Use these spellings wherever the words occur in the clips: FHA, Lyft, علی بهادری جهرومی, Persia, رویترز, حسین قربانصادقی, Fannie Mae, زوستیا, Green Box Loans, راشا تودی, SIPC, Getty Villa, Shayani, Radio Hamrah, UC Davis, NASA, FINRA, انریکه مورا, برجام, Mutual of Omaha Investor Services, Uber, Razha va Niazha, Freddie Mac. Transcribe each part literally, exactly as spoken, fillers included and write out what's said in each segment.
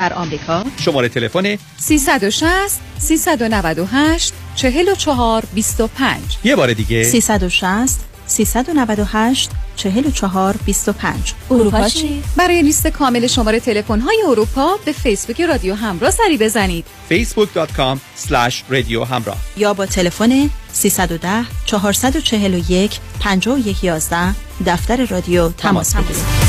در آمریکا شماره تلفن سیصد و شصت سیصد و نود و هشت چهل و چهار بیست و پنج. یه بار دیگه سیصد و شصت سیصد و نود و هشت چهل و چهار بیست و پنج. اروپا چی؟ برای لیست کامل شماره تلفن‌های اروپا به فیسبوک رادیو همراه سری بزنید فیسبوک دات کام اسلش رادیو همراه یا با تلفن سیصد و ده چهارصد و چهل و یک پنجاه و یک یازده دفتر رادیو تماس بگیرید.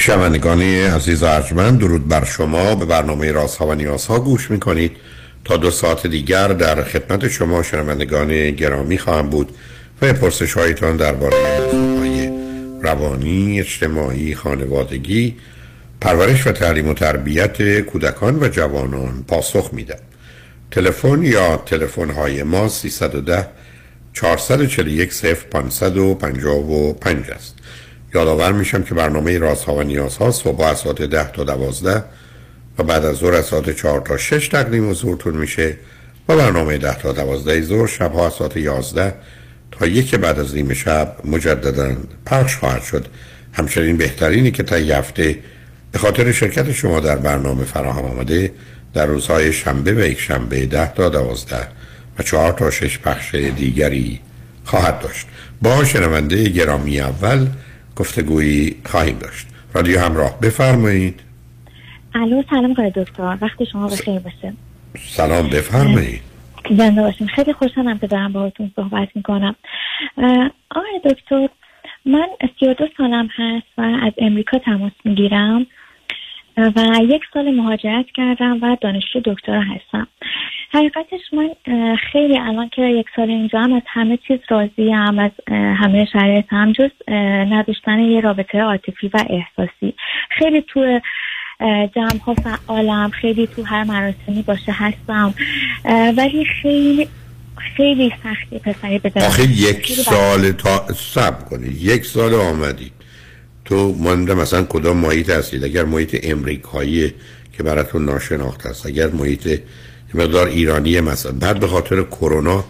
شنوندگان عزیز ارجمند، درود بر شما. به برنامه رازها و نیازها گوش میکنید. تا دو ساعت دیگر در خدمت شما شنوندگان گرامی خواهم بود و پرسش هایتان درباره مسائل روانی، اجتماعی، خانوادگی، پرورش و تعلیم و تربیت کودکان و جوانان پاسخ میدم. تلفن یا تلفن های ما سیصد و ده چهارصد و چهل و یک صفر پانصد و پنجاه و پنج است. یادآور میشم که برنامه رازها و نیازها صبح از ساعت ده تا دوازده و بعد از ظهر از ساعت چهار تا شش تقدیم حضورتون میشه و برنامه ده تا دوازده ظهر شبها از ساعت یازده تا یک بعد از نیم شب مجددا پخش خواهد شد. همچنین بهترینی که طی هفته به خاطر شرکت شما در برنامه فراهم آمده در روزهای شنبه و یک شنبه ده تا دوازده و چهار تا شش پخش دیگری خواهد داشت. با شنونده گرامی اول گفتگویی خواهیم داشت. رادیو همراه، بفرمایید. الو، سلام آقای دکتر، وقت شما بخیر باشه. سلام، بفرمایید. زنده باشین. خیلی خوشحالم که دارم باهاتون صحبت میکنم. آقای دکتر، من سی و دو سالم هست و از امریکا تماس میگیرم و یک سال مهاجرت کردم و دانشجو دکترا هستم. حقیقتش من خیلی الان که یک سال اینجا هم از همه چیز راضیم، هم از همه شرایط، هم جز نداشتن یه رابطه عاطفی و احساسی. خیلی تو جمع ها فعالم، خیلی تو هر مراسمی باشه هستم، ولی خیلی خیلی سختی پسری بدارم. آخه یک سال تا صبر کنی، یک سال آمدی تو مانده مثلا کدام محیط هستید؟ اگر محیط امریکایی که براتون ناشناخته است، اگر محیط مقدار ایرانی مثلا، بعد به خاطر کرونا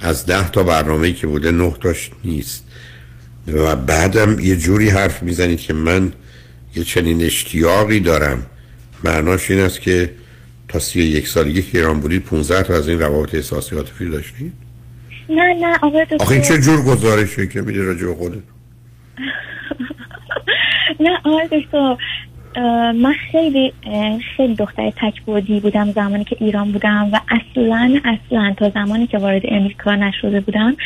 از ده تا برنامه‌ای که بوده نه تاش نیست و بعدم یه جوری حرف میزنید که من یه چنین اشتیاقی دارم. معناش این است که تا سی و یک سالگی که ایران بودید پونزده تا از این روابط احساسی عاطفی داشتید؟ نه نه آقای دکتر، آخه این چه جور گزارشی که میدی راجع به خودت؟ نه آقای دکتر، من خیلی خیلی دختر تک‌بعدی بودم زمانی که ایران بودم و اصلا اصلا تا زمانی که وارد امریکا نشده بودم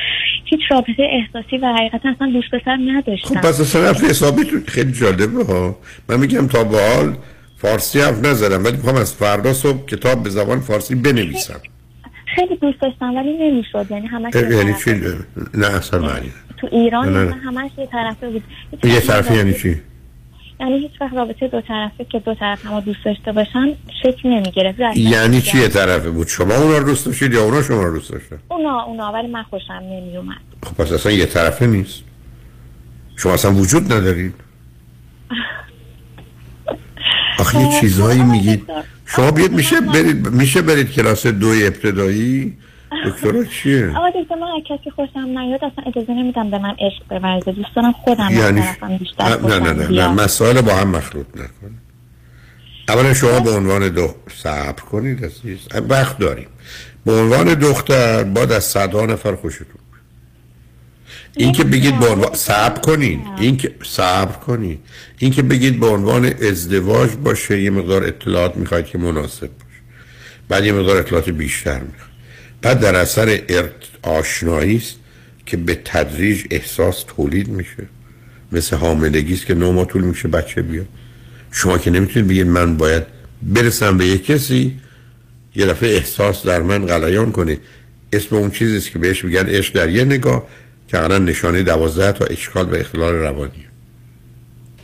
هیچ رابطه احساسی و حقیقتا اصلا دوست پسر نداشتم. خب پس اصلا حرف حسابیتون خیلی جالبه ها. من میگم تا به حال فارسی حرف نزدم ولی میخوام از فردا صبح کتاب به زبان فارسی بنویسم. خیلی دوست داشتم ولی نمیشد، یعنی همش یعنی چی؟ نه اصلا معنی تو ایران نه، نه. همش یه طرفه بود. یه طرفه یعنی چی؟ یعنی هیچ وقت رابطه دو طرفه که دو طرف هم دوست داشته باشن شکل نمیگرفت. یعنی چیه طرفه بود؟ شما اونا رو دوست داشتید یا اونا شما رو دوست داشتن؟ اونا اونا ولی من خوشم نمیومد. خب پس اصلا یه طرفه نیست. شما اصلا وجود ندارید. آخه یه چیزایی میگید. شما بیاد میشه برید میشه برید کلاس دوی ابتدایی. دکترا چیه؟ آقا دیگه من هر کسی خوشم نیاد اصلا اجازه نمیدم به من عشق بورزه. دوست دارم خودم یعنی طرفم بیشتر. نه نه نه, نه. مسائل با هم مخلوط نکن. اولا شما به عنوان دو صبر کنید عزیز، وقت داریم. به عنوان دختر بعد از صد نفر خوشتون. این که بگید به عنوان صبر کنین این که صبر کنین این که بگید به عنوان ازدواج باشه، یه مقدار اطلاعات میخواید که مناسب باشه، بعد یه مقدار اطلاعات بیشتر میخواید، بعد در اثر آشنایی است که به تدریج احساس تولید میشه، مثل حاملگی است که نه ماه طول میشه بچه بیاد. شما که نمیتونید بگید من باید برسم به یک کسی یه دفعه احساس در من غلیان کنه. اسم اون چیزی است که بهش میگن عشق در یه نگاه، که حالا نشانه دوازده تا اشکال و اختلال روانی.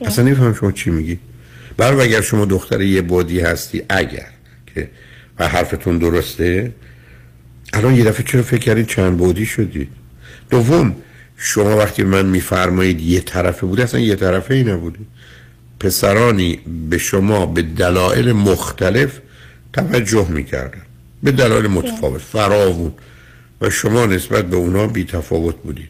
اصلا نمیفهم شما چی میگی. برای اگر شما دختر یه بادی هستی، اگر که و حرفتون درسته، الان یه دفعه چرا فکر کردید چند بادی شدید؟ دوم، شما وقتی من میفرمایید یه طرفه بوده، اصلا یه طرفه ای نبوده. پسرانی به شما به دلایل مختلف توجه میکردن، به دلایل متفاوت فراوون، و شما نسبت به اونا بی تفاوت بودید.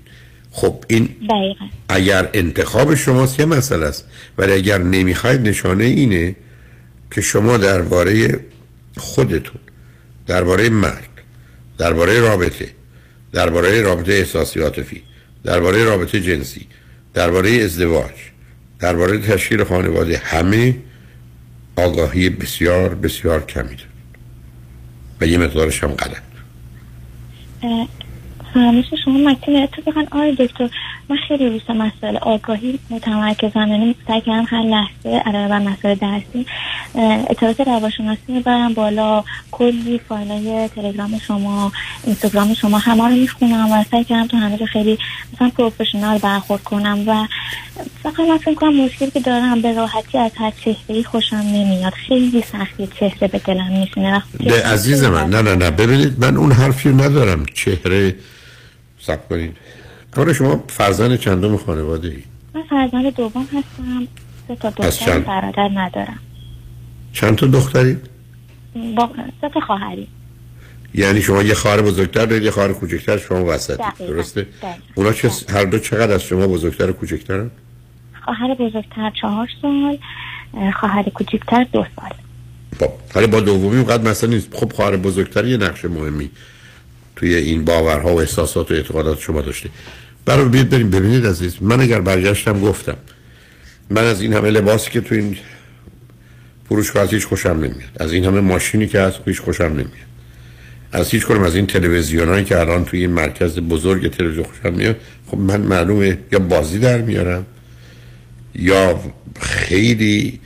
خب این دقیقا. اگر انتخاب شماست یه مسئله است، ولی اگر نمیخواید نشانه اینه که شما درباره خودتون، درباره مرگ، درباره رابطه، درباره رابطه احساسی عاطفی، درباره رابطه جنسی، درباره ازدواج، درباره تشکیل خانواده، همه آگاهی بسیار بسیار کمی دارید و یه مقدارش هم غلط. فراموش شما مکتبه اتفاقا آره دکتر، من خیلی روی مسئله آگاهی متمرکزم، یعنی سعی کردم هر لحظه علاوه بر مسئله درسی اطلاعات روانشناسی میبرم بالا، کلی فایلای تلگرام شما، اینستاگرام شما همه رو میخونم و سعی کردم تو همه جا خیلی مثلا پروفشنال برخورد کنم. و فقط من فکر کنم مشکلی که دارم به راحتی از هر چهره‌ای خوشم نمیاد، خیلی سختی چهره به دلم میشینه. عزیز من، نه نه نه ببینید، من اون حرفی ندارم. چهره ساب کنید. آره شما فرزند چندم خانواده ای؟ من فرزند دوم هستم. سه تا دختر، برادر ندارم. چند تا دختری؟ با... سه تا خواهری. یعنی شما یه خواهر بزرگتر دارید، یه خواهر کوچکتر، شما وسطی. درسته؟ دقیقا. اونا چه هر دو چقدر از شما بزرگتر و کوچکترن؟ خواهر بزرگتر چهار سال، خواهر کوچکتر دو سال. خب، حالا با دومی قد مثلا نیست. خب خواهر بزرگتر یه نقش مهمی توی این باورها و احساسات و اعتقادات شما داشته. برای بیاد بریم ببینید عزیز من، اگر برگشتم گفتم من از این همه لباسی که توی این فروشگاه هیچ خوشم نمیاد، از این همه ماشینی که هست هیچ خوشم نمیاد، از هیچ کنم از این تلویزیونایی که الان توی این مرکز بزرگ تلویزیون خوشم میاد. خب من معلومه یا بازی در میارم یا خیلی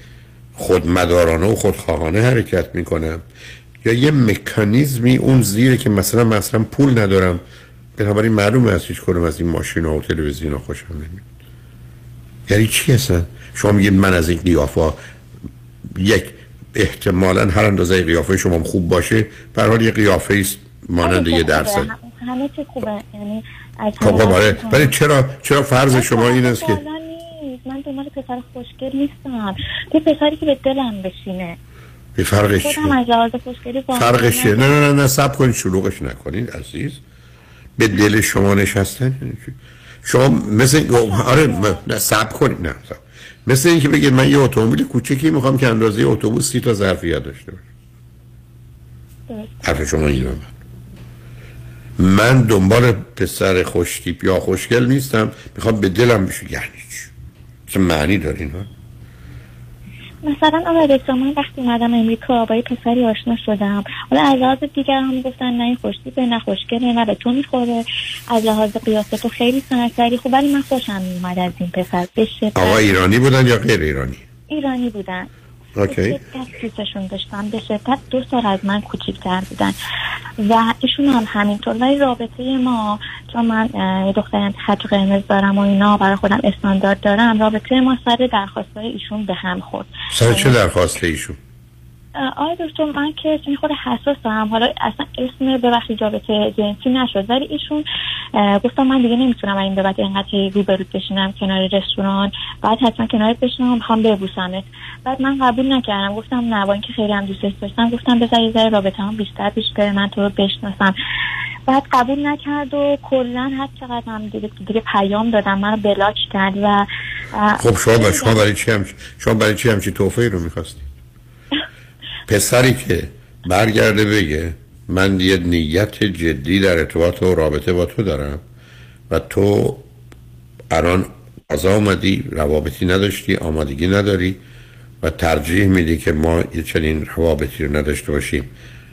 خودمدارانه و خودخواهانه حرکت میکنم، یا یه مکانیزمی اون زیره که مثلا مثلا پول ندارم، بنابراین معلومه از هیچ کدوم از این ماشینا و تلویزیونا خوشم نمیاد. یعنی چی هستن؟ شما میگید من از این قیافا، یک احتمالاً هر اندازه قیافه شما خوب باشه، به هر حال یه قیافه است مانند یه درصد. همه چی خوبه، یعنی از ولی چرا چرا فرض شما این است که من دنبال پسر خوشگل نیستم، یه پسری که به دلم بشینه. فرقش چیه؟ فرقش چیه؟ نه نه نه صبر کنید، شلوغش نکنید عزیز. به دل شما نشستن شما مثل آره نه صبر کنید نه صبر. مثل اینکه بگید من یه اتومبیل کوچیکی میخوام که اندازه اتوبوس سی تا ظرفیت داشته باشه. حرف شما اینه. من دنبال پسر خوشتیپ یا خوشگل نیستم، میخوام به دلم بشه. یعنی چی؟ چه معنی داره اینا؟ مثلا آقای دکتر من وقتی اومدم امریکا با یه پسری آشنا شدم، حالا از لحاظ دیگر هم گفتن نه این خوشتیپه، نه خوشگله، نه به تو میخوره، از لحاظ قیافه تو خیلی سنگسری. خب ولی من خوشم میومد از این پسر. آقا ایرانی بودن یا غیر ایرانی؟ ایرانی بودن. اوکی. دوستشون داشتم، به شدت دو سال از من کوچیک‌تر بودن و ایشون هم همینطور. ولی رابطه ما، چون من دخترم خط قرمز دارم و اینا برای خودم استاندارد دارم، رابطه ما سر درخواستای ایشون به هم خورد. سر چه درخواسته ایشون؟ آره دکتر من که چون خود حساس هم، حالا اصلا اسم ببخشید جابطه جنسی نشد، ولی ایشون گفتم من دیگه نمیتونم این به بعد اینقدر روبروت بشینم کنار رستوران، بعد حتما کنارت بشینم میخوام ببوسمت. بعد من قبول نکردم، گفتم نه با اینکه خیلی هم دوستش داشتم، گفتم بذار یه ذره رابطه هم بیشتر پیش بره من تو رو بشناسم. بعد قبول نکرد و کلا هر چقدر هم دیگه, دیگه پیام دادم منو بلاک کرد. و خب شما شما برای چی هم شما برای چی همچین توفیقی رو می‌خواستی؟ پسری که برگرده بگه من یه نیت جدی در ارتباط و رابطه با تو دارم و تو الان قضا اومدی، روابطی نداشتی، آمادگی نداری و ترجیح میدی که ما یه چنین روابطی رو نداشته باشیم.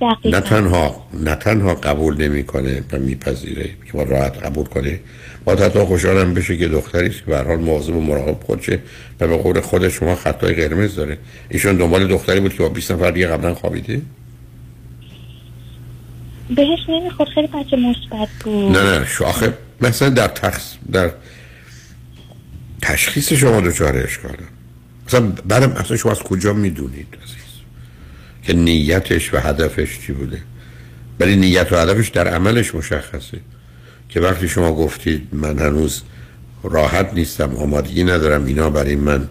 دقیقا. نه تنها نه تنها قبول نمیکنه و میپذیره که ما راحت قبول کنه، ما حتی خوشحالم بشه که دختری است که به هر حال مواظب و مراقب خودشه و به قول خود شما خطای قرمز داره. ایشون دنبال دختری بود که با بیست نفر دیگه قبلا خوابیده؟ بهش نمیخورد، خیلی بچه مثبت بود. نه نه شاخه مثلا در تخص... در تشخیص شما دوچاره اشکاله. مثلا برم اصلا شما از کجا میدونید عزیز که نیتش و هدفش چی بوده؟ ولی نیت و هدفش در عملش مشخصه که وقتی شما گفتید من هنوز راحت نیستم، آمادگی ندارم، اینا برای من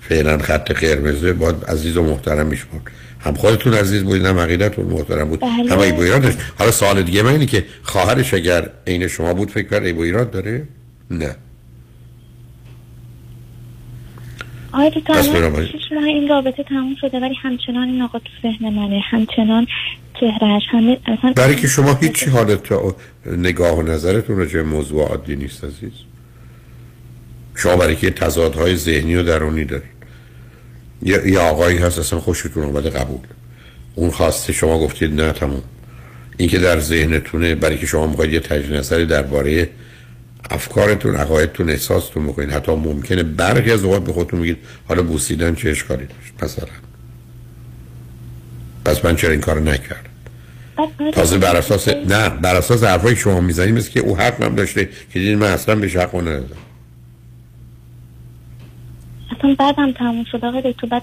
فعلا خط قرمزه، باید عزیز و محترم میشمون. هم خودتون عزیز بودید، هم عقیدتون محترم بود، هم ای بویراتش. حالا سوال دیگه من اینه که خواهرش اگر عین شما بود فکر کرد ای بویرات داره؟ نه. آره تو تمام شش ماه این رابطه تموم شده ولی همچنان این آقا تو ذهن منه، همچنان چهرهش همه اصلا. برای که شما هیچی حالت نگاه و نظرتون راجع موضوع عادی نیست عزیز. شما برای که تضادهای ذهنی و درونی دارید. یا یه آقایی هست اصلا خوشتون اومده قبول، اون خواسته شما گفتید نه تمام. این که در ذهنتونه برای که شما می‌خواید یه تجزیه نظری درباره افکارتون، عقایدتون، احساستون میکنید. حتی ممکنه برخی از اوقات به خودتون میگید حالا بوسیدن چه اشکالی داشت مثلا، پس من چرا این کارو نکردم؟ تازه بر اساس نه بر اساس حرفایی که شما میزنید مثل که او حق هم داشته که دید من اصلا بهش حق ندادم. اصلا بعدم تموم شد آقای دکتر، بعد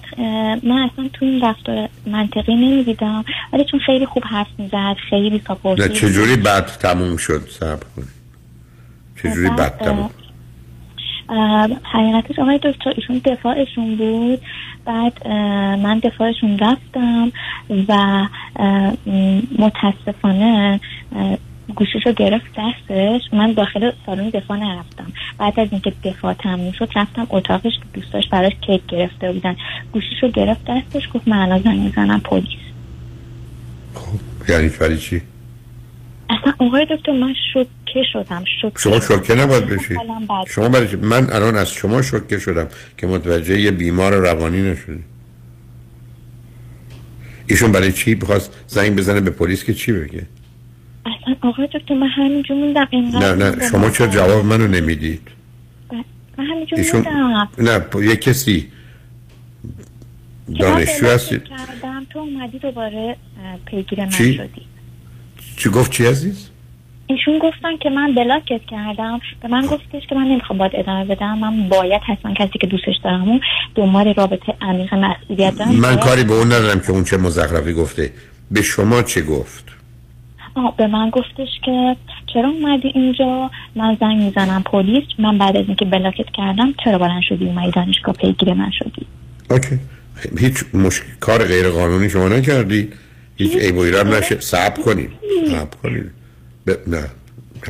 من اصلا تو این رفتار منطقی نمیدیدم ولی چون خیلی خوب حرف میزد خیلی ساپورت. نه چجوری بعد تموم شد؟ صبر کنید چجوری بد تموم؟ حقیقتش آقای دکتر ایشون دفاعشون بود، بعد من دفاعشون رفتم و متاسفانه گوشیشو گرفت دستش. من داخل سالن دفاع نرفتم، بعد از اینکه دفاع تموم شد رفتم اتاقش که دوستاش براش کیک گرفته بودن، گوشیشو گرفت دستش گفت من الان زنگ میزنم پلیس. خب یعنی فرقی چی؟ اصلا آقای دکتر من شوکه شدم. شوکه شما شوکه نباید بشید، شما برای من الان از شما شوکه شدم که متوجه یه بیمار روانی نشدی. ایشون برای چی بخواست زنگ بزنه به پلیس که چی بگه؟ اصلا آقای دکتر من همینجور موندم. نه نه شما چرا جواب منو نمیدید؟ من همینجور ایشون... موندم. نه یه کسی دانشجو هستید تو اومدی دوباره پیگیر من شدی. چی گفت چی عزیز؟ ایشون گفتن که من بلاکت کردم، به من گفتش که من نمیخوام باید ادامه بدم، من باید حتما کسی که دوستش دارم و دنبال رابطه عمیق مسئولیت دارم. من کاری به اون ندارم که اون چه مزخرفی گفته. به شما چه گفت؟ آه به من گفتش که چرا اومدی اینجا، من زنگ میزنم پلیس، من بعد از اینکه بلاکت کردم چرا بلند شدی اومدی دانشگاه پیگیر من شدی. اوکی هیچ مشکل کار غیر قانونی شما نکردی، هیچ عیب و ایراد نشه. صبر کنید صبر کنید ب... نه. نه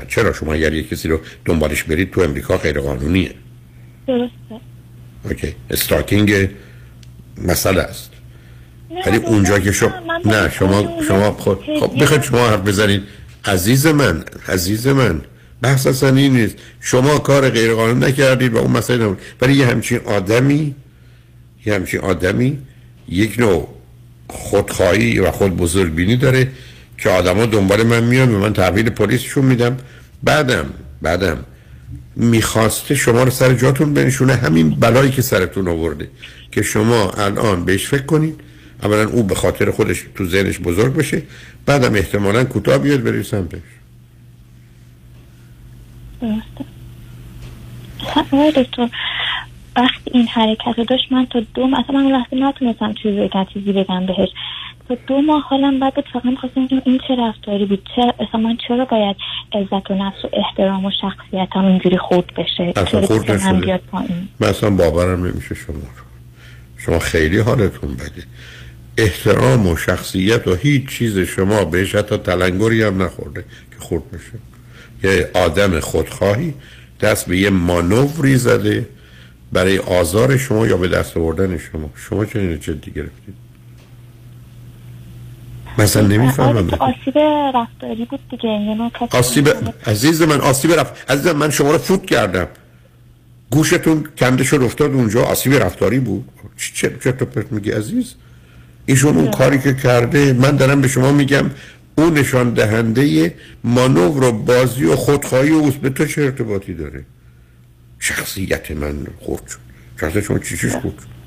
چرا شما اگر یک کسی رو دنبالش برید تو امریکا غیر قانونیه، درسته؟ اوکی استاکینگ مسئله است ولی اونجا که شما نه شما شما خود خب بخواید شما حرف بزنید عزیز من عزیز من بحث اصلا این نیست، شما کار غیر قانونی نکردید و اون مسئله نبود ولی یه همچین آدمی یه همچین آدمی یک نوع خودخواهی و خود بزرگبینی داره که آدما دنبال من میان و من تحویل پلیسشون میدم. بعدم بعدم میخواسته شما رو سر جاتون بنشونه، همین بلایی که سرتون آورده که شما الان بهش فکر کنید. اولا او به خاطر خودش تو ذهنش بزرگ بشه، بعدم احتمالاً کوتاه بیاد بری سمتش. درسته دکتر وقتی این حرکت رو داشت من تا دو ماه اصلا من لحظه نتونستم چیزی چیزی بگم بهش، تا دو ماه حالم بعد بود. فقط می‌خواستم که این چه رفتاری بود، چرا اصلا من چرا باید عزت و نفس و احترام و شخصیتم اینجوری خورد بشه؟ اصلا خورد نشده من اصلا باورم نمیشه شما شما خیلی حالتون بده. احترام و شخصیت و هیچ چیز شما بهش حتی تلنگری هم نخورده که خورد بشه. یه آدم خودخواهی دست به یه مانوری زده برای آزار شما یا به دست آوردن شما. شما چنین جدی گرفتید؟ مثلا نمیفهمم. آسیب رفتاری بود دیگه. آسیب عزیز من آسیب رفت عزیز من شما رو فوت کردم. گوشتون کنده شد افتاد اونجا، آسیب رفتاری بود. چه چه تو پرت میگی عزیز؟ ایشون اون کاری که کرده، من دارم به شما میگم اون نشان دهنده مانور و بازی و خودخواهی و اوست. به تو چه ارتباطی داره؟ شخصیت من خورد شد. شخصیت شما چی چیش خورد شد؟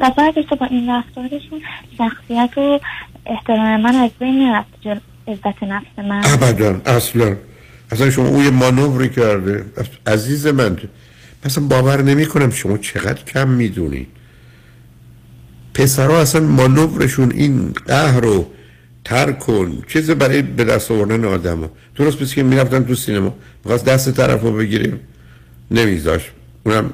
و بعدش با این رفتارشون شخصیت و احترام من از بین رفت، جل... عزت نفس من ابدا. اصلا اصلا شما اون یه مانوری کرده عزیز من، مثلا باور نمی کنم شما چقدر کم میدونید. پسرها اصلا مانورشون این قهر و ترک کن چیز برای به دست آوردن آدم ها. درست بسی که میرفتن تو سینما میخواست دست طرف رو بگیریم نمیذاش، اونم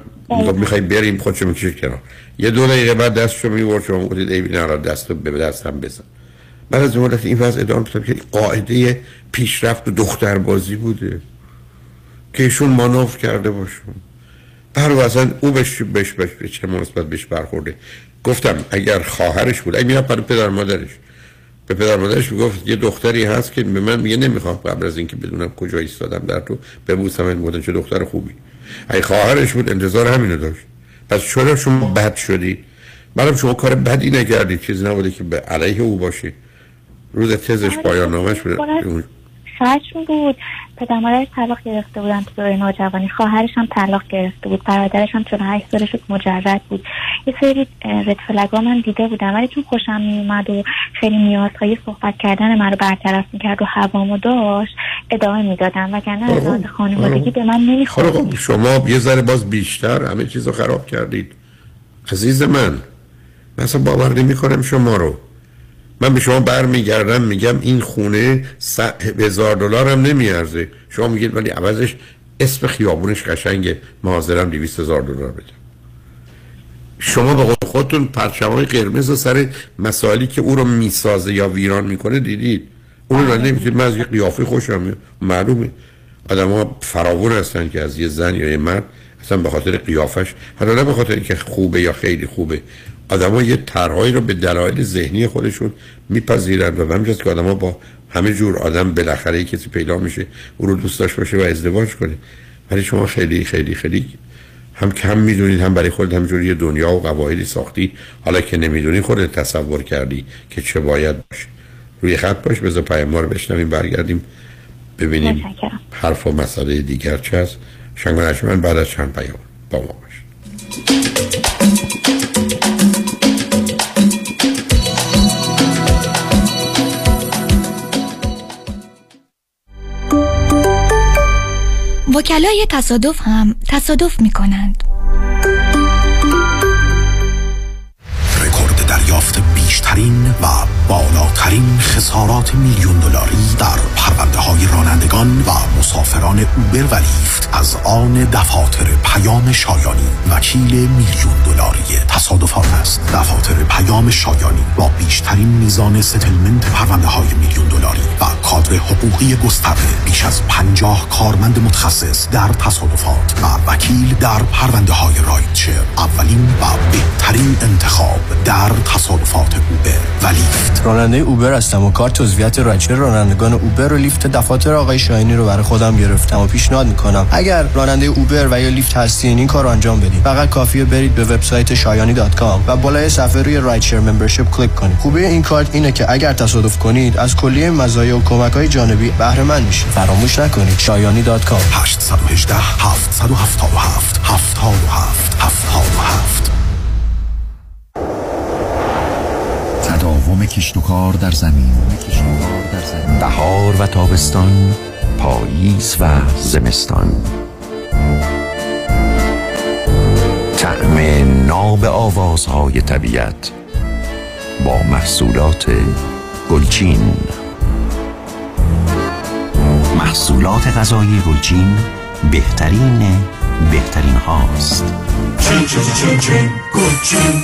میخوایی بریم خودشو میکشه کنار، یه دو دقیقه بعد دستشو میورد شما بودید ای بینا را دست رو به دستم بزن. بعد از اون این وضع ادامه پیدا که قاعده پیشرفت و دختربازی بوده که ایشون مانور کرده باشون. برو اصلا او بهش بهش به چه مناسبت بهش برخورده. گفتم اگر خواهرش بود، اگه میرفت برای پدر مادرش، به پدر مادرش میگفت یه دختری هست که به من میگه نمیخوام قبل از اینکه بدونم کجا ایستادم در تو ببوسم، میگفتن چه دختر خوبی. اگه خواهرش بود انتظار همینو داشت. پس چرا شما بد شدید؟ معلوم شما کار بدی نکردید، چیزی نبوده که به علیه او باشه. روز تزش پایان نامش بود. خواهرشون بود، پدر مادرش طلاق گرفته بودن تو دوره نوجوانی، خواهرش هم طلاق گرفته بود، برادرش هم چون هشت سالش بود مجرد بود. یه سری رد فلگ‌ها من دیده بودم، ولی چون خوشم میومد و خیلی نیازهای صحبت کردن من رو برطرف میکرد و هوامو داشت ادامه میدادم، وگرنه ازاد خانوادگی به من نمیخورد. شما یه ذره باز بیشتر همه چیز رو خراب کردید عزیز من. من اصلا باور نمی‌کنم شما رو. من به شما برمیگردم میگم این خونه هزار دلار هم نمیارزه، شما میگید ولی عوضش اسم خیابونش قشنگه محاضرم دویست هزار دلار بده. شما به خودتون پرچمای قرمز و سر مسائلی که او رو میسازه یا ویران میکنه دیدید، اون رو نمیتونید. من از یه قیافه خوشم میاد، معلومه آدم ها فراوون هستن که از یه زن یا یه مرد اصلا به خاطر قیافش، حالا نه به خاطر اینکه خوبه یا خیلی خوبه، آدم ها یه طرحایی رو به دلایل ذهنی خودشون میپذیرند. و همینجاست که آدم ها با همه جور آدم بالاخره کسی پیدا میشه او رو دوست داشت باشه و ازدواج کنه. ولی شما خیلی خیلی خیلی هم کم میدونید، هم برای خودت همجور یه دنیا و قواعدی ساختی، حالا که نمیدونی خودت تصور کردی که چه باید باشه. روی خط باش، بذار پیامو رو بشنویم، برگردیم ببینیم حرف و مسئله دیگر چه است. شنگونشمن بعد از چند پیام با ما باشید. وکلای تصادف هم تصادف می‌کنند. رکورد دریافت بیشترین و بالاترین خسارات میلیون دلاری در پرونده‌های رانندگان و مسافران اوبر و لیفت از آن دفاتر پیام شایانی، وکیل میلیون دلاری تصادفات است. دفاتر پیام شایانی با بیشترین میزان ستلمنت پرونده‌های میلیون دلاری و کادر حقوقی گسترده، بیش از پنجاه کارمند متخصص در تصادفات و وکیل در پرونده‌های رایتشر، اولین و بهترین انتخاب در تصادفات اوبر و لیفت. راننده اوبر هستم و کارت عضویت رایتشر رانندگان اوبر و لیفت دفاتر آقای شاهینی رو برای خودم گرفتم و پیشنهاد می‌کنم اگر راننده اوبر و یا لیفت هستین این کار رو انجام بدید. فقط کافیه برید به وبسایت شایانی دات کام و بالای صفحه روی رایتشر ممبرشیپ کلیک کنید. خوبی این کارت اینه که اگر تصادف کنید از کلیه مزایا و کمک‌های جانبی بهره مند میشید. فراموش نکنید شایانی دات کام. هشت یک هشت، هفت هفت هفت، هفت هفت هفت هفت هفت. تداوم کشتوکار در زمین، بهار و تابستان، پاییز و زمستان، طعم ناب آوازهای طبیعت با محصولات گلچین. محصولات غذایی گلچین بهترین بهترین هاست. چین چین چین چین گلچین.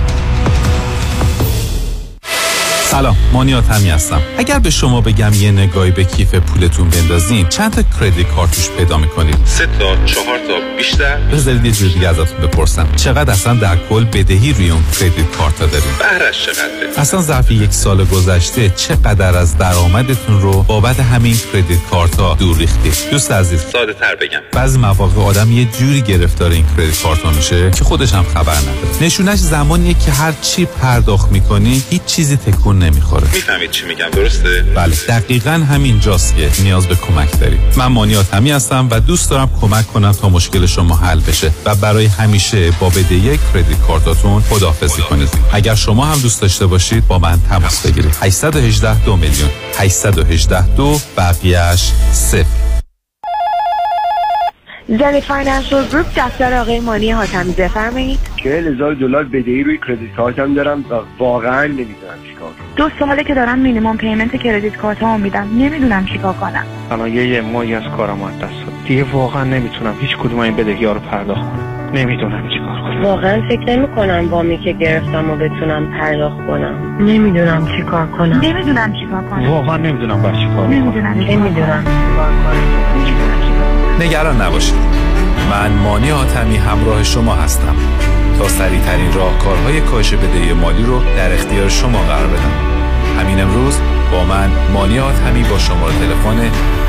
سلام، مانیات همی هستم. اگر به شما بگم یه نگاهی به کیف پولتون بندازین چند تا کریدیت کارتوش پیدا میکنید؟ سه تا، چهار تا، بیشتر؟ بذارید یه جوری دیگه ازتون بپرسم، چقدر اصلا در کل بدهی روی اون کریدیت کارت دارید؟ بهرش چقدره؟ اصلا ظرف یک سال گذشته چقدر از درآمدتون رو بابت همین کریدیت کارت‌ها دور ریختید؟ دوست عزیز، ساده‌تر بگم، بعضی مواقع آدم یه جوری گرفتار این کریدیت کارت‌ها میشه که خودش هم خبر نداره. نشونش زمانیه که هر چی پرداخت میکنی هیچ چیزی تکون نمیخوره. میفهمید چی میگم، درسته؟ بله، دقیقاً همین جاست که نیاز به کمک داریم. من مانیات همی هستم و دوست دارم کمک کنم تا مشکل شما حل بشه و برای همیشه با بدهی کریدیت کارت‌هاتون خداحافظی کنید. اگر شما هم دوست داشته باشید با من تماس بگیرید. هشت یک هشت دو میلیون هشت یک هشت دو بقیه‌اش صفر. زنی فایننشل گروپ، دفتر آقای مانی حاتمی، بفرمایید. چهل هزار دلار بدهی روی کریدیت کارتم دارم و واقعا نمیدونم چیکار کنم. دو ساله که دارم مینیمم پیمنت کریدیت کارتمو میدم، نمیدونم چیکار کنم. الان یه ماهی از کارم از دست داد. دیگه واقعا نمیتونم هیچ کدوم این بدهی‌ها رو پرداخت کنم. نمیدونم چیکار کنم. واقعا فکر نمی‌کنم وامی که گرفتمو بتونم پرداخت کنم. نمیدونم چیکار کنم. نمیدونم چیکار کنم. واقعا نمیدونم باش چیکار کنم. نمیدونم. نمیدونم. نگران نباشید، من مانی حاتمی همراه شما هستم تا سریع‌ترین راهکارهای کاهش بدهی مالی رو در اختیار شما قرار بدم. همین امروز با من مانی حاتمی با شماره تلفن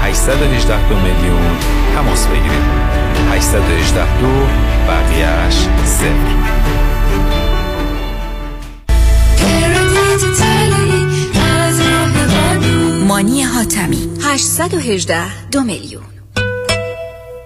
هشت یک هشت میلیون تماس بگیرید. هشت یک هشت دو بقیه‌اش صفر. مانی حاتمی هشت یک هشت دو میلیون.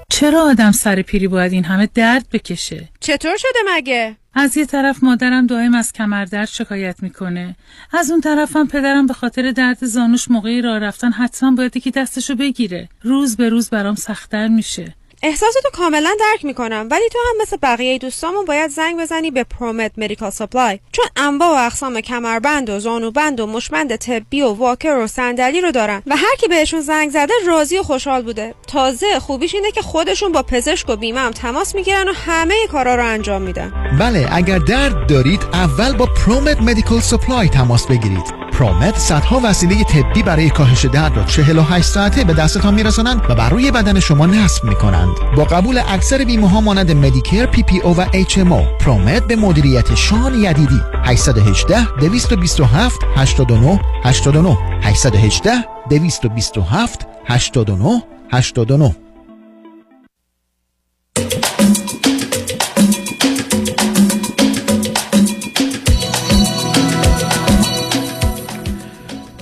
چرا آدم سر پیری باید این همه درد بکشه؟ چطور شده مگه؟ از یه طرف مادرم دائم از کمردرد شکایت میکنه، از اون طرفم پدرم به خاطر درد زانوش موقعی راه رفتن حتما باید یکی دستشو بگیره. روز به روز برام سخت‌تر میشه. احساساتو کاملا درک میکنم، ولی تو هم مثل بقیه دوستامون باید زنگ بزنی به پرومت مدیکال سپلای، چون انواع و اقسام کمربند و زانوبند و مشمند طبی و واکر و صندلی رو دارن و هر کی بهشون زنگ زده راضی و خوشحال بوده. تازه خوبیش اینه که خودشون با پزشک و بیمه هم تماس میگیرن و همه کارا رو انجام میدن. بله، اگر درد دارید اول با پرومت مدیکال سپلای تماس بگیرید. پرومت صدها وسیله طبی برای کاهش درد را چهل و هشت ساعته به دستتان میرسانند و بر روی بدن شما نصب میکنند. با قبول اکثر بیمه ها مانند مدیکر، پی پی او و اچ ام او، پرومت به مدیریت شان یدیدی. هشت یک هشت دویست و بیست و هفت هشتاد و نه هشتاد و نه هشت یک هشت دویست و بیست و هفت هشتاد و نه هشتاد و نه.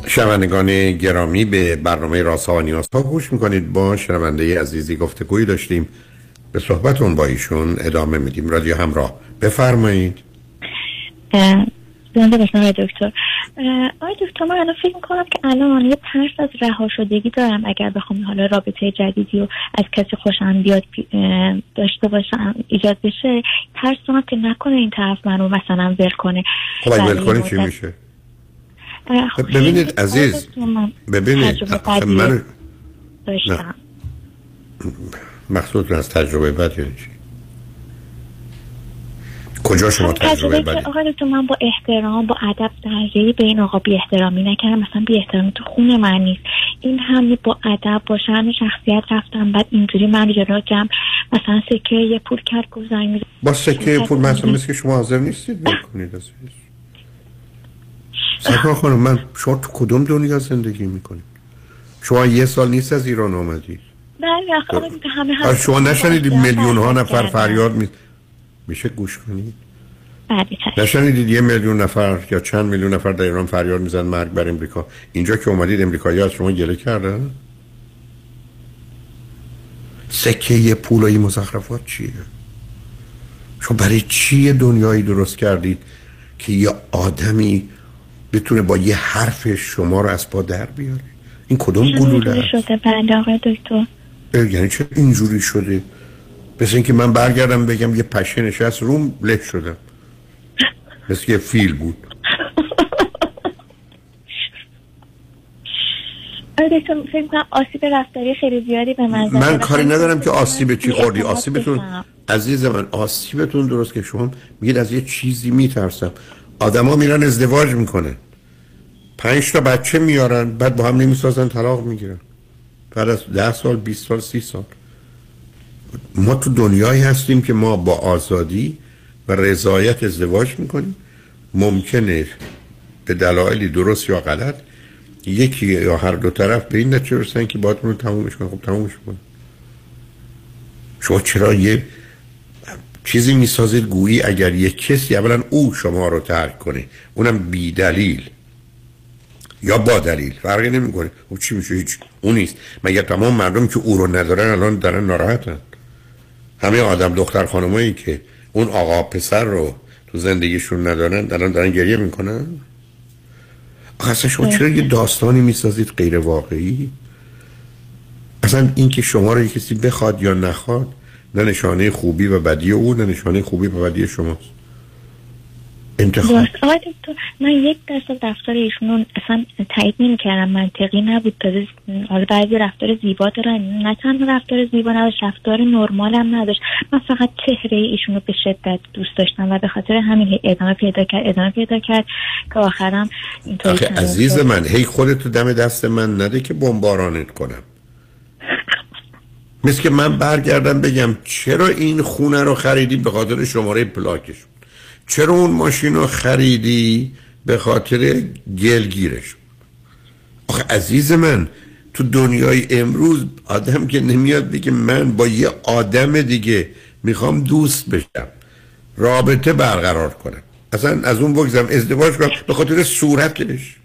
شنوندگان گرامی، به برنامه رازها و نیازها گوش میکنید. با شنونده عزیزی گفتگویی داشتیم، به صحبتون با ایشون ادامه میدیم. رادیو همراه، بفرمایید. زنده باشم آقای دکتر. آقای دکتر، من الان فکر میکنم که الان یه ترس از رها شدگی دارم. اگر بخوام حالا رابطه جدیدی و از کسی خوشم بیاد داشته باشم ایجاد بشه، ترس دارم که نکنه این طرف منو مثلا ول کنه. خب اگه ول کنه چی میشه؟ ببینید عزیز، ببینید من داشتم مخصوص از تجربه بد یعنی چی؟ کجا شما تجربه بدید؟ آقای دکتر، من با احترام، با ادب درجه‌ای به این آقا بی احترامی نکردم. مثلا بی احترامی تو خون من نیست. این هم با ادب با شأن شخصیت رفتم، بعد اینجوری من رو جمع مثلا سکه یه پول کرد گذاشتم. با سکه پول مثلا مثل که شما حاضر نیستید بکنید عزیز. سکرا خانم، من شما تو کدوم دنیا زندگی میکنید؟ شما یه سال نیست از ایران آمدید؟ بله آخه همه شما نشنیدید میلیون ها نفر فریاد می... میشه گوش کنید؟ بله. نشنیدید یه میلیون نفر یا چند میلیون نفر در ایران فریاد میزن مرگ بر امریکا؟ اینجا که اومدید امریکایی ها از شما گله کردن؟ سکه پول و این مزخرفات چیه؟ شما برای چی دنیایی درست کردید که یه آدمی بتونه با یه حرف شما رو از پا در بیاره؟ این کدوم گلوله شده؟ بله آقای دکتر، یعنی چه اینجوری شده؟ مثل اینکه من برگردم بگم یه پشه نشست روم له شدم، مثل یه فیل بود. آقای دکتر، فکر می‌کنم آسیب رفتاری خیلی زیادی به من زده. من کاری ندارم که آسیب چی خوردی. آسیبتون عزیز من، آسیبتون درست که شما میگید از یه چیزی میترسم. آدم ها میرن ازدواج میکنه، پنج تا بچه میارن بعد با هم نمیسازن طلاق میگیرن بعد از ده سال بیست سال سی سال. ما تو دنیایی هستیم که ما با آزادی و رضایت ازدواج میکنیم، ممکنه به دلایلی درست یا غلط یکی یا هر دو طرف به این نتیجه برسن که باید اون تمومش کنه. خب تمومش کنه. شما چرا یه چیزی میسازید گویی اگر یک کسی اولا او شما رو ترک کنه، اونم بی دلیل یا با دلیل فرقی نمیکنه، خب چی میشه؟ هیچ اون نیست. مگر تمام مردم که او رو ندارن الان دارن ناراحتن؟ همه آدم دختر خانمایی که اون آقا پسر رو تو زندگیشون ندارن الان دارن گریه میکنن؟ اصلا شما چرا یه داستانی میسازید غیر واقعی؟ اصلا این که شما رو کسی بخواد یا نخواد نه نشانه خوبی و بدی او، نه نشانه خوبی و بدی شماست. انتخاب آقای دکتر من یک درصد رفتار ایشونو اصلا تایید نمی‌کردم، منطقی نبود. تازه حالا بعضی رفتار زیبا دارن، نه تنها رفتار زیبا نداشت، رفتار نرمال هم نداشت. من فقط چهره ایشونو به شدت دوست داشتم و به خاطر همین ادامه پیدا کرد ادامه پیدا کرد که آخرام اینطوری شد. عزیز من هی خودتو دم دست من نده که بمبارانت کنم. مثل که من برگردم بگم چرا این خونه رو خریدی؟ به خاطر شماره پلاکش. چرا اون ماشین رو خریدی؟ به خاطر گلگیرش. آخه عزیز من تو دنیای امروز آدم که نمیاد بگه من با یه آدم دیگه میخوام دوست بشم، رابطه برقرار کنم، اصلا از اون بگذرم، ازدواج کنم به خاطر صورتش.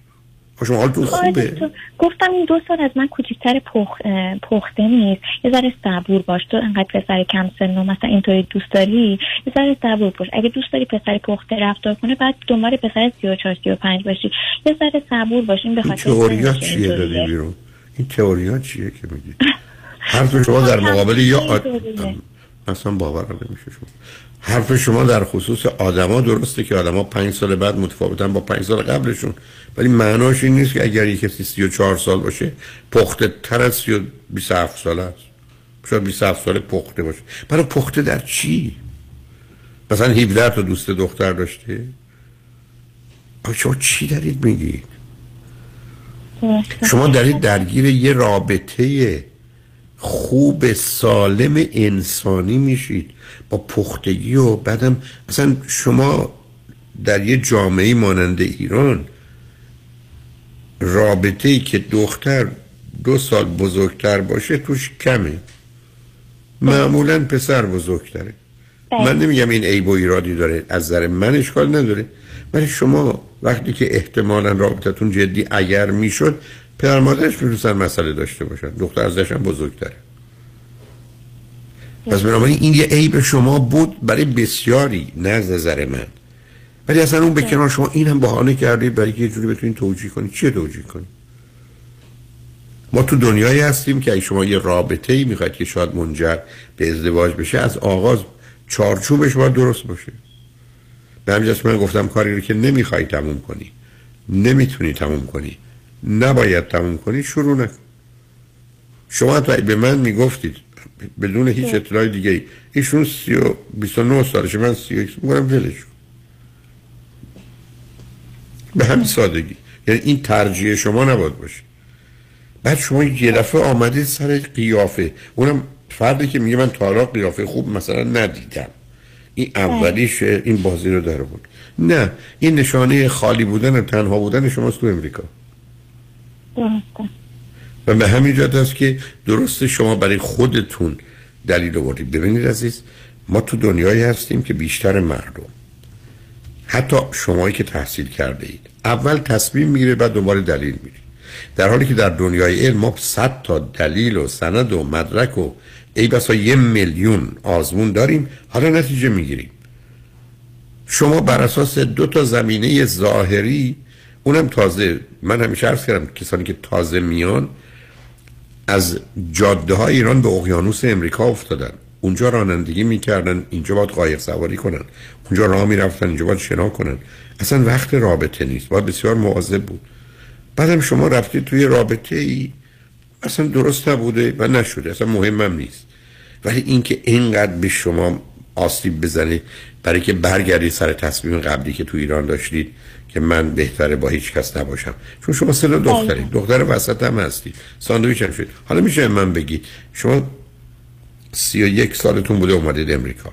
شما حالتون خوبه؟ گفتم این دو سال از من کوچیکتر پخ... پخته نیست، یه ذره صبور باش. تو انقدر پسر کم سنو مثلا اینطوری دوست داری، یه ذره صبور باش. اگه دوست داری پسر پخته رفتار کنه بعد دنبال پسر سی و چهار سی و پنج باشی، یه ذره صبور باش. این به خاطر تئوریا چیه دادی بیرون؟ این تئوریا چیه که میگی؟ حرف شما در مقابل یا آد... اصلا باور نمیشه شما. حرف شما در خصوص آدما درسته که آدما پنج سال بعد متفاوتن با پنج سال قبلشون، ولی معناش این نیست که اگر یک کسی سی و چهار سال باشه پخته تر از بیست و هفت ساله است. شاید بیست و هفت ساله پخته باشه. برای پخته در چی؟ مثلا هفده تا دوست دختر داشته؟ آخه شما چی دارید میگید؟ شما دارید درگیر یه رابطه خوب سالم انسانی میشید با پختگی و بعدم اصلا شما در یه جامعه مانند ایران رابطه‌ای که دختر دو سال بزرگتر باشه توش کمه، معمولا پسر بزرگتره. من نمیگم این عیب و ایرادی داره، از نظر من اشکال نداره، ولی شما وقتی که احتمالا رابطتون جدی اگر میشد پدر مادرش می‌تونن مسئله داشته باشن، دختر ازش هم بزرگتره. پس بنابراین این یه عیب شما بود برای بسیاری نه از نظر من، ولی اصلا اون به کنار شما این هم بهانه کردید برای که یه جوری بتونید توجیه کنید. چه توجیه کنید؟ ما تو دنیایی هستیم که اگه شما یه رابطه‌ای می‌خواید که شاید منجر به ازدواج بشه، از آغاز چارچوبش باید درست باشه. به همین جهت من گفتم کاری رو که نمی‌خوای تموم کنی، نمی‌تونی تموم کنی، نباید تموم کنی، شروع نکن. شما تا به من میگفتید بدون هیچ اطلاع دیگه ایشون سی و بیست و نه سالشه، من سی و یک سال، میگم ولش کن. به همین سادگی. یعنی این ترجیح شما نباید باشه. بعد شما یه دفعه آمدید سر قیافه، اونم فردی که میگه من تا قیافه خوب مثلا ندیدم، این اولیش این بازی رو در آورد. نه، این نشانه خالی بودن و تنها بودن شماست تو امریکا. و به همین جهت است که درست شما برای خودتون دلیل آوردید. ببینید عزیز، ما تو دنیایی هستیم که بیشتر مردم، حتی شمایی که تحصیل کرده اید، اول تصمیم میگیره بعد دوباره دلیل میگیره، در حالی که در دنیای علم ما صد تا دلیل و سند و مدرک و ای بسا یه میلیون آزمون داریم، حالا نتیجه میگیریم. شما بر اساس دو تا زمینه ظاهری، اونم تازه، من همیشه عرض کردم کسانی که تازه میان از جاده های ایران به اقیانوس امریکا افتادن، اونجا رانندگی میکردن، اینجا باید قایق سواری کنن، اونجا راه میرفتن، اینجا باید شنا کنن، اصلا وقت رابطه نیست، باید بسیار مواظب بود. بعدم شما رفتید توی رابطه ای اصلا درست نبوده و نشده، اصلا مهمم نیست. ولی اینکه اینقدر به شما آسیب بزنه برای که برگردید سر تصمیم قبلی که تو ایران داشتید که من بهتره با هیچ کس نباشم، چون شما سلو دخترید، دختر وسط هم هستید، ساندویچ هم شد. حالا میشه من بگید شما سی و یک سالتون بوده اومدید امریکا،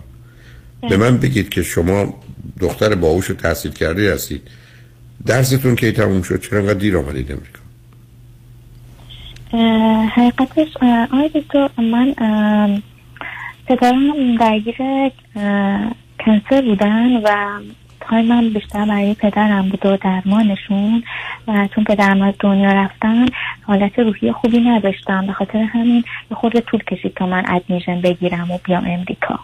به من بگید که شما دختر باهوش و تحصیل کرده هستید، درستون کی تموم شد؟ چرا انقدر دیر آمدید امریکا؟ حقیقتش آقای دکتر من پدرم درگیر کنسر بودن و تایمم بیشتر برای پدرم بود و درمانشون، و چون پدرم از دنیا رفتن حالت روحی خوبی نداشتم، به خاطر همین خورده طول کشید تا من ادمیشن بگیرم و بیام امریکا.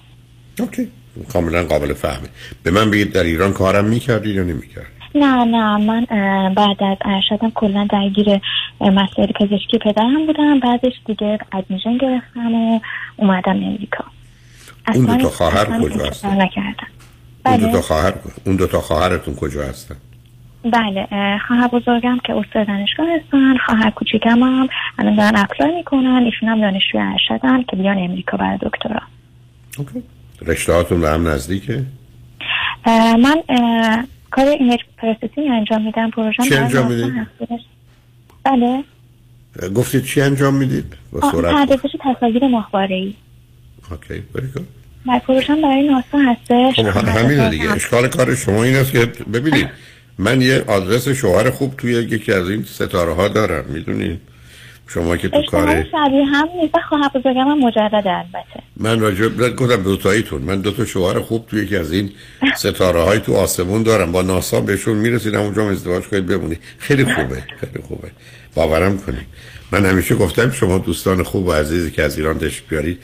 اوکی، کاملا قابل فهمه. به من بگید در ایران کارم میکردید یا نمیکردید؟ نه نه من بعد از ارشدم کلا درگیر مسائل پزشکی پدرم بودم، بعدش دیگه ادمیشن گرفتم و اومدم امریکا. اون دو تا خواهر کجا هستن؟ اون دو تا خواهر اون دو تا خواهرتون کجا هستن؟ بله، خواهر بزرگم که استاد دانشگاه هستن، خواهر کوچیکم هم الان دارن اپلای میکنن، ایشون هم دانشجوی ارشدن که بیان امریکا برای دکترا. اوکی. رشته هاتون به هم نزدیکه؟ اه من اه کار ایمیج پروسسینگ انجام میدم، پروژه چی انجام میدید؟ بله گفتید چی انجام میدید؟ پردازش تصاویر ماهواره‌ای. اوکی، بریکن من پروژه برای ناسا هستش. خب همین دیگه، اشکال کار شما این است که ببینید من یه آدرس شوهر خوب توی یکی از این ستاره ها دارم، میدونید شما که تو کار شبیه هم نیست، خواهر بزرگم هم مجرد البته. من راجب گفتم دوتاییتون، من دو تا شوهر خوب توی یکی از این ستاره های تو آسمون دارم، با ناسا بهشون میرسید اونجا ازدواج کنید بمونید. خیلی خوبه، خیلی خوبه، باورم کنید. من همیشه گفتم شما دوستان خوب و عزیزی که از ایران تشریف بیارید،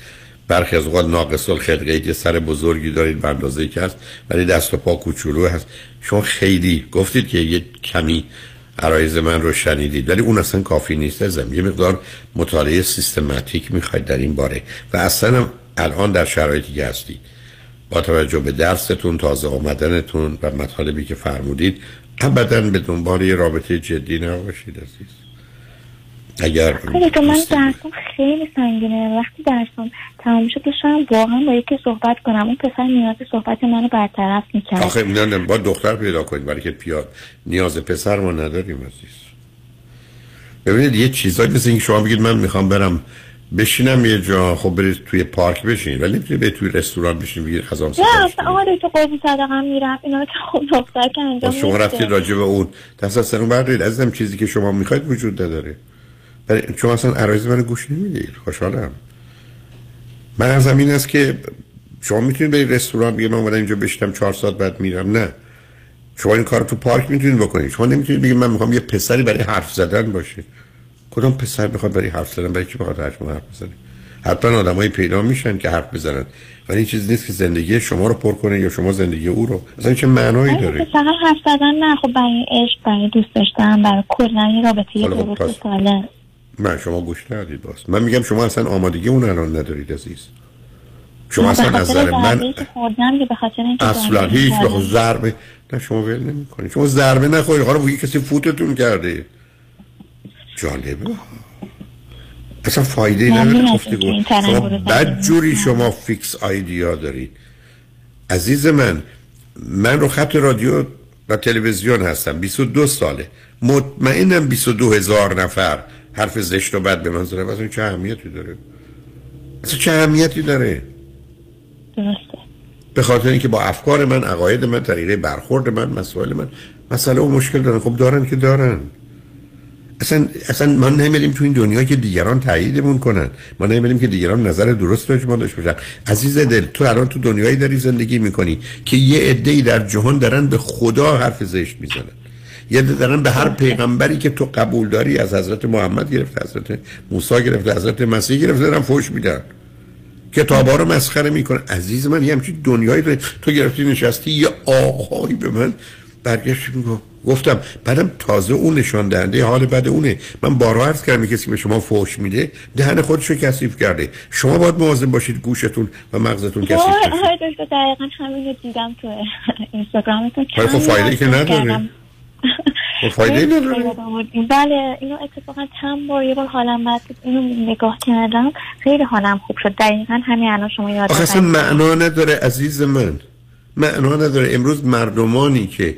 برخی از اوقات ناقص الخلقه که سر بزرگی دارید به اندازه‌ای که هست ولی دست و پا کوچولو هست. شما خیلی گفتید که یه کمی عرایز من رو شنیدید ولی اون اصلا کافی نیست. ازم یه مقدار مطالعه سیستماتیک میخواید در این باره، و اصلا الان در شرایطی که هستید با توجه به درستون، تازه آمدنتون و مطالبی که فرمودید ابدا به دنبال یه رابطه جدی نباشید عزیز. اگر خیلی تو من درسم خیلی سنگینه، وقتی درسم تمام شد شاید واقعا با یکی صحبت کنم، اون پسر نیاز صحبت منو برطرف میکنه. آخه نه نه با دختر پیدا کنید، برای که پیاد نیاز پسر ما نداریم عزیز. ببینید یه چیزایی مثل اینکه شما بگید من میخوام برم بشینم یه جا، خب برید توی پارک بشینید ولی نمیتونید برید توی رستوران بشینید بگید خزام سفارش کنید. نه آقا تو قاضی صدقم میرم اینا که خب دختر که انجام شما رفتید راجع به اون تاساس اون بردید عزیزم، چیزی که شما میخواید وجود نداره. شما اصلا عرایض من گوش نمیدید. خوشحالم. من از این است که شما میتونید برید رستوران بگید من اومدم اینجا بشینم چهار ساعت بعد میرم. نه، شما این کار تو پارک میتونید بکنید. شما نمیتونید بگید من میخوام یه پسری برای حرف زدن باشه. کدوم پسر میخواد برای حرف زدن؟ برای کی بخواد حرف بزنه؟ حتما آدمایی پیدا میشن که حرف بزنن ولی این چیز نیست که زندگی شما رو پر کنه یا شما زندگی او رو. اصلا چه معنایی داره؟ مثلا حرف زدن نه، خب برای عشق، برای دوست داشتن، برای کردن رابطه درست سالم. من شما گوش ندید باز. من میگم شما اصلا آمادگی اون الان ندارید عزیز. شما اصلا از نظر من اصلا هیچ بخو ضربه نه شما ول نمی‌کنید. شما ضربه نخورید. حالا بگید کسی فوتتون کرده. جالبه. اصلا فایده‌ای نداره گفتگو. بد جوری شما فیکس ایده دارید. عزیز من، من رو خط رادیو و تلویزیون هستم. بیست و دو ساله. مطمئنم بیست و دو هزار نفر حرف زشت و بد به من زده. اصلا چه اهمیتی داره؟ اصلا چه اهمیتی داره؟ درسته. به خاطر اینکه با افکار من، عقاید من، طریقه برخورد من، مسائل من مسئله و مشکل دارن. خب دارن که دارن. اصلا اصلا ما نمی‌ریم تو این دنیا که دیگران تاییدمون کنن. ما نمی‌ریم که دیگران نظر درست راجع به ما داشته باشن. عزیز دل، تو الان تو دنیایی داری زندگی می‌کنی که یه عده‌ای در جهان دارن به خدا حرف زشت می‌زنن. یه دارن به هر پیغمبری که تو قبول داری، از حضرت محمد گرفته، حضرت موسی گرفته، حضرت مسیح گرفته، دارن فحش میدن، کتابا رو مسخره میکنن. عزیز من یه همچین دنیایی داری. تو گرفتی نشستی، یه آقایی به من برگشت گفتم بعدم تازه اون نشان دهنده حال بد اونه. من بارها عرض کردم کسی به شما فحش میده دهن خودشو کثیف کرده. شما باید مواظب باشید گوشتون و مغزتون کثیف نشه. آره دکتر دقیقاً همین رو دیدم تو اینستاگرامتون. خب فایده که نداره. بله اینو اتفاقا چند بار یه بار حالم بد اینو نگاه کردم خیلی حالم خوب شد. دقیقاً همین الان شما یاد آخه اصلا معنا نداره عزیز من، معنا نداره. امروز مردمانی که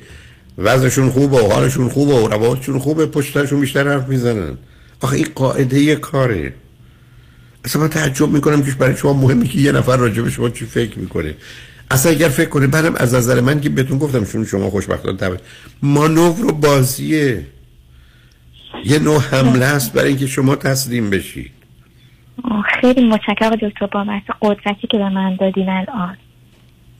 وضعشون خوبه و حالشون خوبه و روابطشون خوبه پشتشون بیشتر حرف میزنن. آخه این قاعده یه کاره. اصلا من تعجب میکنم که برای شما مهمه که یه نفر راجع به شما چی فکر میکنه. اصلا اگر فکر کنه برم از نظر من که بهتون گفتم چون شما خوشبختانه تبدیل مانور و بازیه، یه نوع حمله است برای اینکه شما تسلیم بشید. خیلی متشکرم دکتر بابت قدرتی که به من دادین. الان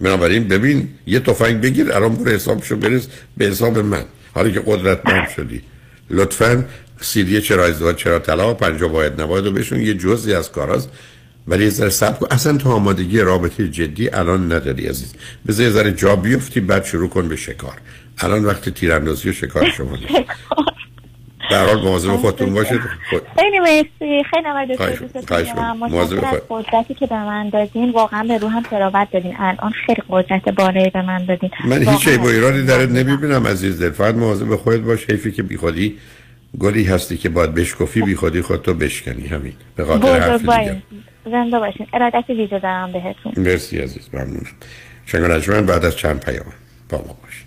بنابراین ببین یه تفنگ بگیر الان برو حسابشو برس به حساب من حالا که قدرتمند شدی. لطفاً سیدی چرا ازدواج چرا طلاق پنجا باید نباید و بهشون یه جزئی از کاراست ولی یه ذره صبر کن. اصلا تو آمادگی رابطه جدی الان نداری عزیز. بذار یه ذره جا بیفتی بعد شروع کن به شکار. الان وقت تیراندازی و شکار شما نیست. به هر حال مواظب خودتون باشید. خیلی مرسی، خیلی ممنون دکتر. مواظب خودت. قدرتی که به من دادین واقعا به روحم تراوت دادین. الان خیلی قدرت بالایی به من دادین. من هیچ چیزی با ایرادی درت نمیبینم عزیز دل. فقط مواظب خودت باش. حیفی که بیخودی گلی هستی که باید بشکفی بی خودی خودتو بشکنی. همین به خاطر حرف دیگه. زنده باشین. ارادت ویژه دارم بهتون. مرسی عزیز، ممنونم. شنگرجمن بعد از چند پیام با ما باشین.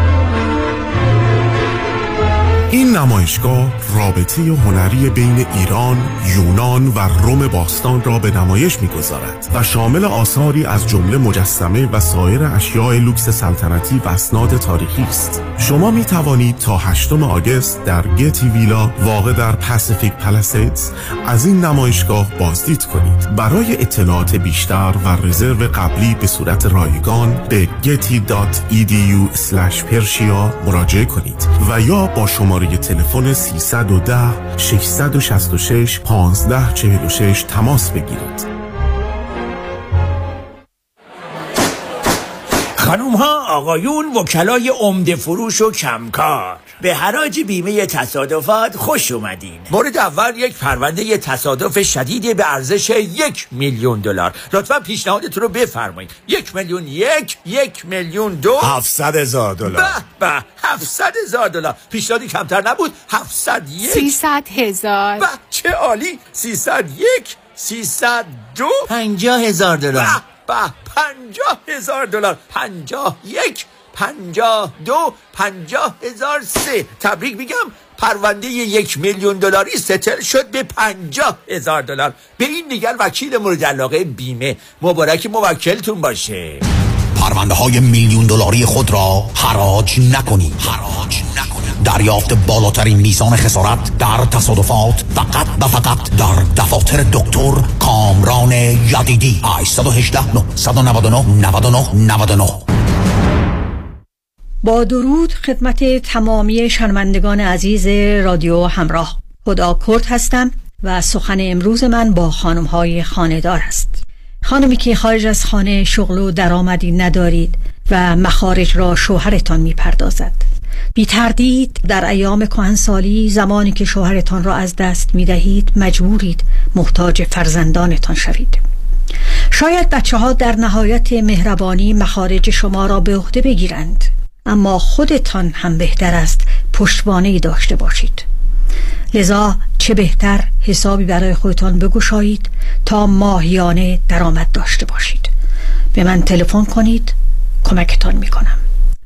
این نمایشگاه رابطه هنری بین ایران، یونان و روم باستان را به نمایش می‌گذارد و شامل آثاری از جمله مجسمه و سایر اشیاء لوکس سلطنتی و اسناد تاریخی است. شما می توانید تا هشتم آگوست در گتی ویلا واقع در پاسیفیک پلاسیدز از این نمایشگاه بازدید کنید. برای اطلاعات بیشتر و رزرو قبلی به صورت رایگان به گتی دات ای دی یو اسلش پرشیا مراجعه کنید و یا با شما برای تلفن سیصد و ده ششصد و شصت و شش پانزده چهل و شش تماس بگیرید. خانوم ها، آقایون، وکلای عمده فروش و کمکار، به حراج بیمه تصادفات خوش اومدین. مورد اول یک پرونده تصادف شدید به ارزش یک میلیون دلار. لطفا پیشنهادتون رو بفرمایید. یک میلیون یک، یک میلیون دو، هفتصد هزار دلار. به به، هفتصد هزار دلار. پیشنهادی کمتر نبود. هفتصد یک، سیصد هزار. به چه عالی. سیصد یک، سیصد دو، پنجاه هزار دلار. به پنجاه هزار دلار، پنجاه یک، پنجاه دو، پنجاه هزار سه. تبریک میگم، پرونده یک میلیون دلاری ستل شد به پنجاه هزار دلار. به این دیگر وکیل مورد علاقه بیمه. مبارک موکلتون باشه. پرونده های میلیون دلاری خود را حراج نکنید. حراج نکنید. دریافت بالاترین میزان خسارت در تصادفات فقط و فقط در دفاتر دکتر کامران یدیدی. هشت یک هشت نه نه نه نه نه نه نه. با درود خدمت تمامی شنوندگان عزیز رادیو همراه. خدا کرد هستم و سخن امروز من با خانم‌های خانه‌دار است. خانمی که خارج از خانه شغل و درآمدی ندارید و مخارج را شوهرتان می‌پردازد. بی تردید در ایام کهنسالی زمانی که شوهرتان را از دست می‌دهید مجبورید محتاج فرزندانتان شوید. شاید بچه‌ها در نهایت مهربانی مخارج شما را به عهده بگیرند، اما خودتان هم بهتر است پشتوانه‌ای داشته باشید. لذا چه بهتر حسابی برای خودتان بگشایید تا ماهیانه درآمد داشته باشید. به من تلفن کنید، کمکتان میکنم.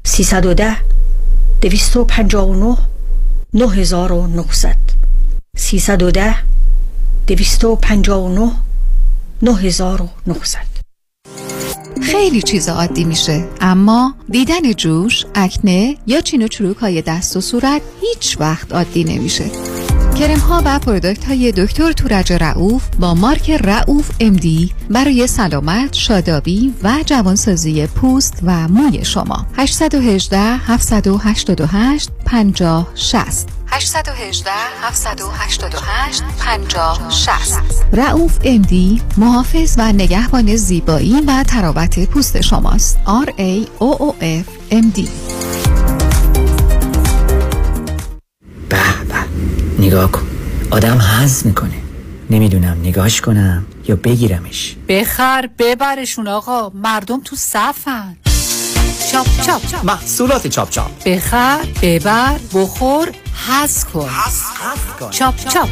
سیصد و ده دویست و پنجاه و نه نه هزار و نهصد. سیصد و ده دویست و پنجاه و نه نه هزار و نهصد. خیلی چیزا عادی میشه، اما دیدن جوش، اکنه یا چین و چروک‌های دست و صورت هیچ وقت عادی نمیشه. کرم‌ها و پروداکت‌های دکتر تورج رؤوف با مارک رؤوف ام دی برای سلامت، شادابی و جوانسازی پوست و موی شما. هشت یک هشت هفت هشت هشت پنج صفر شش صفر هشت یک هشت هفت هشت هشت پنج صفر شش صفر. رؤوف امدی محافظ و نگهبان زیبایی و تراوت پوست شماست. آر ای او او اف ام دی. به به، نگاه کن، آدم هضم میکنه. نمیدونم نگاهش کنم یا بگیرمش. بخر ببرشون آقا، مردم تو صفن. چاپ چاپ محصولات چاپ چاپ. بخر ببر بخور هضم کن. کن چاپ چاپ.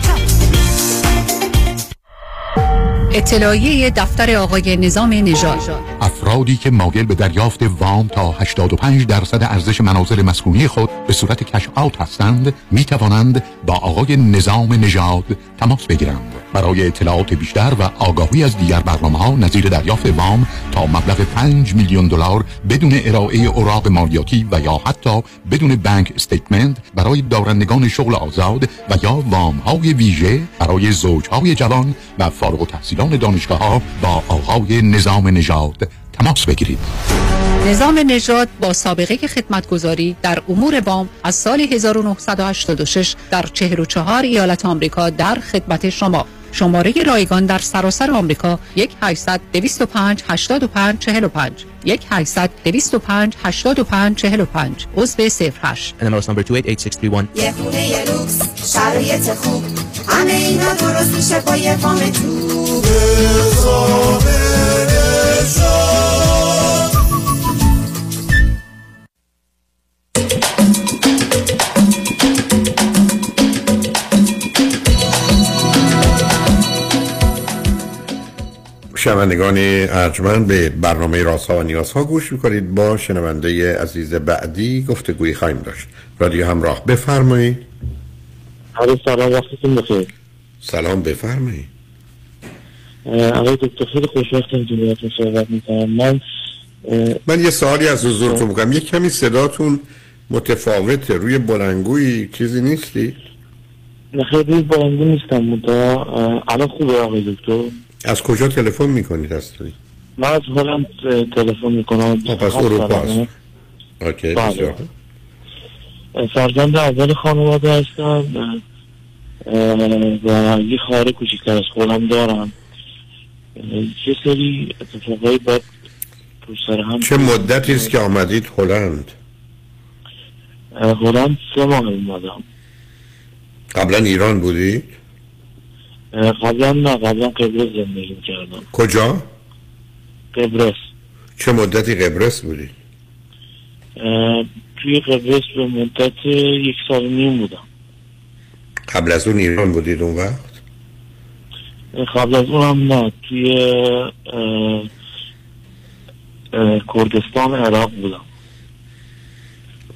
اطلاعیه دفتر آقای نظام نژاد: افرادی که مایل به دریافت وام تا هشتاد و پنج درصد ارزش منازل مسکونی خود به صورت کش آوت هستند می توانند با آقای نظام نژاد تماس بگیرند. برای اطلاعات بیشتر و آگاهی از دیگر برنامه‌ها نظیر دریافت وام تا مبلغ پنج میلیون دلار بدون ارائه اوراق مالیاتی و یا حتی بدون بانک استیتمنت برای دارندگان شغل آزاد و یا وام‌های ویژه برای زوج‌های جوان و فارغ التحصیلان دانشگاه‌ها با آقای نظام نژاد تماس بگیرید. نظام نژاد با سابقه خدمتگزاری در امور وام از سال هزار و نهصد و هشتاد و شش در چهل و چهار ایالت آمریکا در خدمت شما. شماره رایگان در سراسر آمریکا یک هشتصد دویست و پنج هشتاد و پنج چهل و پنج، یک هشتصد دویست و پنج هشتاد و پنج چهل و پنج، عضو صفر هشت. and numbers number دو هشت هشت شش سه یک. یه خونه یه لوکس، شرایط خوب، همه اینا درست میشه با یه وام خوب. شنوندگان ارجمند، به برنامه رازها و نیازها گوش میکنید. با شنونده عزیز بعدی گفتگویی خواهیم داشت. رادیو همراه، بفرمایید. سلام، وقتتون بخیر. سلام، بفرمایید. آقای دکتر خیلی خوشوقتم که باهاتون صحبت میکنم. من من یه سوالی از حضورتون میکنم. یک کمی صداتون متفاوته، روی بلندگویی چیزی نیستی؟ نه خیلی روی بلندگو نیستم. مدا الان خوبه آقای دکتر؟ از کجا تلفن میکنید هستی؟ من از هلند تلفن میکنم. پس اروپا هست. اوکی، بسیار. فرزند اول خانواده هستم و یه خواهر کوچیکتر از خودم دارم. چه سری اتفاقایی باید تو سر هم؟ چه مدتی است که آمدید هلند؟ هلند سه ماه اومدم. قبلا ایران بودی؟ قبلا نه، قبلا قبرس زندگی کردم. کجا؟ قبرس. چه مدتی قبرس بودی؟ توی قبرس به مدت یک سال نیم بودم. قبل از اون ایران بودید اون وقت؟ قبل از اون هم نه، توی اه، اه، کردستان عراق بودم.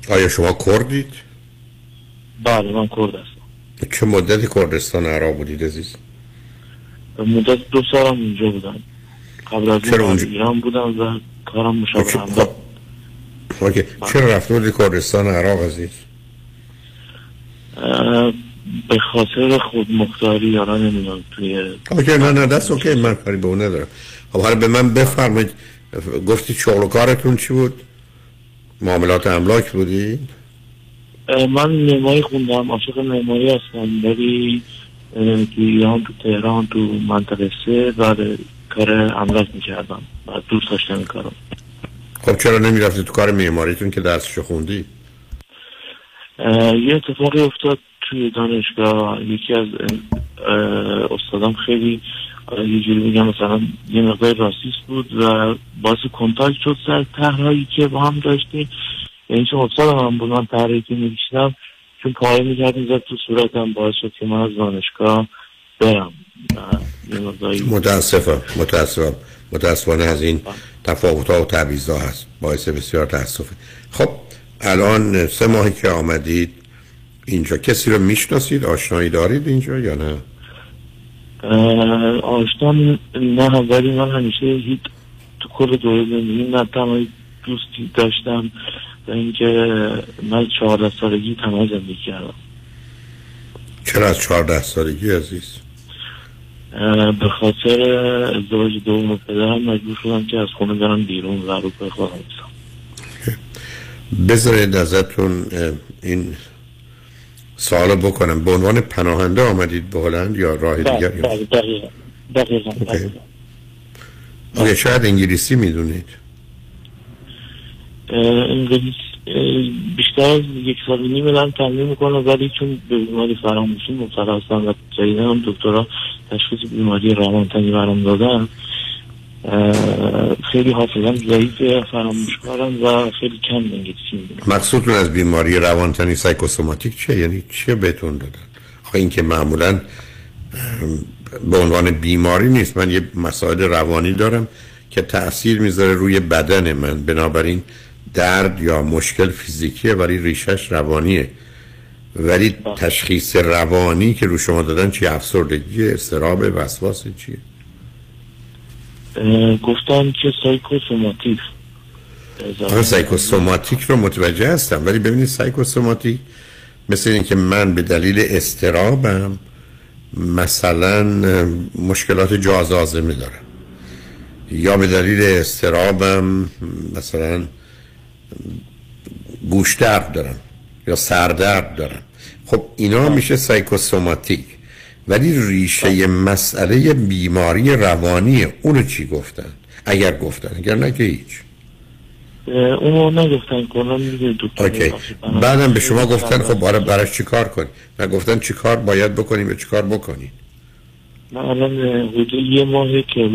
آیا شما کردید؟ بله، من کرد هستم. چه مدتی کردستان عراق بودید عزیز؟ مدت دو سال هم اونجا بودم. قبل از اون ایران بودم و کارم مشابه هم بود. اوکی، چرا رفت بودی کردستان عراق عزیز؟ به خاطر خود مختاری یارا نمیدونم توی. اوکی، نه نه دست اوکی، من کاری به اون ندارم. خب حالا به من بفرمایید، گفتی شغل و کارتون چی بود؟ معاملات املاک بودی؟ من معماری خوندم، عاشق معماری هستم، ولی تو ایران، تو تهران، تو منطقه سه بعد کار املاک میکردم و دوست داشتم کارم. خب چرا نمیرفتی تو کار معماریتون که درسشو خوندی؟ یه اتفاقی افتاد توی دانشگاه. یکی از استادم خیلی یه جوری میگم مثلا یه مقدار راسیست بود و باعث کنتاکت شد سر طرحهایی که با هم داشتیم. یعنی چون استادم هم بود، من طرحی که میکشیدم چون پایه میکرد میزد تو صورتم، باعث شد که من از دانشگاه برم. متاسفم متاسفم متاسفانه از این تفاوت‌ها و تبعیض‌ها هست، باعث بسیار تأسفه. خب الان سه ماهی که آمدید اینجا، کسی رو میشناسید؟ آشنایی دارید اینجا یا نه؟ آشنا نه، ولی من همیشه هیچ تو کل دوره زندگی نه تنها دوستی داشتم و اینکه من چهارده سالگی تنها زندگی کردم. چرا از چهارده سالگی عزیز؟ به خاطر ازدواج دوم پدرم مجبور شدم که از خونه برم بیرون و رو به خودم بزنم. بذارید ازتون این سوال بکنم، به عنوان پناهنده آمدید به هلند یا راه دیگه؟ دقیقاً دقیقاً دقیقاً. شاید انگلیسی میدونید؟ انگلیسی بیشتر یک سال و نیم الان تمرین میکنم، ولی چون به بیماری فراموشی مبتلا هستم و جدیداً هم دکترها تشخیص بیماری روانتنی برام دادن، خیلی حافظم ضعیفه، فراموشکارم و خیلی کم انگلیسی میدونم. مقصودتون از بیماری روانتنی سایکوسوماتیک چه؟ یعنی چه بهتون دادن؟ آخه این که معمولا به عنوان بیماری نیست، من یه مسائل روانی دارم که تأثیر میذاره روی بدن من، بنابراین درد یا مشکل فیزیکیه ولی ریشش روانیه. ولی تشخیص روانی که رو شما دادن چی؟ افسردگی، اضطراب، وسواس، چیه؟ گفتم که سایکوسوماتیک. آره سایکوسوماتیک رو متوجه هستم، ولی ببینید سایکوسوماتیک مثل این که من به دلیل اضطرابم مثلا مشکلات جاذازمه دارم، یا به دلیل اضطرابم مثلا گوش درد دارم یا سردرد دارم. خب اینا میشه سایکوسوماتیک، ولی ریشه مسئله بیماری روانیه. اونو چی گفتن؟ اگر گفتن، اگر نه که هیچ. اونو نگفتن کنم دکتر. بعدم به شما گفتن خب آره براش چی کار کنی؟ نه گفتن چی کار باید بکنیم و چی کار بکنیم؟ من الان حدود یه ماهه که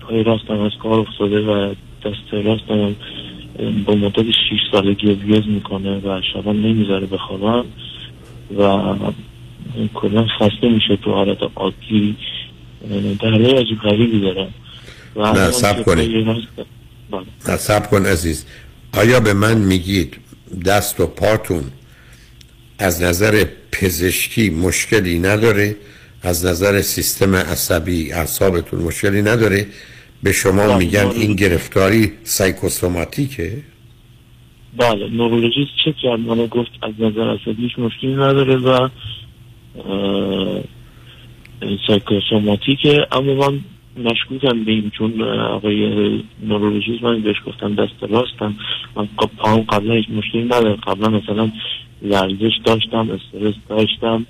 پای راستم از کار افتاده و دست راستم با مدت شیش سالگی ویز میکنه و شبا نمیذاره بخوابم و کلا خسته میشه تو حالت عادی، درده عجیب غریبی دارم. نه سب کنید، نه سب کن عزیز. آیا به من میگید دست و پاتون از نظر پزشکی مشکلی نداره، از نظر سیستم عصبی اعصابتون مشکلی نداره، به شما میگن این گرفتاری سایکوسوماتیکه؟ بله، نورولوژیست چک کرد، منو گفت از نظر عصبیش مشکلی نداره و سایکوسوماتیکه، اما من مشکوکم به این، چون آقای نورولوژیست من بهش گفتم دست راستم، من پاهم قبلا هیچ مشکلی نداره، قبلا مثلا لرزش داشتم، استرس داشتم،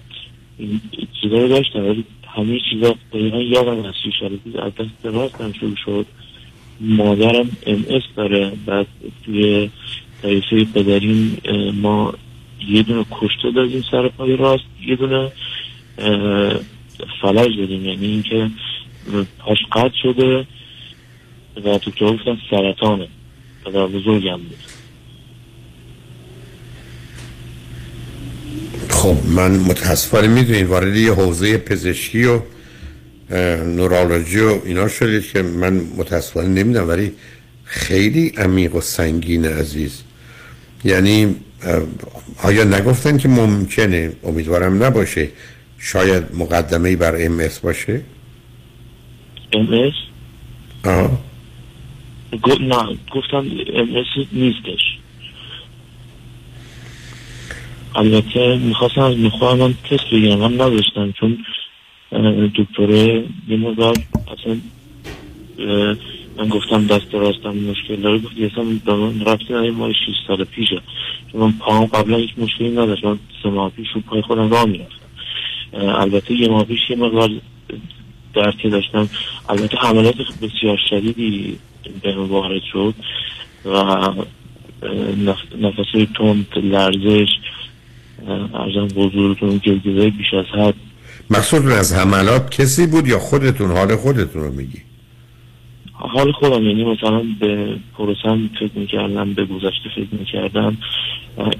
این چیزایی داشتم، ولی همه چیزا دقیقا یادم از شیش سالگی از دست راستم شروع شد. مادرم ام اس داره، بعد توی طایفه پدریم ما یه دونه کشته دادیم سر پای راست، یه دونه فلج دادیم، یعنی اینکه پاش قطع شده و تو که گفتن سرطانه، پدر بزرگم بود. خب من متاسفانه میدونید وارد یه حوزه پزشکی و نورولوژی و اینا شدید که من متاسفانه نمیدونم، ولی خیلی عمیق و سنگین عزیز. یعنی آیا نگفتن که ممکنه، امیدوارم نباشه، شاید مقدمه‌ای بر ام اس باشه؟ ام اس؟ آها نه گفتن ام اس نیستش. البته میخواستم از میخواهم تست بگیرم، هم نداشتم چون دکتره یه مقدار اصلا من گفتم دست راستم مشکل داره، گفت یه اصلا رفتی نهیم مای شیش سال پیشه، چون من پاهم قبلا هیچ مشکلی نداشت، من سه ماه پیش رو پای خودم را میرفتم. البته یه ماه پیش یه مقدار درکی داشتم، البته حملات بسیار شدیدی به من وارد شد و نفسی تند، لرزش، ارزم بزرگتون، گلگیزه بیش از حد. مقصودتون از حملات کسی بود یا خودتون؟ حال خودتون رو میگی؟ حال خودم، یعنی مثلا به پروسم فکر میکردم، به گذشته فکر میکردم.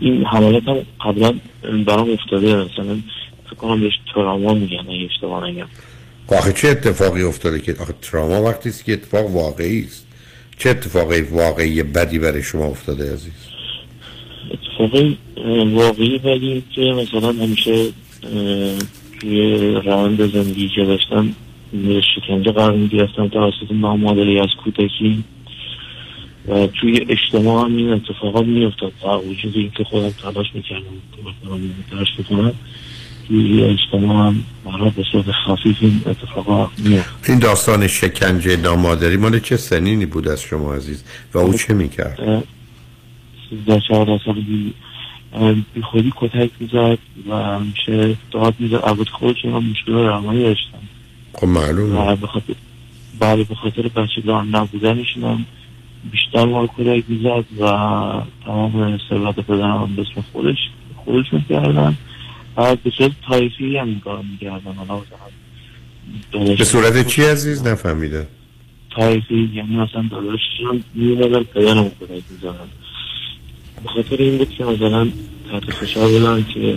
این حملات هم قبلا برام افتاده، مثلا فکر کنم بهش تراما میگن اگه اشتباه نگم. آخه چه اتفاقی افتاده که آخه تراما وقتی است که اتفاق واقعی است؟ چه اتفاقی واقعی بدی برای شما افتاده عزیز؟ اتفاقی واقعی بدی که مثلا همیشه توی روند زندگی که داشتم شکنجه قرار می‌گرفتم توسط نامادری از کودکی و توی اجتماع هم این اتفاقات می‌افتاد، با وجود اینکه خودم تلاش می‌کردم درست کنم، توی اجتماع هم برای به صورت خفیف این اتفاقات می‌افتاد. این داستان شکنجه نامادری مال چه سنینی بود از شما عزیز و او چه می‌کرد؟ سیزده چهارده سالگی بی خودی کتک میزد و همیشه داد میزد. عبود خودش هم مشکل روانی داشتن. خب معلومه. بله، به خاطر بچه دارم نبودنشون هم بیشتر ما کتک میزد و تمام ثروت پدرم هم بسم خودش خودش میکردن. بعد به صورت طایفی هم این کار میکردن. به صورت چی عزیز؟ نفهمیده. طایفی یعنی مثلا داداششون میبادن پدرم کتک میزدن. به خاطر این بود که مثلا تحت فشار بودن که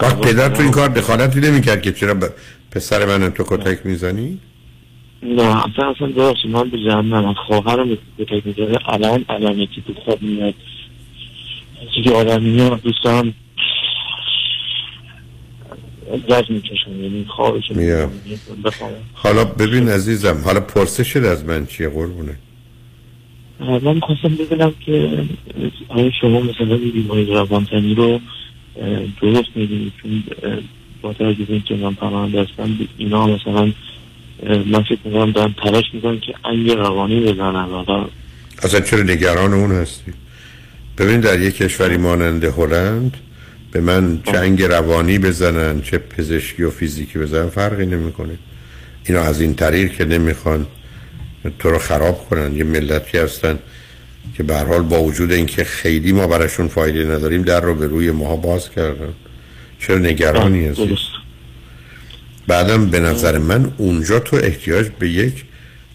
آه پدر تو این کار دخالتی نمی‌کرد که چرا پسر من تو کتک میزنی؟ نه اصلا اصلا درست من به جهنم خواهرم کتک میزنه. الان الان یکی تو خواب میاد یکی آدمی میاد دوستم گرد میکشم یعنی خواهش میاد. حالا ببین عزیزم، حالا پرسشت از من چیه قربونه؟ من میخواستم ببینم که آیا شما مثلا بیماری روانتنی رو درست میدونید؟ چون با توجه به اینکه من پرونده هستم اینا مثلا من فکر میکنم دارن تلاش میکنن که انگ روانی بزنن. اصلا چرا نگران اون هستی؟ ببین در یک کشوری مانند هلند به من چه انگ روانی بزنن چه پزشکی و فیزیکی بزنن فرقی نمیکنه. اینا از این طریق که نمیخوان تو رو خراب کنن. یه ملتی هستن که به هر حال با وجود اینکه خیلی ما براشون فایده نداریم در رو به روی ماها باز کردن. چرا نگرانی هستی؟ بعدم به نظر من اونجا تو احتیاج به یک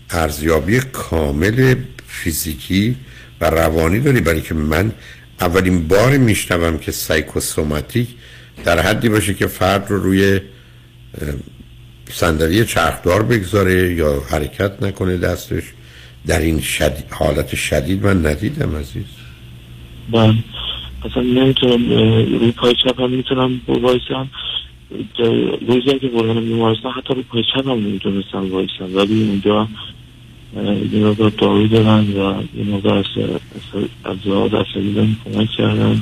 ارزیابی کامل فیزیکی و روانی داری، برای که من اولین بار میشنوم که سایکوسوماتیک در حدی باشه که فرد رو روی صندلی چرخدار بگذاره یا حرکت نکنه دستش. در این شدید حالت شدید من ندیدم عزیز. بله اصلا نمیتونم روی پای چپ هم میتونم بایستم. روزی که بردنم بیمارستان حتی روی پای چپ هم نمیتونستم بایستم، ولی اونجا یه مقدار داروی دارن و یه مقدار ابزار دستگی دارن کمک کردن.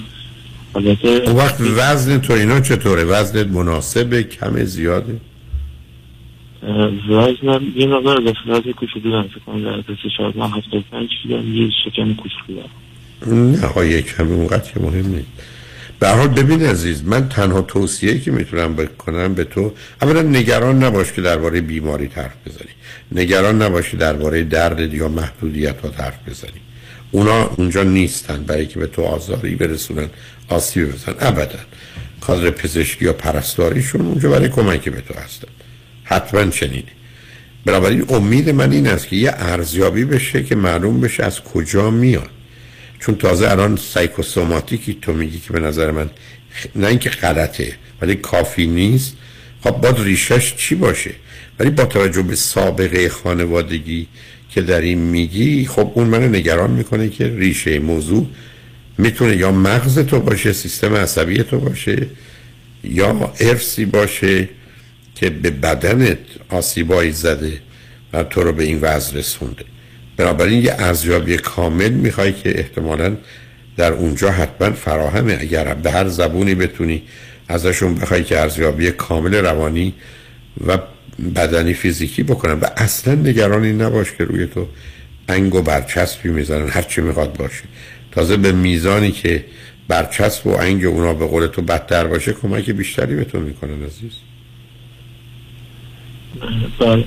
اون وقت وزن تو اینا چطوره؟ وزنت مناسبه؟ کم زیاده؟ وزنم یه مقدار دفعات کوچولو دارم، فکر کنم در حد شاید من هفتاد و پنج کیلوام یه شکم کوچولو دارم. نه آ یک کمی اونقدر که مهم نیست. به هر حال ببین عزیز، من تنها توصیه‌ای که میتونم بکنم به تو، اولا نگران نباش که درباره بیماری حرف بزنی، نگران نباش درباره درد یا محدودیت‌ها حرف بزنی. اونا اونجا نیستن برای که به تو آزاری برسونن، آسیب بزنن. ابدا کادر پزشکی یا پرستاریشون اونجا برای کمک به تو هستن. حتما چنینه. بنابراین امید من این است که یه ارزیابی بشه که معلوم بشه از کجا میاد. چون تازه الان سایکوسوماتیکی تو میگی که به نظر من نه اینکه غلطه ولی کافی نیست. خب باید ریشش چی باشه؟ ولی با توجه به سابقه خانوادگی که در این میگی، خب اون منو نگران میکنه که ریشه موضوع میتونه یا مغز تو باشه، سیستم عصبی تو باشه، یا ارثی باشه که به بدنت آسیبایی زده و تو رو به این وضع رسونده. بنابراین یه ارزیابی کامل میخوای که احتمالاً در اونجا حتما فراهمه. اگر به هر زبونی بتونی ازشون بخوای که ارزیابی کامل روانی و بدنی فیزیکی بکنن و اصلا نگرانی نباش که روی تو انگ و برچسبی میزنن. هرچی میخواد باشه، تازه به میزانی که برچسب و انگ اونا به قول تو بدتر باشه کمک بیشتری به تو میکنن عزیز. بله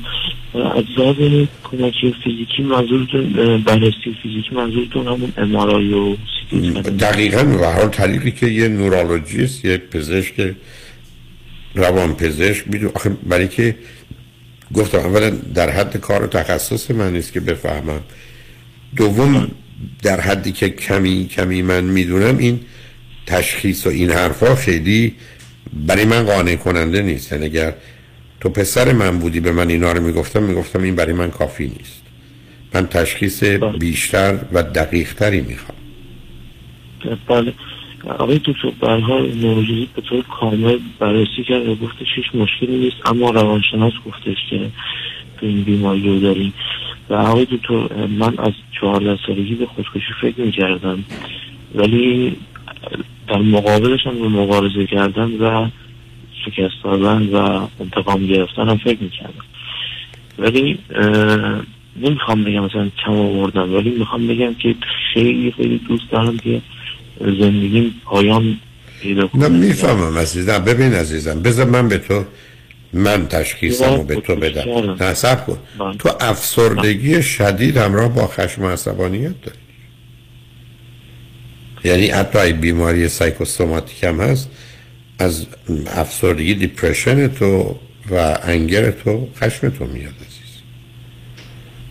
از لحاظ کمکی فیزیکی منظورتون بررسی فیزیکی منظورتون همون ام آر آی و سی تی اسکن؟ دقیقاً به هر طریقی که یه نورولوژیست یه پزشک روانپزشک میدونه. آخه برای که گفتم اولا در حد کار و تخصص من نیست که بفهمم، دوم در حدی که کمی کمی من میدونم این تشخیص و این حرفا خیلی برای من قانع کننده نیست. اگر تو پسر من بودی به من اینا رو میگفتم میگفتم این برای من کافی نیست. من تشخیص بیشتر و دقیق تری میخوام. بله آقای دکتر برها نوروجی به طور کامل بررسی کرد و گفتش هیچ مشکلی نیست، اما روانشناس گفتش که تو این بیماری رو داریم. و آقای دکتر من از چهارده سالگی به خودکشی فکر میکردم، ولی در مقابلش هم به مبارزه کردم و شکست دادن و انتقام گرفتن هم فکر میکردم. ولی نمیخوام بگم مثلا کم آوردم، ولی میخوام بگم که خیلی خیلی دوست دارم که زندگیم پایان پیدا کنه. نه میفهمم عزیزم، ببین عزیزم، بذار من به تو من تشخیصمو به تو بدم. تصف کن من. تو افسردگی من. شدید همراه با خشم و عصبانیت داری، یعنی حتی بیماری سایکوسوماتیک هم هست، از افسردگی دیپرشن تو و انگر تو خشم تو میاد عزیز.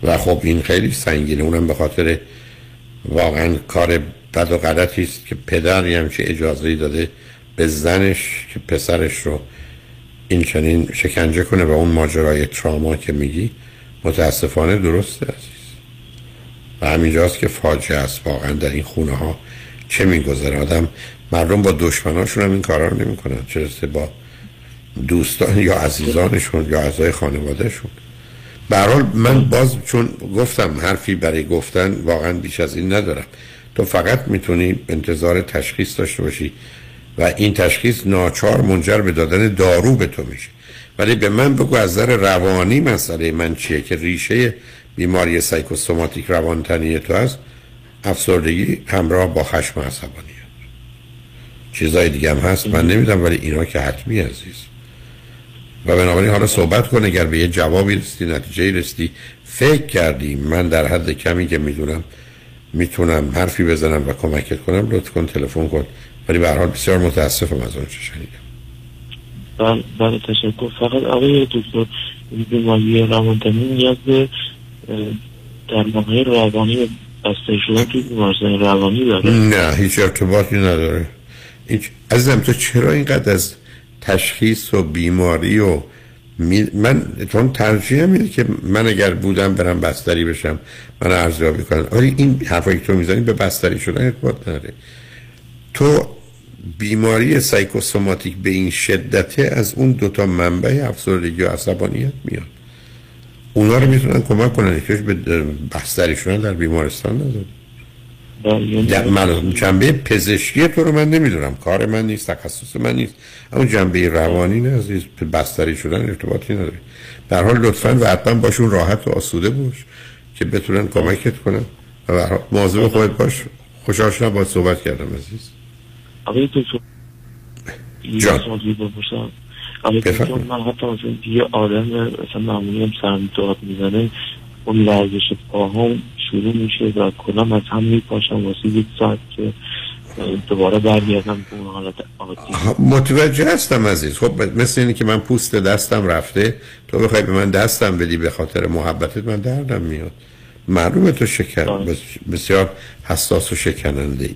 و خب این خیلی سنگینه، اونم به خاطر واقعا کار بد و غلطی است که پدری هم چه اجازه‌ای داده به زنش که پسرش رو این چنین شکنجه کنه و اون ماجرای تراما که میگی متاسفانه درسته عزیز. و همینجاست که فاجعه است واقعا در این خونه ها چه میگذره. آدم مردم با دشمناشون هم این کارا رو نمیکنن، چه رسه با دوستان یا عزیزانشون یا اعضای خانوادهشون. به هر حال من باز چون گفتم حرفی برای گفتن واقعا بیش از این ندارم. تو فقط میتونی انتظار تشخیص داشته باشی و این تشخیص ناچار منجر به دادن دارو به تو میشه. ولی به من بگو از نظر روانی مسئله من چیه که ریشه بیماری سایکوسوماتیک روانتنی تو هست، افسردگی همراه با خشم و عصبانیت. چیزای دیگه هم هست من نمیدونم، ولی اینا که حتمی عزیز. و بنابراین حالا صحبت کن، اگر به یه جوابی رسیدی، نتیجه‌ای رسیدی، فکر کردی من در حد کمی که میدونم میتونم حرفی بزنم و کمکت کنم، لطف کن تلفن کن. ولی به هر حال بسیار متاسفم از اون چه شنیدم. بله بله تشکر. فقط آقای دکتر بیماری روانتنی نیاز به درمانهای روانی بسته شدن توی بیمارستان روانی داره؟ نه هیچ ارتباطی نداره. هیچ. عزیزم تو چرا اینقدر از تشخیص و بیماری و می... من تون ترجیح میده که من اگر بودم برم بستری بشم، من ارزیابی کنم. ولی این حرفایی که تو میزنی به بستری شدن ارتباط نداره. تو بیماری سایکوسوماتیک به این شدته از اون دوتا منبع افسردگی و عصبانیت میاد، اونا رو میتونن کمک کنن که به بستری شدن در بیمارستان نداره. من جنبه پزشکی تو رو من نمیدونم، کار من نیست، تخصص من نیست، اما جنبه روانی نه عزیز، بستری شدن ارتباطی نداره. در حال لطفاً و حتما باشون راحت و آسوده باش که بتونن کمکت کنن و مواظب خودت باش. خوش آشنا باهات صحبت کردم عزیز. آقای دکتر جان آقای دکتر من حتی مثلا یه آدم مثلا معمولی هم سرم داد میزنه، اون لرزش پاهام شروع میشه و کلا از هم میپاشم واسه یک ساعت که دوباره برگردم به اون حالت عادی. متوجه هستم عزیز. خب مثل اینه که من پوست دستم رفته، تو بخوای به من دستم بدی به خاطر محبتت من دردم میاد. معلومه تو شکن بسیار حساس و شکننده ای،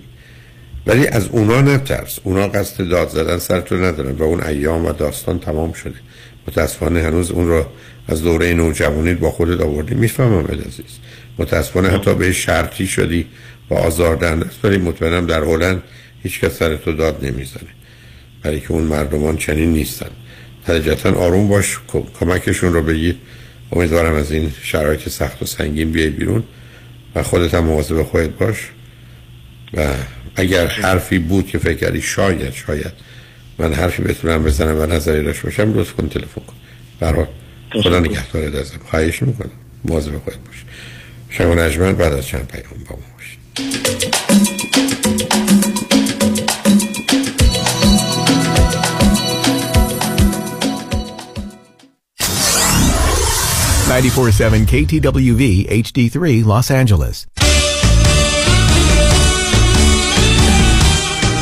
ولی از اونا نترس، اونا قصد داد زدن سرتو ندارن و اون ایام و داستان تمام شده. متاسفانه هنوز اون رو از دوره نوجوانی با خودت آوردی. میفهمم عزیز، متاسفانه حتی به شرطی شدی و آزاردهنده، ولی مطمئنم در هلند هیچ کس سرتو داد نمیزنه، برای که اون مردمان چنین نیستن. ترجیحاً آروم باش، کمکشون رو بگیر. امیدوارم از این شرایط سخت و سنگین بیای بیرون و خودت هم مواظب خودت باش. و اگر حرفی بود که فکر کردی شاید شاید من حرفی بتونم بزنم و نظری داشته باشم، لطف کن تلفن کن. برای خدا نگهدارت ازم، خواهش میکنم مواظب خودت باش. شما نجمن بعد از چند پیام با ما باشید. ninety-four point seven کی تی دبلیو وی اچ دی three Los Angeles.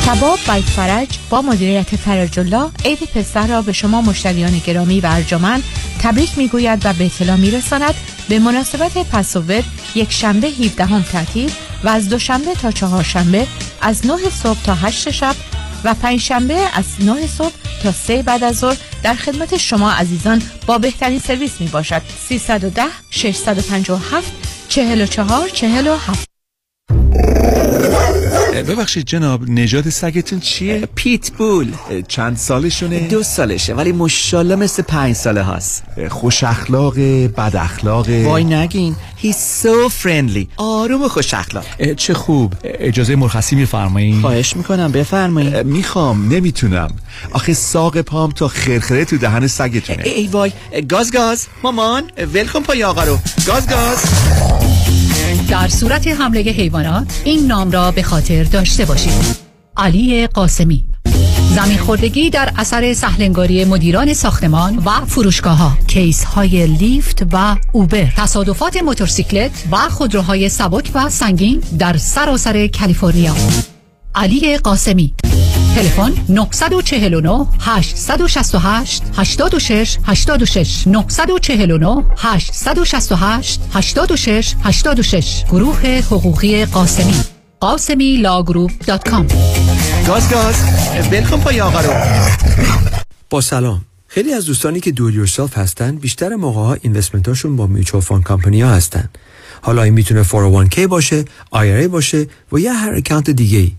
کباب بای فرج با مدیریت فرج الله عید پسر را به شما مشتریان گرامی و ارجمند تبریک میگوید و به اطلاع میرساند به مناسبت پسوور یک شنبه هفدهم تعطیل و از دوشنبه تا چهارشنبه از نه صبح تا هشت شب و پنجشنبه از نه صبح تا سه بعد از ظهر در خدمت شما عزیزان با بهترین سرویس می باشد. سیصد و ده ششصد و پنجاه و هفت چهل و چهار چهل و هفت. ببخشید جناب، نژاد سگتون چیه؟ پیتبول. چند سالشونه؟ دو سالشه ولی ماشاءالله مثل پنج ساله هاست. خوش اخلاقه، بد اخلاقه؟ وای نگین، هی سو فرندلی، آروم و خوش اخلاق. چه خوب. اجازه مرخصی میفرمایید؟ خواهش میکنم بفرمایید. میخوام، نمیتونم. آخه ساق پام تا خرخره تو دهن سگتونه. ای, ای وای، گاز گاز، مامان، ولکم پای آقا رو. گاز گاز. در صورت حمله حیوانات این نام را به خاطر داشته باشید. علی قاسمی. زمین خوردگی در اثر سهلنگاری مدیران ساختمان و فروشگاه‌ها، کیس‌های لیفت و اوبر، تصادفات موتورسیکلت و خودروهای سبک و سنگین در سراسر کالیفرنیا. علی قاسمی. تلفن نه چهار نه هشت شش هشت هشت شش هشت شش نه چهار نه هشت شش هشت هشت شش هشت شش. گروه حقوقی قاسمی. قاسمی لا گروپ دات کام. گاز گاز بلخم پای آقا رو. با سلام. خیلی از دوستانی که دو یورسلف هستن بیشتر موقعها اینوستمنت هاشون با میچوال فاند کمپانی ها هستن. حالا این میتونه فور او وان کی باشه، آی آر ای باشه و یا هر اکانت دیگه ای.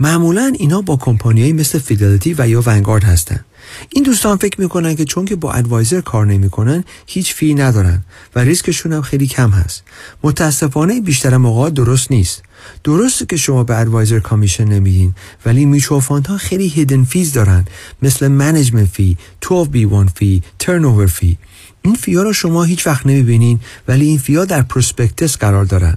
معمولا اینا با کمپانیایی مثل فیدلیتی و یا ونگارد هستن. این دوستان فکر میکنن که چون که با ادوایزر کار نمیکنن هیچ فی ندارن و ریسکشون هم خیلی کم هست. متاسفانه بیشتر موقع درست نیست. درسته که شما به ادوایزر کامیشن نمیدین، ولی میچوال فاند ها خیلی هیدن فیز دارن، مثل منیجمنت فی، توئلو بی وان فی، ترنوور فی. این فی ها رو شما هیچ وقت نمیبینین، ولی این فی ها در پروسپکتس قرار دارن.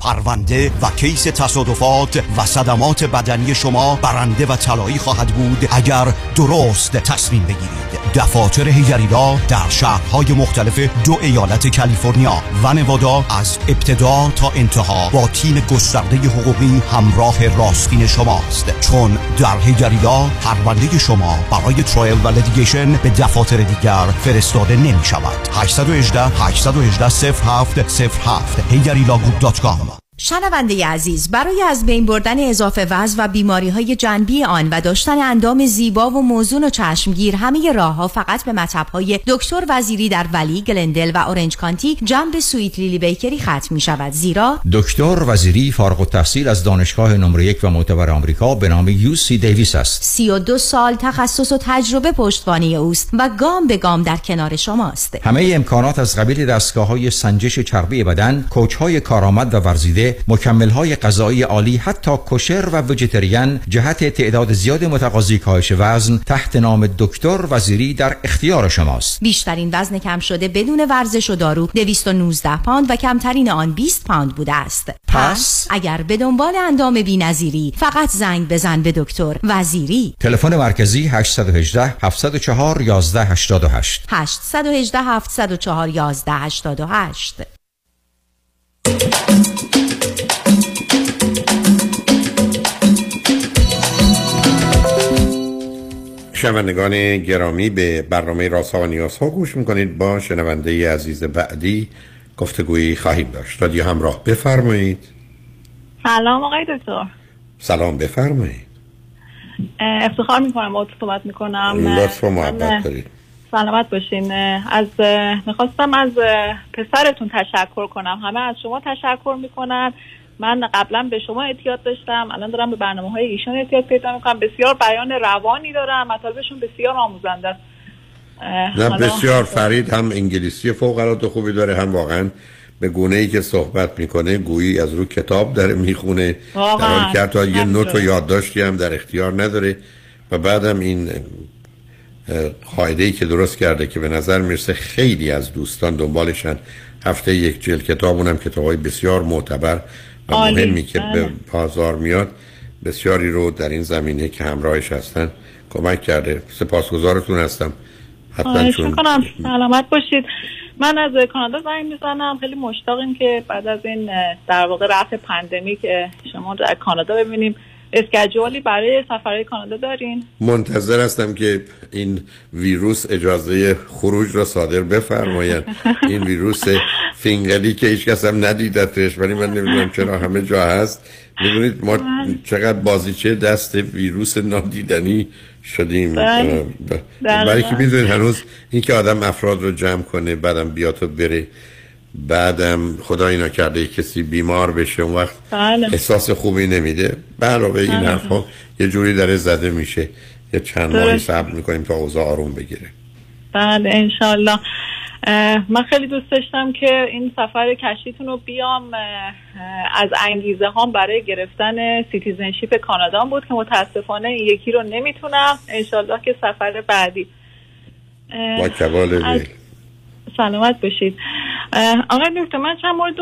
پرونده و کیس تصادفات و صدمات بدنی شما برنده و طلایی خواهد بود اگر درست تصمیم بگیرید. دفاتر هیگریلا در شهرهای مختلف دو ایالت کالیفرنیا و نوادا از ابتدا تا انتها با تیم گسترده حقوقی همراه راستین شماست، چون در هیگریلا پرونده شما برای ترایل و لیتیگیشن به دفاتر دیگر فرستاده نمی شود. هشت یک هشت، هشت یک هشت، صفر هفت صفر هفت هیگریلا گروپ دات کام. شنونده عزیز، برای از بین بردن اضافه وزن و بیماری‌های جانبی آن و داشتن اندام زیبا و موزون و چشمگیر، همه راه‌ها فقط به مطب‌های دکتر وزیری در ولی، گلندل و اورنج کانتی جنب سویت لیلی بیکری ختم می‌شود، زیرا دکتر وزیری فارغ التحصیل از دانشگاه نمره یک و معتبر آمریکا به نام یو سی دیویس است. سی و دو سال تخصص و تجربه پشتوانه اوست و گام به گام در کنار شماست. همه امکانات از قبیل دستگاه‌های سنجش چربی بدن، کوچ‌های کارآمد و ورزیده، مکمل‌های غذایی عالی، حتی کوشر و ویجیتریان، جهت تعداد زیاد متقاضی کاهش وزن تحت نام دکتر وزیری در اختیار شماست. بیشترین وزن کم شده بدون ورزش و دارو دویست و نوزده پوند و کمترین آن بیست پوند بوده است. پس اگر به دنبال اندام بی‌نظیری، فقط زنگ بزن به دکتر وزیری. تلفن مرکزی هشت یک هشت، هفت صفر چهار، یک یک هشت هشت. هشت یک هشت، هفت صفر چهار، یک یک هشت هشت. شنوندگان گرامی، به برنامه رازها و نیازها گوش میکنید. با شنونده عزیز بعدی گفتگویی خواهیم داشت. رادیو همراه، بفرمایید. سلام آقای دکتر. سلام، بفرمایید. افتخار میکنم با تو صحبت میکنم. لطف و محبت دارید. سلامت باشین. از میخواستم از پسرتون تشکر کنم. همه از شما تشکر میکنن. من قبلا به شما اعتیاد داشتم، الان دارم به برنامه‌های ایشان اعتیاد پیدا می‌کنم. بسیار بیان روانی دارم، مطالبشون بسیار آموزنده است. نه بسیار. فرید هم انگلیسی فوق‌العاده خوبی داره، هم واقعا به گونه‌ای که صحبت می‌کنه گویی از رو کتاب داره می‌خونه، در حالی که حتی یه نوت و یادداشتی هم در اختیار نداره. و بعدم این قاعده‌ای که درست کرده که به نظر میرسه خیلی از دوستان دنبالشن، هفته یک جلد کتاب، اونم کتاب‌های بسیار معتبر و مهمی که به بازار میاد، بسیاری رو در این زمینه که همراهش هستن کمک کرده. سپاسگزارتون هستم. حتما چون سلامت باشید. من از کانادا زنگ میزنم. خیلی مشتاقیم که بعد از این در واقع رفع پاندمی که شما در کانادا ببینیم. اسکیجوالی برای سفرهای کانادا دارین؟ منتظر هستم که این ویروس اجازه خروج را صادر بفرماید. این ویروس فینگلی که هیچ کس هم ندیدتش، ولی من نمیدونم چرا همه جا هست. میدونید ما چقدر بازیچه دست ویروس نادیدنی شدیم، برای که میدونید هنوز این که آدم افراد رو جمع کنه بعدم بیاد و بره، بعدم خدا اینا کرده کسی بیمار بشه، اون وقت بله. احساس خوبی نمیده. علاوه این حرفا یه جوری در زده میشه، یه چند ماهی صبر میکنیم تا اوضاع آروم بگیره. بله انشالله. من خیلی دوست داشتم که این سفر کشتیتون رو بیام. از انگیزه هام برای گرفتن سیتیزنشیپ کانادا بود که متاسفانه این یکی رو نمیتونم. انشالله که سفر بعدی با کمال سلامت باشید. آقای دکتر من چند مورد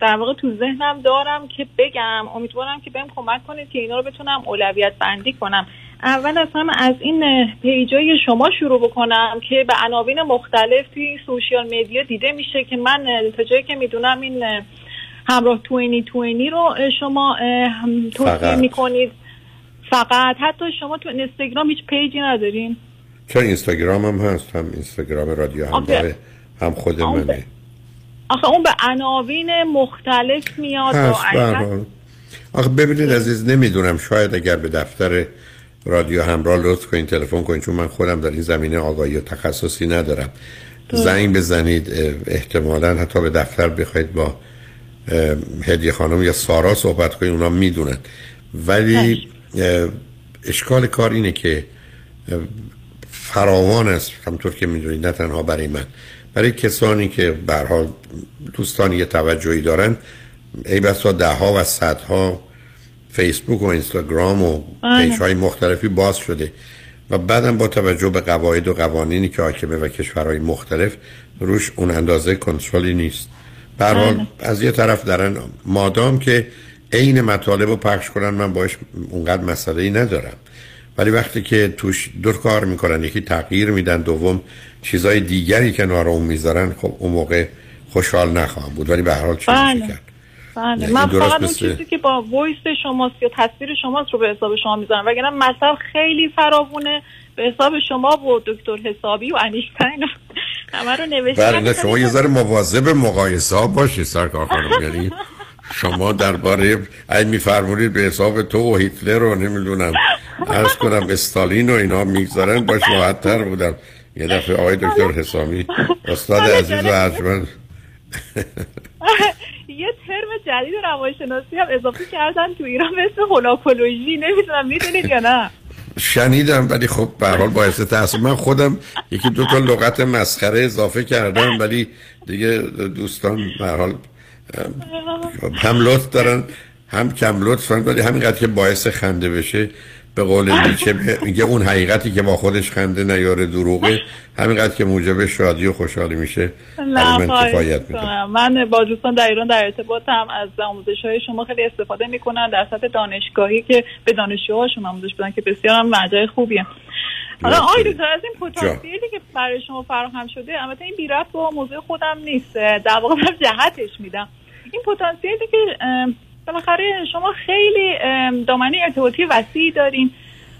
در واقع تو ذهنم دارم که بگم، امیدوارم که بهم کمک کنید که اینا رو بتونم اولویت بندی کنم. اول اصلا از این پیجای شما شروع بکنم که به عناوین مختلف توی سوشیال میدیا دیده میشه که من تا جایی که میدونم این همراه بیست بیست رو شما توصیه میکنید فقط. حتی شما تو اینستاگرام هیچ پیجی ندارین؟ چون اینستاگرام هم هست، هم اینستاگرام رادیو همراه هم خود منه. آخه اون به عناوین مختلف میاد و اصلا. آخه ببینید عزیز، نمیدونم، شاید اگر به دفتر رادیو همراه لطف کنین تلفن کنین، چون من خودم در این زمینه آگاهی و تخصصی ندارم، زنگ بزنید. احتمالاً حتی به دفتر بخواید با هدیه خانم یا سارا صحبت کنین، اونا میدونن. ولی اشکال کار اینه که فراوان است، همطور که میدونید، نه تنها برای من، برای کسانی که به هر حال دوستانی یه توجهی دارن، ای بسا ده ها و صد ها فیسبوک و اینستاگرام و پیج های مختلفی باز شده و بعدم با توجه به قواعد و قوانینی که حاکمه و کشورهای مختلف روش اون اندازه کنترلی نیست. به هر حال از یه طرف دارن، مادام که عین مطالب رو پخش کنن من باش اونقدر مسئله‌ای ندارم، ولی وقتی که توش دور کار میکنن، یکی تغییر میدن، دوم چیزای دیگری کنار اون میذارن، خب اون موقع خوشحال نخواهم بود. ولی به هر حال چیزی میکرد. بله من فقط اون چیزی که با وایس شماست یا تصویر شماست رو به حساب شما میذارم، وگرنه مثلا خیلی فراوونه به حساب شما بود دکتر حسابی و انیشتین همه رو نوشتن. بله شما یه ذره مواظب مقایسه ها باشید سرکار خانم. یعنی شما درباره این میفرمایید به حساب تو و هیتلر رو نمیدونم عرض کنم استالین و اینا میگذارن، باش راحت تر بودم. یه دفعه آقای دکتر حسامی استاد عزیز و ارجمند یه ترم جدید روانشناسی هم اضافه کردن تو ایران مثل هولاکولوژی، نمیدونم میدونید یا نه؟ شنیدم ولی خب به هر حال باعث تأسف، من خودم یکی دو تا لغت مسخره اضافه کردم ولی دیگه دوستان به هر حال هم لطف دارن هم کم لطفن، ولی همینقدر که باعث خنده بشه به قول نیچه میگه اون حقیقتی که با خودش خنده نیاره دروغه، همینقدر که موجب شادی و خوشحالی میشه. من کفایت میکنم. من با دوستان در ایران در ارتباطم، از آموزش‌های شما خیلی استفاده میکنن در سطح دانشگاهی که به دانشجوهاشون آموزش بدن که بسیار هم مجای خوبیه. حالا آقای دکتر از این پتانسیلی که برای شما فراهم شده، البته این بی ربط با موضوع خودم نیست، در واقع من جهتش میدم، این پتانسیلی که بالاخره شما خیلی دامنه ارتباطی وسیعی دارین،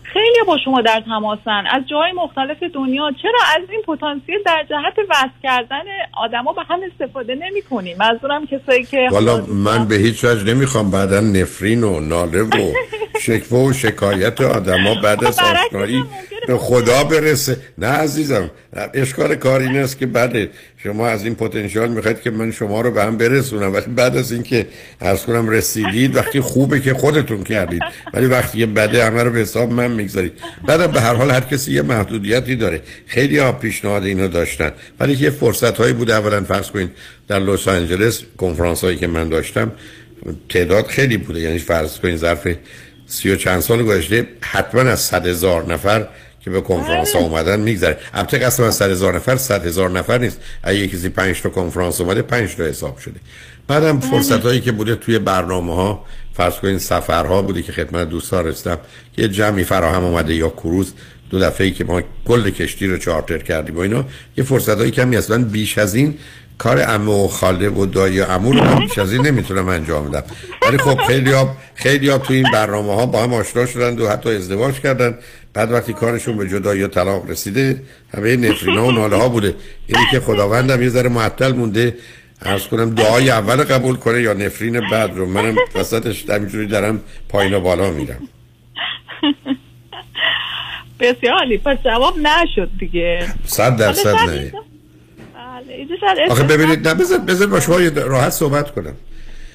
خیلی با شما در تماسن از جای مختلف دنیا، چرا از این پتانسیل در جهت وصل کردن آدما به هم استفاده نمی‌کنیم؟ منظورم کسایی که والا من به هیچ وجه نمیخوام بعداً نفرین و ناله و شکوه و شکایت آدما بعد از آشنایی به خدا برسه. نه عزیزم، اشکال کار این است که بعد شما از این پتانسیل میخواید که من شما رو به هم برسونم، ولی بعد از اینکه عرض کنم رسیدید، وقتی خوبه که خودتون کردید، ولی وقتی بده همه رو به حساب من میگذارید. بعد به هر حال هر کسی یه محدودیتی داره. خیلی ها پیشنهاد اینو داشتن ولی یه فرصت هایی بود. اولا فرض کنید در لس آنجلس کنفرانس هایی که من داشتم تعداد خیلی بوده، یعنی فرض کنید ظرف سی و چند سال گذشته حتما از صد هزار نفر که به کنفرانس ها اومدن میگذره. البته قسم از صد هزار نفر صد هزار نفر نیست، اگه کسی پنج تا کنفرانس اومده پنج تا حساب شده. بعدم فرصت هایی که بوده توی برنامه ها، فرض کنید سفرها بوده که خدمت دوستان رسیدم که یه جمعی فراهم اومده، یا کروز دو دفعه‌ای که ما کل کشتی رو چارتر کردیم و اینا. یه فرصت هایی کمی اصلا بیش از این کار عمه و خاله و دایی و عمو رو من بیش از این نمیتونم انجام بدم، ولی خب خیلی‌ها خیلی‌ها تو این برنامه‌ها با هم آشنا شدند و حتی ازدواج کردن، بعد وقتی کارشون به جدایی و طلاق رسیده همه نفرین‌ها و ناله‌ها بوده. اینی که خداوندم یه ذره معطل مونده، عرض کنم دعای اول قبول کنه یا نفرین بعد رو، منم وسطش همینجوری دارم پایین و بالا میرم. بسیار عالی، پس جواب نشد دیگه. صد درصد نه. آخه ببینید، نه بذار بذار با شما راحت صحبت کنم.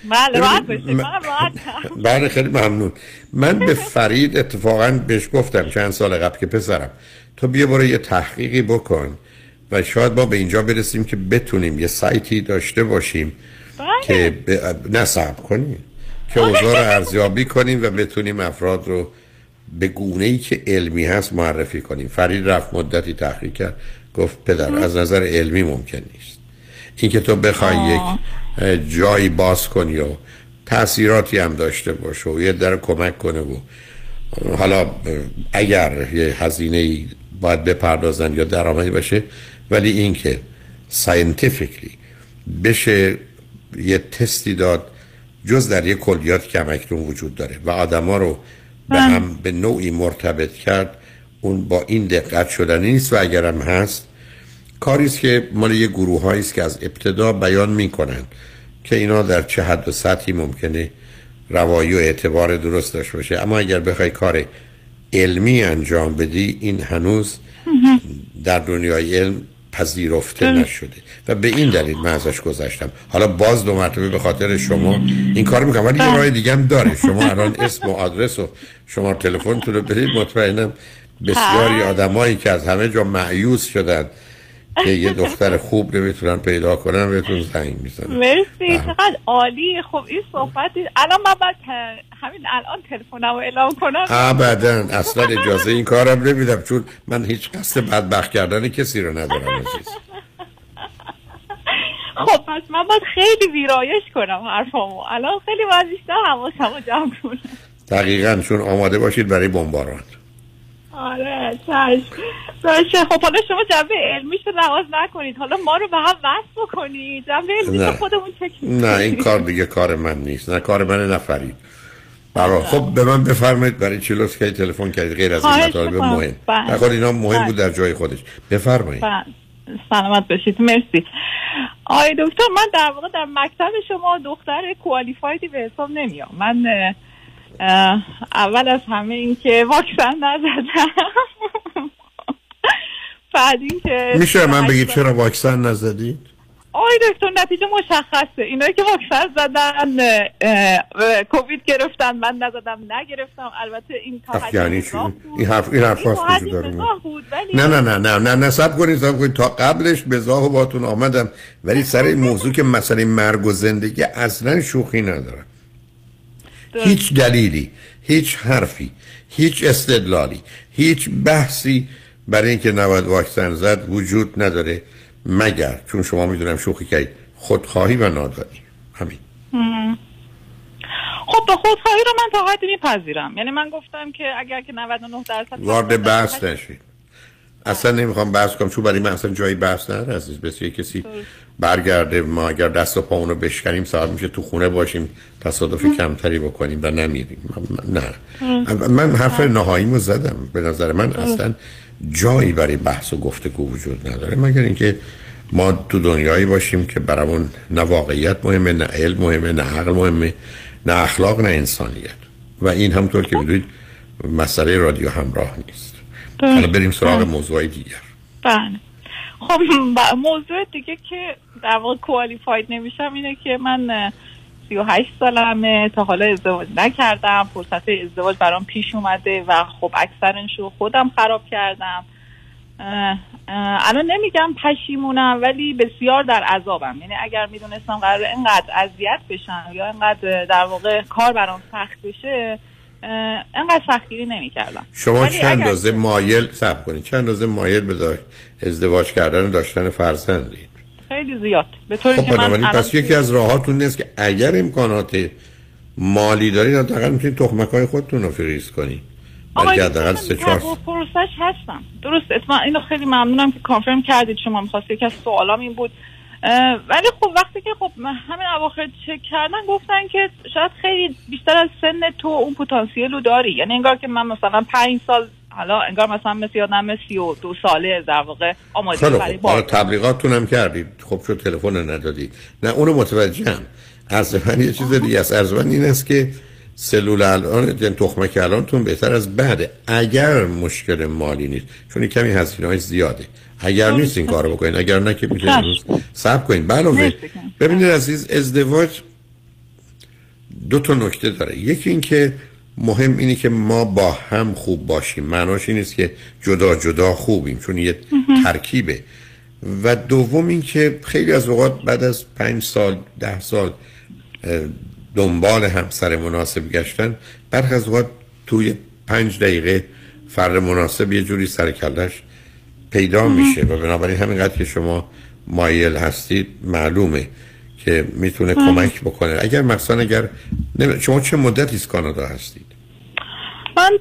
بله راحت بشه، من راحت. بله خیلی ممنون. من به فرید اتفاقا بهش گفتم چند سال قبل که پسرم تو بیا برو یه تحقیقی بکن و شاید ما به اینجا برسیم که بتونیم یه سایتی داشته باشیم که نصب کنیم، که اوضاع رو ارزیابی کنیم و بتونیم افراد رو به گونه‌ای که علمی هست معرفی کنیم. فرید رفت مدتی تحقیق کرد، گفت پدر از نظر علمی ممکن نیست اینکه تو بخوای یک جایی باز کنی و تأثیراتی هم داشته باشه و یه در کمک کنه و حالا اگر یه هزینه‌ای باید بپردازن یا درآمدی باشه، ولی اینکه ساینتیفیکلی بشه یه تستی داد جز در یه کلیات که همکنون وجود داره و آدما رو به هم به نوعی مرتبط کرد، اون با این دقت شدنی نیست و اگرم هست کاریست که مال یه گروه هاییست که از ابتدا بیان میکنن که اینا در چه حد و سطحی ممکنه روایی و اعتبار درست داشته باشه. اما اگر بخوای کار علمی انجام بدی، این هنوز در دنیای علم پذیرفته نشده و به این دلیل من ازش گذاشتم. حالا باز دو مرتبه به خاطر شما این کار میکنم، ولی یه راه دیگه هم داره. شما الان اسم و آدرس و شماره تلفنتون رو بدید، مطمئنم بسیاری آدمایی که از همه جا مایوس شدن که یه دختر خوب نمیتونن پیدا کنن بهتون زنگ میزنن. مرسی، چقدر عالی. خب این صحبتی الان من بعد همین الان تلفنمو اعلام کنم؟ ابداً، اصلا اجازه این کارم نمیدم، چون من هیچ قصد بدبخت کردن کسی رو ندارم عزیز. خب پس من باید خیلی ویرایش کنم حرفامو الان، خیلی وزیشتر حواسمو جمع کنم. دقیقاً، چون آماده باشید برای بمباران. آره چشم باشه. خب حالا شما جنبه علمیش رو نواز نکنید، حالا ما رو به هم وصل کنید، جنبه علمیش رو خودمون چک کنید. نه این کار دیگه کار من نیست، نه کار من نفرید. برای خب به من بفرمایید برای چی لطف کردید تلفن کردید غیر از این مطالب مهم؟ بخاطر اینا مهم بود در جای خودش. بفرمایید، سلامت باشید. مرسی آقای دکتر. من در واقع در مکتب شما دختر کوالیفایدی به حساب نمیام. من اول از همه این که واکسن نزدم، بعد این که میشه من بگید چرا واکسن نزدید؟ آی دکتر نتیجه مشخصه، اینایی که واکسن زدن کووید گرفتن، من نزدم نگرفتم. البته این تاحد این حرف این حرف واسه دارم. نه نه نه نه نه نه صبر کنید صبر کنید تا قبلش به زاهو باهاتون آمدم، ولی سر این موضوع که مسئله مرگ و زندگی اصلا شوخی نداره. هیچ دلیلی، هیچ حرفی، هیچ استدلالی، هیچ بحثی برای اینکه نباید واکسن زد وجود نداره، مگر چون شما میدونم شوخی کردید، خودخواهی و نادانی. همین. خب به خودخواهی رو من تا حدی میپذیرم، یعنی من گفتم که اگر که نود و نه درصد وارد بحث نشید. اصلا نمیخوام بحث کنم، چون برای من اصلا جایی بحث نداره عزیز. بسیار کسی برگرده، ما اگر دست و پامونو بشکنیم ساعت میشه تو خونه باشیم، تصادف کمتری بکنیم و نمیریم. نه من حرف نهاییمو زدم، به نظر من اصلا جایی برای بحث و گفتگو وجود نداره، مگر اینکه ما تو دنیایی باشیم که برامون نه واقعیت مهمه، نه علم مهمه، نه عقل مهمه، نه اخلاق، نه انسانیت. و این همونطور که میدونید مسئله رادیو همراه نیست. حالا بریم سراغ موضوعی دیگر. بله خب موضوع دیگه که در واقع کوالیفاید نمیشم اینه که من سی و هشت سالمه، تا حالا ازدواج نکردم، فرصت ازدواج برام پیش اومده و خب اکثرش رو خودم خراب کردم. الان نمیگم پشیمونم، ولی بسیار در عذابم. یعنی اگر میدونستم قراره اینقدر اذیت بشم یا اینقدر در واقع کار برام سخت بشه، انقدر سختگیری نمی‌کردم. شما چند اندازه اگر... مایل صبر کنید، چند اندازه مایل به ازدواج کردن و داشتن فرزندید؟ خیلی زیاد. به طوری خب که من پس یکی از راهاتون نیست که اگر امکانات مالی دارید حداقل میتونید تخمک‌های خودتون رو فریز کنید. آقای حداقل سه چهار پروسش هستم. درست. اسم اینو خیلی ممنونم که کانفرم کردید. شما می‌خواستید یکی از سوالام این بود ولی خب وقتی که خب همین اواخر چک کردن گفتن که شاید خیلی بیشتر از سن تو اون پتانسیل رو داری، یعنی انگار که من مثلا پنج سال حالا انگار مثلا مثل یادم سی و دو ساله در واقع آماده برای بار. تبلیغاتتون هم کردید، خب شو تلفن ندادید. نه اونو متوجهم. عرض من یه چیز دیگه است، عرض من این است که سلول الان تخمه کلانتون بهتر از بعد، اگر مشکل مالی نیست، چون کمی هزینه‌های زیاده. اگر نیست این کارو بکنید، اگر نه که میتونید صبر کنید. بله ببینید عزیز، ازدواج دو تا نکته داره. یکی این که مهم اینه که ما با هم خوب باشیم، معناش این نیست که جدا جدا خوبیم، چون یه ترکیبه. و دوم این که خیلی از اوقات بعد از پنج سال ده سال دنبال همسر مناسب گشتن، برخی از اوقات توی پنج دقیقه فرد مناسب یه جوری سر کلش پیدا میشه و بنابراین همینقدر که شما مایل هستید معلومه که میتونه مم. کمک بکنه. اگر مثلا اگر نمی... شما چه مدتی از کانادا هستید؟ من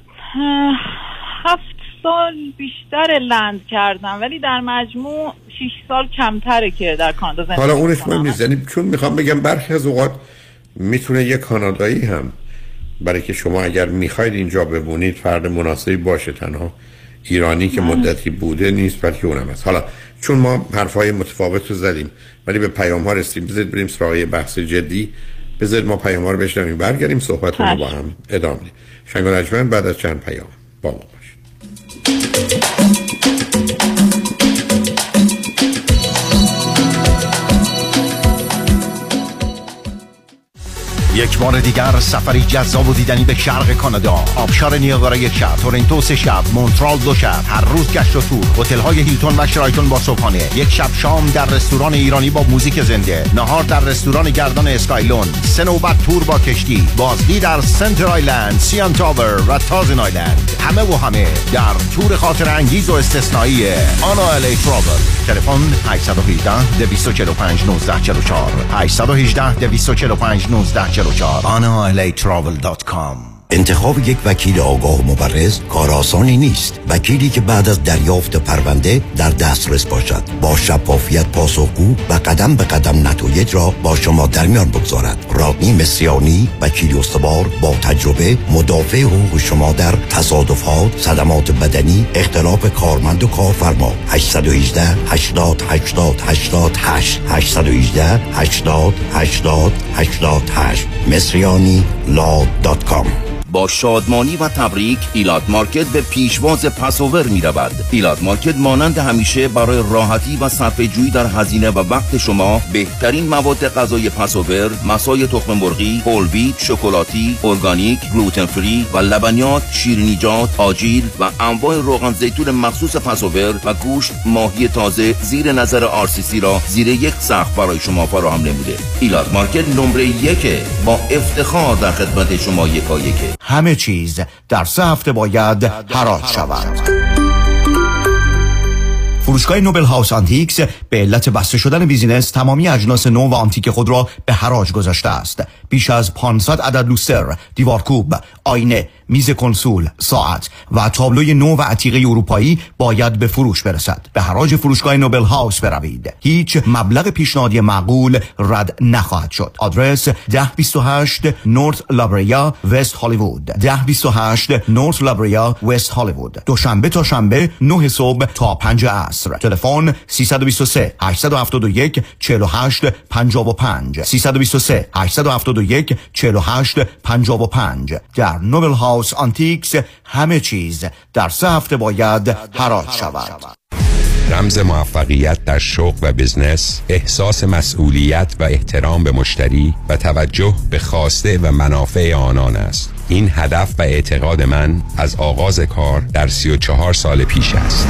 هفت سال بیشتر لند کردم ولی در مجموع شش سال کمتره که در کانادا زندگی. حالا اونش مهم نیست، یعنی چون میخوام بگم برخی از اوقات میتونه یک کانادایی هم برای که شما اگر میخواید اینجا بمونید فرد مناسبی باشه، تنها ایرانی که مدتی بوده نیست، بلکه اونم هست. حالا چون ما حرفای متفاوت رو زدیم ولی به پیام ها رسیدیم، بذارید بریم سراغ بحث جدی. بذارید ما پیام ها رو بشنویم، برگردیم صحبت رو با هم ادامه بدیم. شنگ و نجمن بعد از چند پیام با ما باشید. یک بار دیگر سفری جذاب و دیدنی به شرق کانادا، آبشار نیاگارا یک شب، تورنتو سه شب، مونترال دو شب، هر روز گشت و تور، هتل‌های هیلتون و شرایتون با صبحانه، یک شب شام در رستوران ایرانی با موزیک زنده، نهار در رستوران گردان اسکایلون، سه نوبت تور با کشتی، بازدید در سنتر آیلند، سیان تاور و تازن آیلند، همه و همه در تور خاطر انگیز و استثنایی آنا الی تراول. تلفن هشت یک هشت دو چهار پنج یک نه چهار چهار هشت یک هشت دو چهار پنج یک نه چهار چهار آنا الی تراول دات کام. انتخاب یک وکیل آگاه و مبرز کار آسانی نیست. وکیلی که بعد از دریافت پرونده در دسترس باشد، با شفافیت پاسخگو و قدم به قدم نتایج را با شما در میان بگذارد. رادنی مصریانی، وکیل استوار با تجربه، مدافع حقوق شما در تصادفات، صدمات بدنی، اختلاف کارمند و کارفرما. هشت یک هشت هشت صفر هشت صفر هشت هشت هشت یک هشت هشت صفر هشت صفر هشت صفر هشت مصریانی لا دات کام. با شادمانی و تبریک ایلات مارکت به پیشواز پساور می رود. ایلات مارکت مانند همیشه برای راحتی و صرفه‌جویی در هزینه و وقت شما بهترین مواد غذای پساور، مسای تخم مرغی، هول ویت، شکلاتی، ارگانیک، گلوتن فری و لبنیات، شیرینیجات، آجیل و انواع روغن زیتون مخصوص پساور و گوشت ماهی تازه زیر نظر آر سی سی را زیر یک سقف برای شما فراهم نموده. ایلات مارکت نمره یک با افتخار در خدمت شما یکایک. همه چیز در سه هفته باید حراج شود. فروشگاه نوبل هاوس آنتیکس به علت بسته شدن بیزینس تمامی اجناس نو و آنتیک خود را به حراج گذاشته است. بیش از پانصد عدد لوستر، دیوارکوب، آینه، میز کنسول، ساعت و تابلوی نو و عتیقه اروپایی باید به فروش برسد. به حراج فروشگاه نوبل هاوس بروید. هیچ مبلغ پیشنهادی معقول رد نخواهد شد. آدرس ده بیست و هشت نورث لابریا وست هالیوود. ده بیست و هشت نورث لابریا وست هالیوود. دوشنبه تا شنبه نه صبح تا پنج عصر. تلفن سه دو سه هشت هفت یک چهار هشت پنج پنج سه دو سه هشت هفت یک چهار هشت پنج پنج. در نوبل هاوس آنتیکس همه چیز در سه هفته باید حراج شود. رمز موفقیت در شغل و بزنس، احساس مسئولیت و احترام به مشتری و توجه به خواسته و منافع آنان است. این هدف و اعتقاد من از آغاز کار در سی و چهار سال پیش است.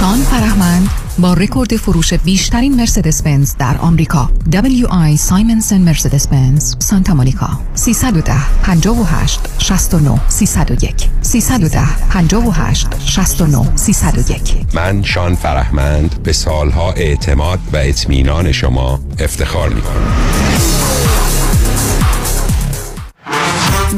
شان فرهمند با رکورد فروش بیشترین مرسدس بنز در آمریکا، دبلیو آی سایمنسن مرسدس بنز سانتا مونیکا. سه یک صفر پنج هشت شش نه سه صفر یک سه یک صفر پنج هشت شش نه سه صفر یک. من شان فرهمند به سالها اعتماد و اطمینان شما افتخار می‌کنم.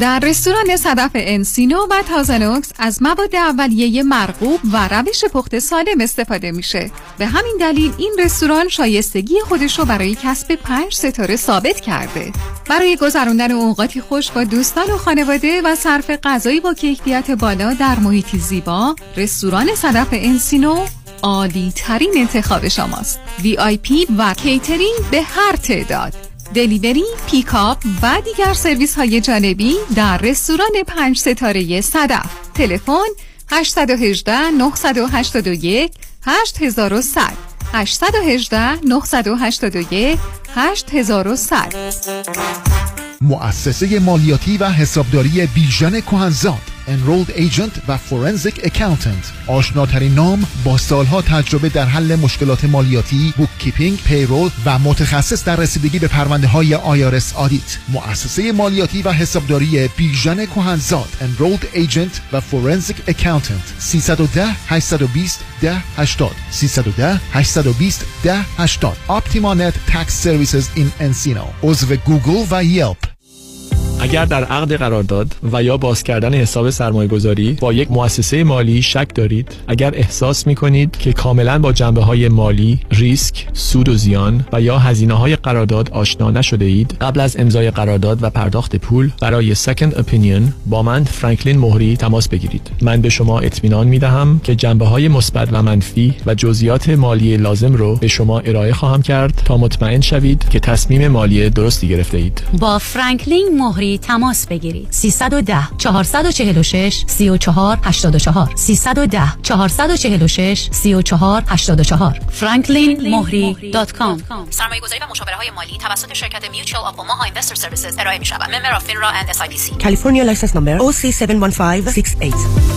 در رستوران صدف انسینو و تازانوکس از مواد اولیه مرغوب و روش پخت سالم استفاده میشه. به همین دلیل این رستوران شایستگی خودش رو برای کسب پنج ستاره ثابت کرده. برای گذراندن اوقاتی خوش با دوستان و خانواده و صرف غذایی با کیفیت بالا در محیطی زیبا، رستوران صدف انسینو عالی ترین انتخاب شماست. وی آی پی و کیترینگ به هر تعداد، دلیوری، پیکاپ و دیگر سرویس های جانبی در رستوران پنج ستاره صدف. تلفن هشت یک هشت، نه هشت یک، هشت یک صفر صفر هشت یک هشت، نه هشت یک، هشت یک صفر صفر. مؤسسه مالیاتی و حسابداری بیژن کهنزاد، Enrolled Agent و Forensic Accountant، آشناترین نام با سالها تجربه در حل مشکلات مالیاتی، بوککیپینگ، پیرول و متخصص در رسیدگی به پرونده های آی آر اس آدیت. مؤسسه مالیاتی و حسابداری بیژن کهنزاد، Enrolled Agent و Forensic Accountant. سه یک صفر، هشت دو صفر، ده هشتاد سه یک صفر، هشت دو صفر، ده هشتاد. Optimanet Tax Services in Encino، عضو گوگل و یلپ. اگر در عقد قرارداد و یا باز کردن حساب سرمایه‌گذاری با یک مؤسسه مالی شک دارید، اگر احساس می‌کنید که کاملاً با جنبه‌های مالی، ریسک، سود و زیان و یا هزینه‌های قرارداد آشنا نشده اید، قبل از امضای قرارداد و پرداخت پول برای Second Opinion با من فرانکلین مهری تماس بگیرید. من به شما اطمینان می‌دهم که جنبه‌های مثبت و منفی و جزئیات مالی لازم رو به شما ارائه خواهم کرد تا مطمئن شوید که تصمیم مالی درستی گرفته‌اید. با فرانکلین مهری تماس بگیرید. سه یک صفر، چهار چهار شش، سه چهار هشت چهار سه یک صفر، چهار چهار شش، سه چهار هشت چهار فرانکلین مهری دات کام. سرمایه‌گذاری و مشاوره‌های مالی توسط شرکت Mutual of Omaha Investor Services ارائه می‌شود. Member of FINRA and اس آی پی سی. California license number او سی هفت یک پنج شش هشت.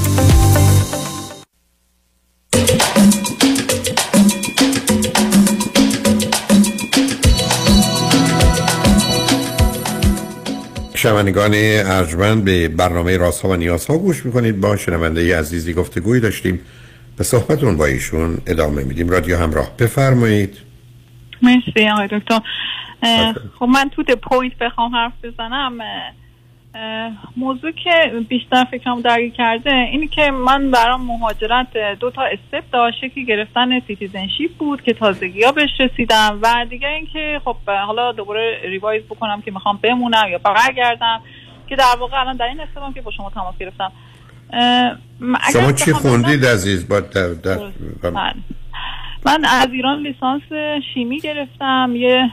شنوندگان ارجمند، به برنامه رازها و نیازها گوش میکنید. با شنونده عزیزی گفتگوی داشتیم، به صحبتون با ایشون ادامه میدیم. رادیو همراه، بفرمایید. مرسی آقای دکتر. خب من تو ده پوینت بخوام حرف بزنم، موضوع که بیشتر فکرم درگیر کرده اینه که من برام مهاجرت دو تا استپ داشت، که گرفتن سیتیزنشیپ بود که تازگی‌ها بهش رسیدم، و دیگه اینکه خب حالا دوباره ریوایز بکنم که میخوام بمونم یا برگردم، که در واقع الان در این استپم که با شما تماس گرفتم. شما چی خوندید عزیز؟ با در در من از ایران لیسانس شیمی گرفتم، یه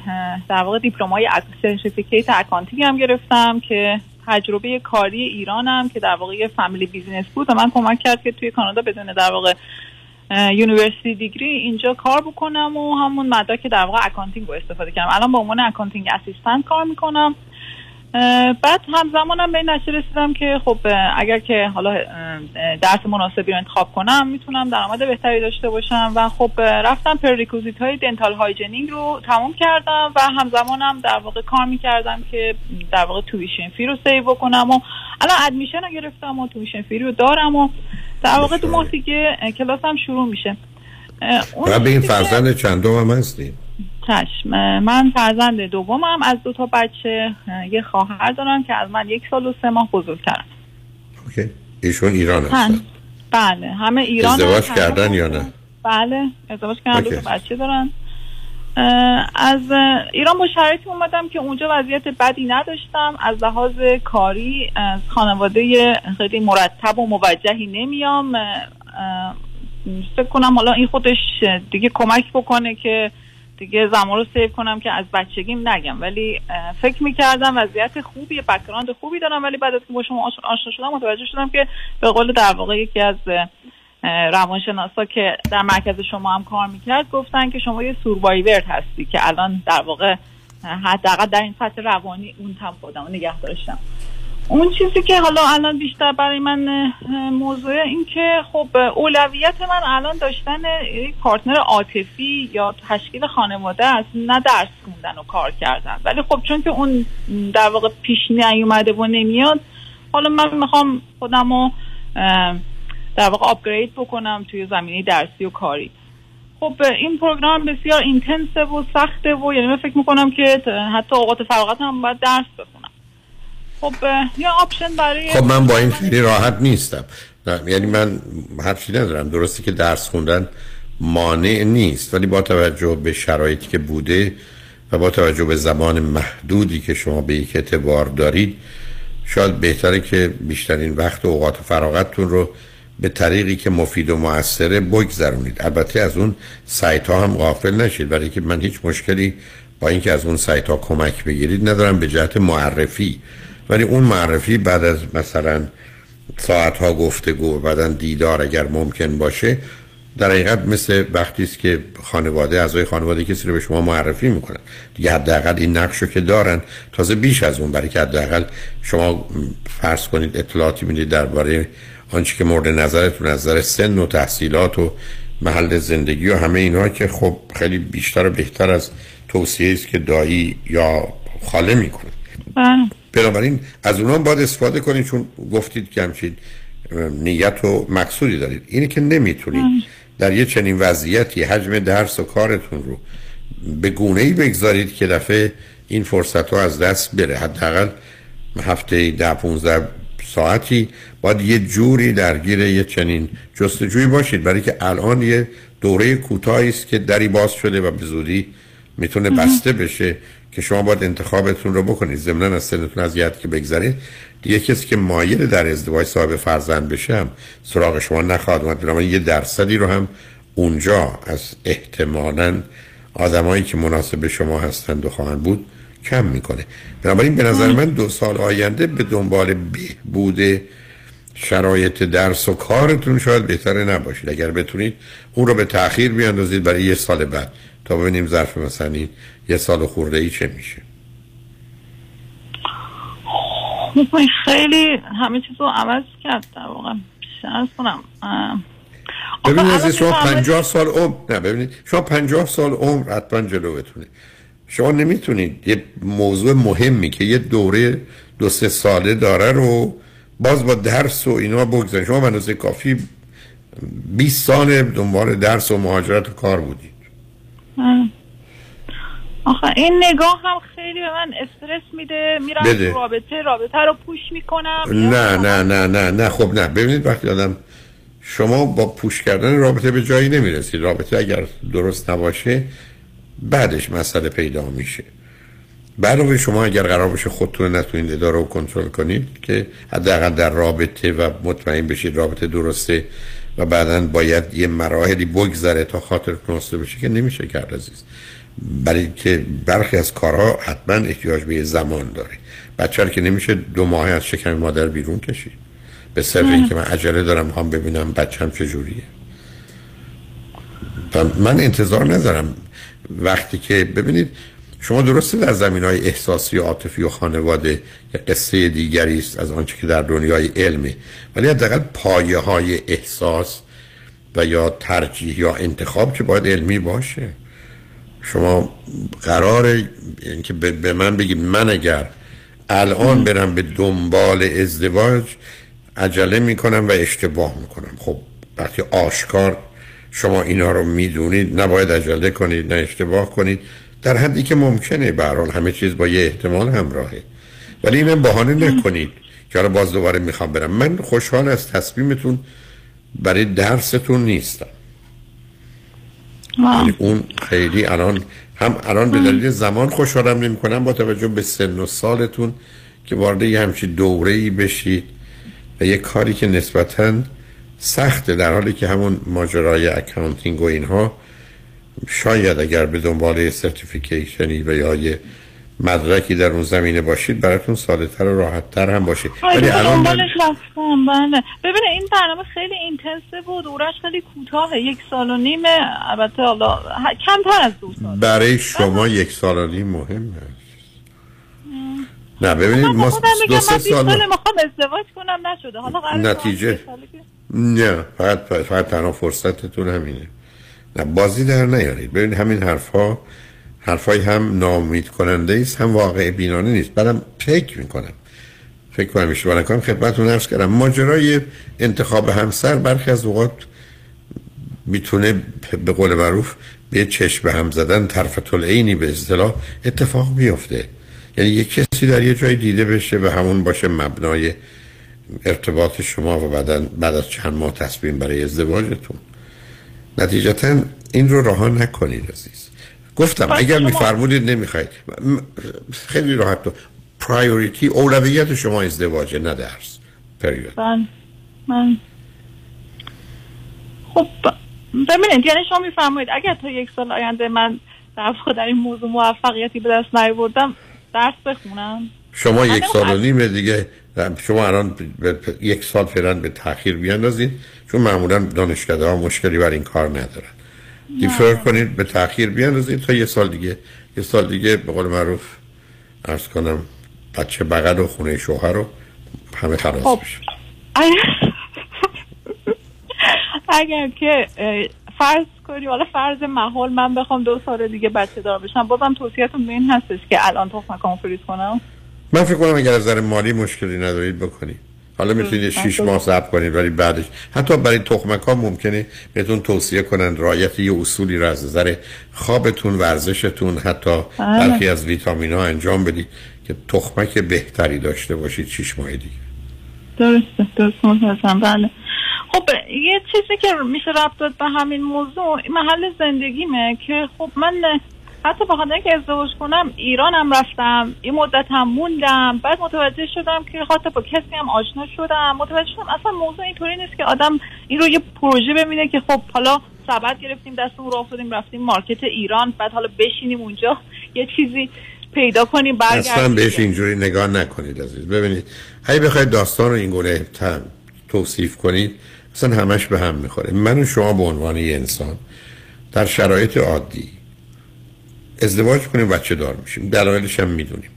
در واقع دیپلمای سرتیفیکیت اکانتینگ هم گرفتم که تجربه کاری ایرانم که در واقع یه فامیلی بیزینس بود و من کمک کرد که توی کانادا بدون در واقع یونیورسیتی دیگری اینجا کار بکنم و همون مدرک که در واقع اکانتینگ رو استفاده کردم. الان به عنوان اکانتینگ اسیستنت کار میکنم. بعد همزمانم به این نتیجه رسیدم که خب اگر که حالا درس مناسبی رو انتخاب کنم میتونم درآمد بهتری داشته باشم، و خب رفتم پرریکوزیت های دنتال هایجینینگ رو تموم کردم و همزمانم در واقع کار میکردم که در واقع تویشن فی رو سیو بکنم، و الان ادمیشن رو گرفتم و تویشن فی رو دارم و در واقع دو ماه دیگه کلاسم شروع میشه. و به این فرزند چندم هم هستی؟ چشم، من فرزند دومم، از دو تا بچه یه خواهر دارم که از من یک سال و سه ماه بزرگترن. اوکی. ایشون ایران هستن؟ بله، همه ایران. ازدواج کردن یا نه؟ بله، ازدواج کردن، دو تا بچه دارن. از ایران با شرایطی اومدم که اونجا وضعیت بدی نداشتم، از لحاظ کاری از خانواده خیلی مرتب و موجهی نمیام، فکر کنم حالا این خودش دیگه کمک بکنه که دیگه زمان رو سیو کنم که از بچگیم نگم، ولی فکر میکردم وضعیت خوبیه، بک‌گراند خوبی دارم، ولی بعد از که با شما آشنا شدم متوجه شدم که به قول در واقع یکی از روانشناسا که در مرکز شما هم کار میکرد گفتن که شما یه سوروایور هستی که الان در واقع حداقل در این سطح روانی اون تم خودم نگه داشتم. اون چیزی که حالا الان بیشتر برای من موضوع این که خب اولویت من الان داشتن یک پارتنر عاطفی یا تشکیل خانواده است، نه درس خوندن و کار کردن. ولی خب چون که اون در واقع پیش نیومده و نمیاد، حالا من میخوام خودم رو در واقع آپگرید بکنم توی زمینه درسی و کاری. خب این پروگرام بسیار اینتنسیو و سخته و یعنی من فکر میکنم که حتی اوقات فراغت هم باید درس بخونم. خب یا آپشن برای خب من با این خیلی راحت نیستم، یعنی من حرفی ندارم، درسته که درس خوندن مانع نیست، ولی با توجه به شرایطی که بوده و با توجه به زمان محدودی که شما به یک اعتبار دارید، شاید بهتره که بیشترین وقت و اوقات و فراغتتون رو به طریقی که مفید و مؤثره بگذرونید. البته از اون سایت ها هم غافل نشید، برای که من هیچ مشکلی با اینکه از اون سایت ها کمک بگیرید ندارم به جهت معرفی، ولی اون معرفی بعد از مثلا ساعت ها گفتگو و بعدن دیدار اگر ممکن باشه، در حقیقت مثل وقتی است که خانواده اعضای خانواده کسی رو به شما معرفی میکنن دیگه، حداقل این نقشو که دارن، تازه بیش از اون، برای که حداقل شما فرض کنید اطلاعاتی میدید درباره آنچه که مورد نظرتون از نظر سن و تحصیلات و محل زندگی و همه اینها، که خب خیلی بیشتر و بهتر از توصیه است که دایی یا خاله میکنه. بنابراین از اونها باید استفاده کنید، چون گفتید که همچین نیت و مقصودی دارید. اینی که نمیتونید در یه چنین وضعیتی حجم درس و کارتون رو به گونه‌ای بگذارید که دفعه این فرصت ها از دست بره. حداقل هفته ده پونزده ساعتی باید یه جوری درگیر یه چنین جستجویی باشید، برای که الان یه دوره کوتاهی است که دری باز شده و به زودی میتونه بسته بشه که شما باید انتخابتون رو بکنید. ضمناً از سنتون از یاد که بگذارید، دیگه کسی که مایل در ازدواج صاحب فرزند بشه هم سراغ شما نخواهد اومد. بنابراین یه درصدی رو هم اونجا از احتمالاً آدمایی که مناسب شما هستند و خواهند بود کم میکنه. بنابراین به نظر من دو سال آینده به دنبال بهبود شرایط درس و کارتون شاید بهتره نباشید. اگر بتونید اون رو به تأخیر بیاندازید برای یه سال بعد، تا ببینیم ظرف مثلا این یه سال خورده ای چه میشه. من خیلی همه چیز رو عوض کردم واقعا، شرط کنم. ببینید از شما پنجاه سال عمر، نه ببینید شما پنجاه سال عمر حتما جلوتونه، شما نمیتونید یه موضوع مهمی که یه دوره دو سه ساله داره رو باز با درس و اینا بگذارید. شما منوزه کافی بیست سال دنبال درس و مهاجرت و کار بودید. آخه این نگاه هم خیلی به من استرس میده، میرم تو رابطه رابطه رو پوش میکنم. نه نه نه نه نه خب نه ببینید، وقتی آدم شما با پوش کردن رابطه به جایی نمیرسید، رابطه اگر درست نباشه بعدش مسئله پیدا میشه. برای شما اگر قرار باشه خودتون نتونید اداره رو کنترل کنید که حداقل در رابطه و مطمئن بشید رابطه درسته و بعدن باید یه مراحلی بگذره تا خاطر نوسته بشه، که نمیشه کرد عزیز، برای که برخی از کارها حتما احتیاج به زمان داره. بچه رو که نمیشه دو ماه از شکم مادر بیرون کشید به صرف اینکه من عجله دارم هم ببینم بچه‌م چجوریه. من انتظار ندارم وقتی که ببینید شما درسته در زمینهای احساسی و عاطفی و خانواده یا قصه دیگری است از آنچه که در دنیای علمه، ولی حداقل پایه‌های احساس و یا ترجیح یا انتخاب که باید علمی باشه. شما قراره که به من بگید من اگر الان برم به دنبال ازدواج عجله میکنم و اشتباه میکنم. خب وقتی آشکار شما اینا رو میدونید نباید عجله کنید، نه اشتباه کنید، در حدی که ممکنه. به هر حال همه چیز با یه احتمال همراهه، ولی اینم بهانه نکنید که حالا باز دوباره میخوام برم. من خوشحال از تصمیمتون برای درستون نیستم، اون خیلی الان هم الان به دلیل زمان خوشحالم نمی‌کنم، با توجه به سن و سالتون که وارد یه همچین دوره‌ای بشید و یه کاری که نسبتاً سخته، در حالی که همون ماجرای اکانتینگ و اینها شاید اگر به دنبال سرتیفیکیشنی و یا یه مدرکی در اون زمینه باشید براتون ساده‌تر و راحت‌تر هم باشه. ولی الان من رفتم بله. ببینید این برنامه خیلی اینتنسیو و دورش خیلی کوتاهه، یک سال و نیم، البته حالا کمتر از دو سال. برای شما یک سال و نیم مهمه. نه ببینید ما دو سه سال میخوام ازدواج کنم نشده. حالا قراره نتیجه نه، فقط فقط تنها فرصتتون همینه. نه بازی در نیارید. ببینید همین حرفا حرفای هم ناامید کننده است، هم واقع بینانه نیست. بعدم فکر میکنم فکر کنم اشتباه نکنم خدمتتون عرض کردم ماجرای انتخاب همسر برخی از اوقات میتونه به قول معروف به چشم هم زدن طرف العینی به اصطلاح اتفاق بیفته. یعنی یک کسی در یه جای دیده بشه و همون باشه مبنای ارتباط شما و بعدا بعد از چند ماه تصمیم برای ازدواجتون. نتیجتا این رو رها نکنید عزیز. گفتم اگر میفرمودید نمیخواید، خیلی راحت تو پرایوریتی، اولویت شما ازدواجه نه درس. پریود. من من خب ببینید، یعنی شما میفرمایید اگر تا یک سال آینده من در خود در این موضوع موفقیتی به دست نیاوردم درس بخونم. شما یک سال و نیم دیگه، شما الان یک سال فعلا به تاخیر بیاندازید، چون معمولا دانشکده ها مشکلی بر این کار ندارن. دیفر کنید، به تاخیر بیاندازید تا یک سال دیگه. یک سال دیگه به قول معروف عرض کنم بچه بغل و خونه شوهر رو همه خلاص بشه. اگر که فرض کنی، حالا فرض محال من بخوام دو سال دیگه بچه دار بشم، بازم توصیه‌تون به این هستش که الان تخم کامو فریز کنم؟ من فکر کنم اگر از نظر مالی مشکلی ندارید بکنید. حالا میتونید شش ماه صبر کنید، ولی بعدش حتی برای تخمک‌ها ممکنه بهتون توصیه کنن رعایت یه اصولی را از نظر خوابتون، ورزشتون، حتی برخی از ویتامین‌ها انجام بدید که تخمک بهتری داشته باشید شش ماه دیگه. درسته، درست متوجهم. بله. خب یه چیزی که میشه ربط داد به همین موضوع محل زندگیمه که خب من حتی بخاطر اینکه ازدواج کنم ایرانم رفتم، این مدت هم موندم، بعد متوجه شدم که حتی با کسی هم آشنا شدم، متوجه شدم اصلا موضوع اینطوری نیست که آدم این رو یه پروژه ببینه که خب حالا سبد گرفتیم دستمون رو افتادیم رفتیم مارکت ایران، بعد حالا بشینیم اونجا یه چیزی پیدا کنیم برگردیم. اصلا بهش اینجوری نگاه نکنید عزیز. ببینید اگه بخواید داستان رو اینگونه توصیف کنید اصلا همش به هم میخوره. من و شما به عنوان یه انسان در شرایط عادی ازدواج کنیم بچه دار میشیم، دلایلش هم میدونیم.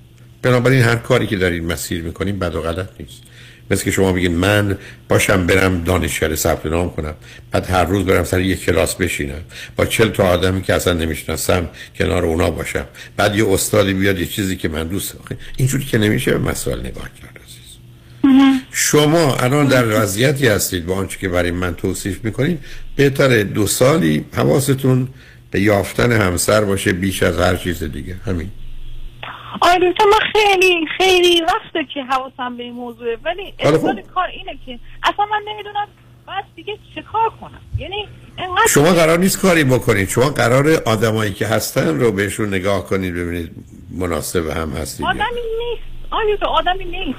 بنابراین هر کاری که دارید مسیر میکنیم بد و غلط نیست. مثل که شما بگید من باشم برم دانشگاه ثبت نام کنم، بعد هر روز برم سر یک کلاس بشینم با چهل تا آدمی که اصلا نمیشناسم کنار اونا باشم، بعد یه استادی بیاد یه چیزی که من دوست دارم. اینجوری که نمیشه به مسائل نگاه کرد. شما الان در وضعیتی هستید با آنچه که برای من توصیف میکنید، بهتره دو سالی حواستون به یافتن همسر باشه بیش از هر چیز دیگه. همین. آره من خیلی خیلی وقته که حواسم به این موضوعه، ولی اصل کار اینه که اصلا من نمیدونم بعد دیگه چه کار کنم. یعنی شما قرار نیست کاری بکنید، شما قرار آدمایی که هستن رو بهشون نگاه کنید ببینید مناسب هم هستید. آدمی نیست آنی تو آدمی نیست.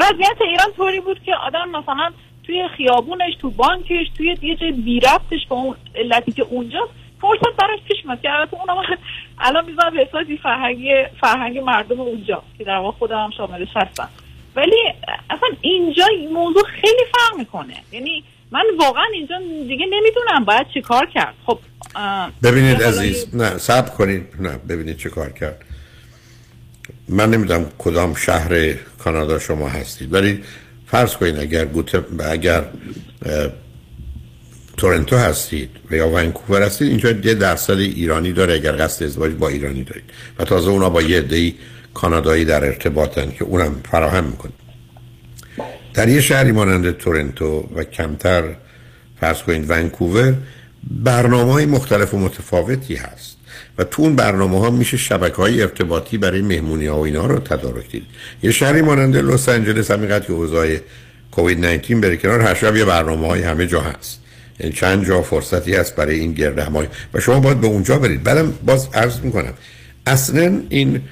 وضعیت ایران طوری بود که آدم مثلا توی خیابونش، تو بانکش، توی یه جای بی‌ربطش با اون علتی که اونجاست فرصت براش پیش میاد. که البته اونم الان میذارم به حساب فرهنگی فرهنگ مردم اونجا که در واقع خودم هم شاملش هستم، ولی اصلا اینجا موضوع خیلی فرق میکنه. یعنی من واقعا اینجا دیگه نمیدونم باید چی کار کرد. خب ببینید عزیز، نه صبر کنید، نه ببینید چه کار کرد. من نمیدونم کدام شهر کانادا شما هستید، ولی فرض کنید اگر گوته اگر تورنتو هستید و یا ونکوور هستید، اینجا یه درصد ایرانی داره اگر قصد ازدواج با ایرانی دارید، و تازه اونا با یه عده‌ای کانادایی در ارتباطن که اونم فراهم میکنه. در یه شهری مانند تورنتو و کمتر فرض کنید ونکوور برنامه‌های مختلف و متفاوتی هست و تو اون برنامه ها میشه شبکه‌های ارتباطی برای مهمونی ها و اینا رو تدارک دید. یه شهری مانند لس آنجلس همینقدر که اوضاع کووید نوزده بره کنار، هر شب یه برنامه‌های همه جا هست. یعنی چند جا فرصتی هست برای این گردهمایی و شما باید به اونجا برید. بعدم باز عرض میکنم اصلا این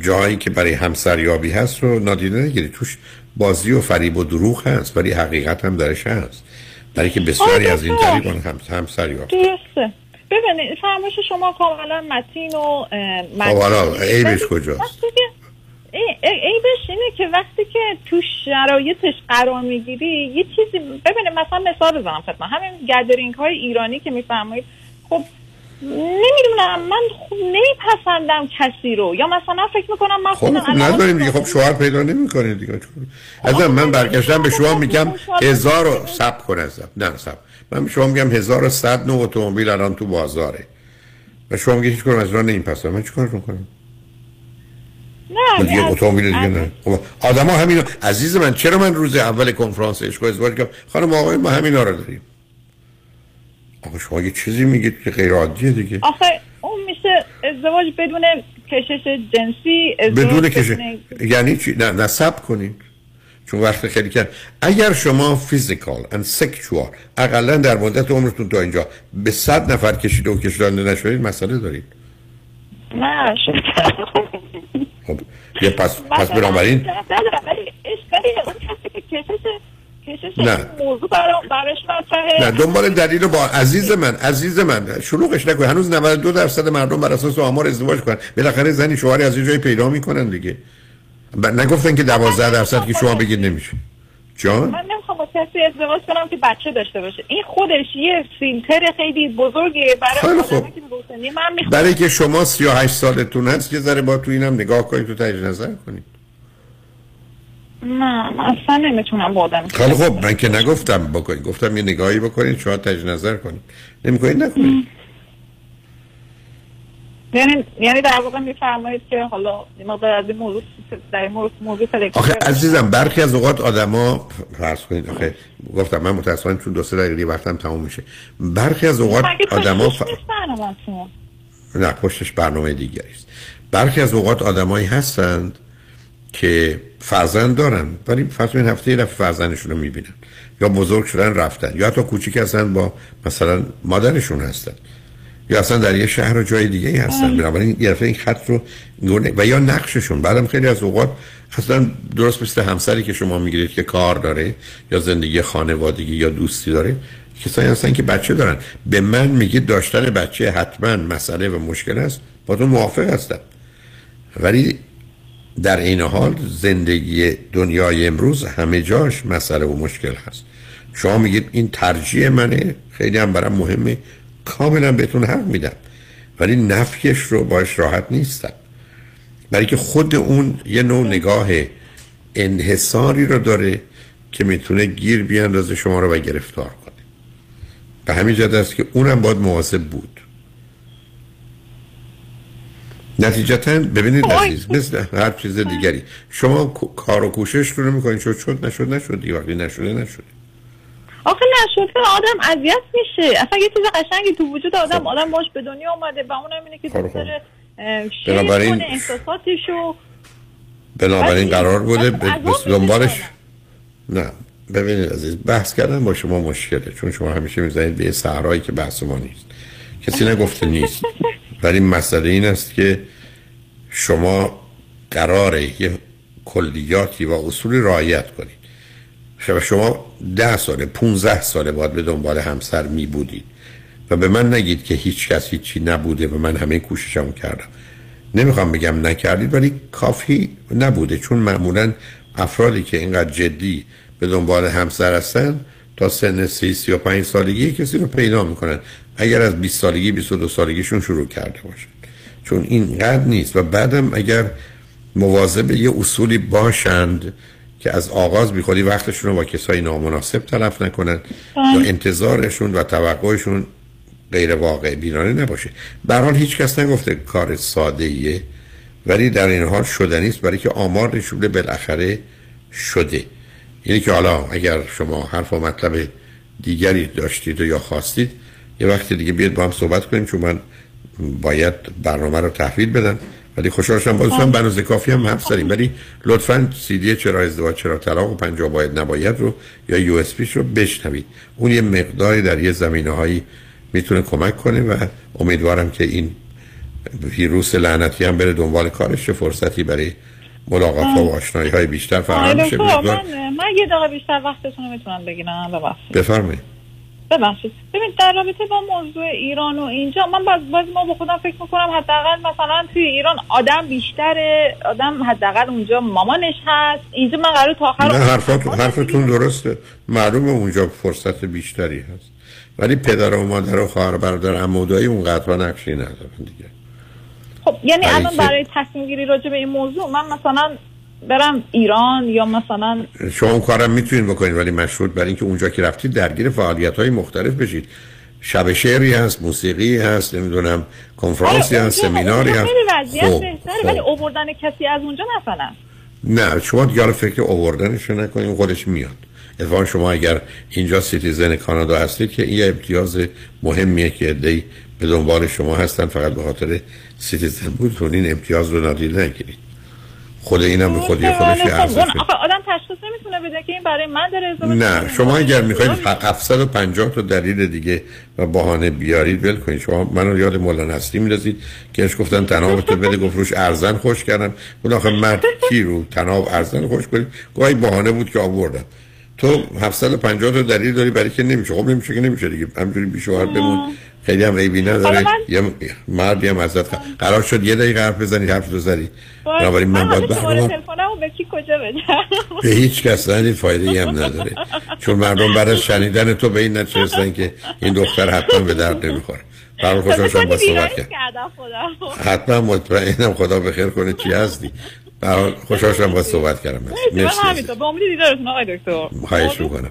جایی که برای همسریابی هست رو نادیده نگیرید، توش بازی و فریب و دروغ هست ولی حقیقت هم درش هست، برای که بسیاری از این طریقا هم همسریابی. ببینید فرمایش شما کاملا متین و متین. خب حالا عیبش کجاست؟ عیبش اینه که وقتی که تو شرایطش قرار میگیری یه چیزی. ببینید مثلا مثال بزنم خدمت، همین گدرینگ های ایرانی که میفرمایید، خب نمیدونم من خب نمیپسندم کسی رو، یا مثلا فکر میکنم من خودم خب نداریم دیگه. خب شوهر پیدا نمیکنید دیگه. اصلا من برگشتم به شما میگم هزار رو سب کن ازم، نه سب من به شما میگم هزار و صد نوع اتومبیل الان تو بازاره و شما میگه هیچ کنم از راه نیم پسند. من چی کارتون کنم؟ نه دیگه اتومبیل دیگه نه. خب آدم ها همین عزیز من، چرا من روز اول کنفرانس عشق و ازدواج گفتم خانم آقای ما همینا رو داریم؟ آقا شما یه چیزی میگید که غیر عادیه دیگه. آخه اون میشه ازدواج بدون کشش جنسی بدون کشش بزنگ... یعنی چی؟ نه نسب کنین چون وقت خیلی کم. اگر شما فیزیکال اند سکشوال اقلا در مدت عمرتون تا اینجا به صد نفر کشیده و کشیدنده نشوید مسئله دارید. نه شکر. خب یه پس پس بنابراین نه موضوع برش مطرحه. نه دنبال دلیل با عزیز من عزیز من شلوغش نکن. هنوز نود و دو درصد مردم بر اساس آمار ازدواج کنن. بالاخره زنی شوهری از یه جایی پیدا میکنن دیگه. نگفتن که دوازده درصد که شما بگید نمیشه. جان من نمیخوام با کسی ازدواج کنم که بچه داشته باشه. این خودش یه فیلتر خیلی بزرگه برای آدمی که روسنی من میخوام. برای که شما سی و هشت سالتون هست یه ذره با تو اینم نگاه کنید تو تجدید نظر کنید. نه من اصلا نمیتونم با آدم. خیلی خوب من که نگفتم بکنید، گفتم یه نگاهی بکنید شما تجدید نظر کنید. نمیکنید نکنید. یعنی یعنی در واقع میفرمایید که حالا مقدار از این موضوع در این موضوع موضوع آخه عزیزم برخی از اوقات آدما فرض کنید آخه گفتم من متأسفانه چون دو سه دقیقه وقتم تموم میشه برخی از اوقات آدما ف... نه پشتش برنامه دیگری است. برخی از اوقات آدمایی هستند که فرزند دارن ولی فرض کنید هفته یه فرزندشون رو میبینن یا بزرگ شدن رفتن یا حتی کوچیک هستن با مثلا مادرشون هستن یا اصلا در یه شهر و جای دیگه ای هستن. بنابراین یه دفعه این خط رو و یا نقششون بعدم خیلی از اوقات اصلا درست مثل همسری که شما میگیرید که کار داره یا زندگی خانوادگی یا دوستی داره کسایی هستن که بچه دارن. به من میگید داشتن بچه حتما مسئله و مشکل است با تو موافق هستم ولی در این حال زندگی دنیای امروز همه جاش مسئله و مشکل هست. شما میگید این ترجیح منه خیلی هم برام مهمه کاملا بهتون حق میدم ولی نفیش رو باش راحت نیستم برای که خود اون یه نوع نگاه انحصاری رو داره که میتونه گیر بیاندازه شما رو و گرفتار کنه. به همین جهت است که اونم باید مواظب بود. نتیجتا ببینید عزیز مثل هر چیز دیگری شما کار و کوشش رو نمی‌کنید شد شد نشد نشد دیگه نشده نشد. آخه نشد که آدم اذیت میشه. اصلا یه چیز قشنگی تو وجود آدم آدم باش به دنیا اومده و اونم اینه که تو سر شیر کنه احساساتشو. بنابراین قرار بوده بس دنبالش. نه ببینید عزیز بحث کردن با شما مشکله چون شما همیشه میزنید به صحرایی که بحث ما نیست. کسی نگفته نیست ولی مسئله این است که شما قراره یه کلیاتی و اصولی رعایت کنید. شما شما ده ساله پونزده ساله باید به دنبال همسر می بودید و به من نگید که هیچ کس هیچی نبوده و من همه کوششمو کردم. نمیخوام بگم نکردید ولی کافی نبوده چون معمولا افرادی که اینقدر جدی به دنبال همسر هستن تا سن سی سی و پنج سالگی کسی رو پیدا میکنن اگر از بیست سالگی بیست و دو سالگیشون شروع کرده باشن چون اینقدر نیست و بعدم اگر مواظب یه اصولی باشند که از آغاز بیخودی وقتشون رو با کسای نامناسب تلف نکنن یا انتظارشون و توقعشون غیر واقع بینانه نباشه. به هر حال هیچ کس نگفته کار ساده‌ایه ولی در این حال شدنی است برای که آمار نشون بالاخره شده. یعنی که حالا اگر شما حرف و مطلب دیگری داشتید و یا خواستید یه وقت دیگه بیاید با هم صحبت کنیم چون من باید برنامه رو تحویل بدم ولی خوشحال شدم بازم بنوز کافی هم حرف زدیم ولی لطفاً سی دی چرا ازدواج چرا طلاق و پنجاه باید نباید رو یا یو اس پیش رو بشنوید. اون یه مقداری در یه زمینه‌هایی میتونه کمک کنه و امیدوارم که این ویروس لعنتی هم بره دنبال کارش فرصتی برای ملاقات‌ها و آشنایی‌های بیشتر فراهم بشه. مقدار... من یه دقیقه بیشتر وقتتون رو میتونم بگیرم ببخشید. بفرمایید. ببخشید. ببین در رابطه با موضوع ایران و اینجا من باز باز ما با خودم فکر میکنم حداقل مثلا توی ایران آدم بیشتره آدم حداقل اونجا مامانش هست اینجا من قراره تا آخر. نه حرفاتون حرفتون درسته معلومه اونجا فرصت بیشتری هست ولی پدر و مادر و خواهر و برادر عمودایی اونقدر نقشی ندارن دیگه. خب یعنی الان برای تصمیم گیری راجع به این موضوع من مثلا برم ایران یا مثلا شما اون کارم میتونید بکنید ولی مشروط بر اینکه اونجا که رفتید درگیر فعالیت‌های مختلف بشید. شب شعری هست، موسیقی هست، نمیدونم کنفرانسی هست، سمیناری هست. وضعیت بهتره ولی آوردن کسی از اونجا مثلا نه شما دیگه فکر آوردنش نکنید خودش میاد. اتفاقا شما اگر اینجا سیتیزن کانادا هستید که این امتیاز مهمیه که عده‌ای به دنبال شما هستن فقط به خاطر سیتیزن بودتون این امتیاز رو نادیده نگیرید. خود اینم به خودی خودش ارزش میده. آخه آدم تشخیص نمیتونه بده که این برای من داره ازدواج. نه شما اگر میخواید هفتصد و پنجاه تا دلیل دیگه و بهانه بیارید ول کنید. شما منو یاد مولانا هستی میندازید که اش گفتن تناب تو بده گفت روش ارزن خوش کردم. اون آخه مرد کی رو تناب ارزن خوش کنید؟ گویا بهانه بود که آوردن. تو هفتصد و پنجاه تا دلیل داری برای که نمیشه. خب نمیشه که نمیشه دیگه. همینجوری بی شوهر بمون. خیلی هم عیبی نداره. یه مردی هم ازت قرار شد یه دقیقه حرف بزنی حرف بزنی. بنابراین من باید برام تلفنمو به کی کجا بدم؟ به هیچ کس نه، فایده‌ای هم نداره. چون مردم برای شنیدن تو به این نتیجه رسیدن که این دختر حتما به درد نمیخوره. برام خوشحال شدم با صحبت کردم. حتما مطمئنم خدا به خیر کنه چی هستی. برام خوشحال شدم با صحبت کردم. مرسی. همینطور. با امید دیدارتون آقای دکتر. خواهش می‌کنم.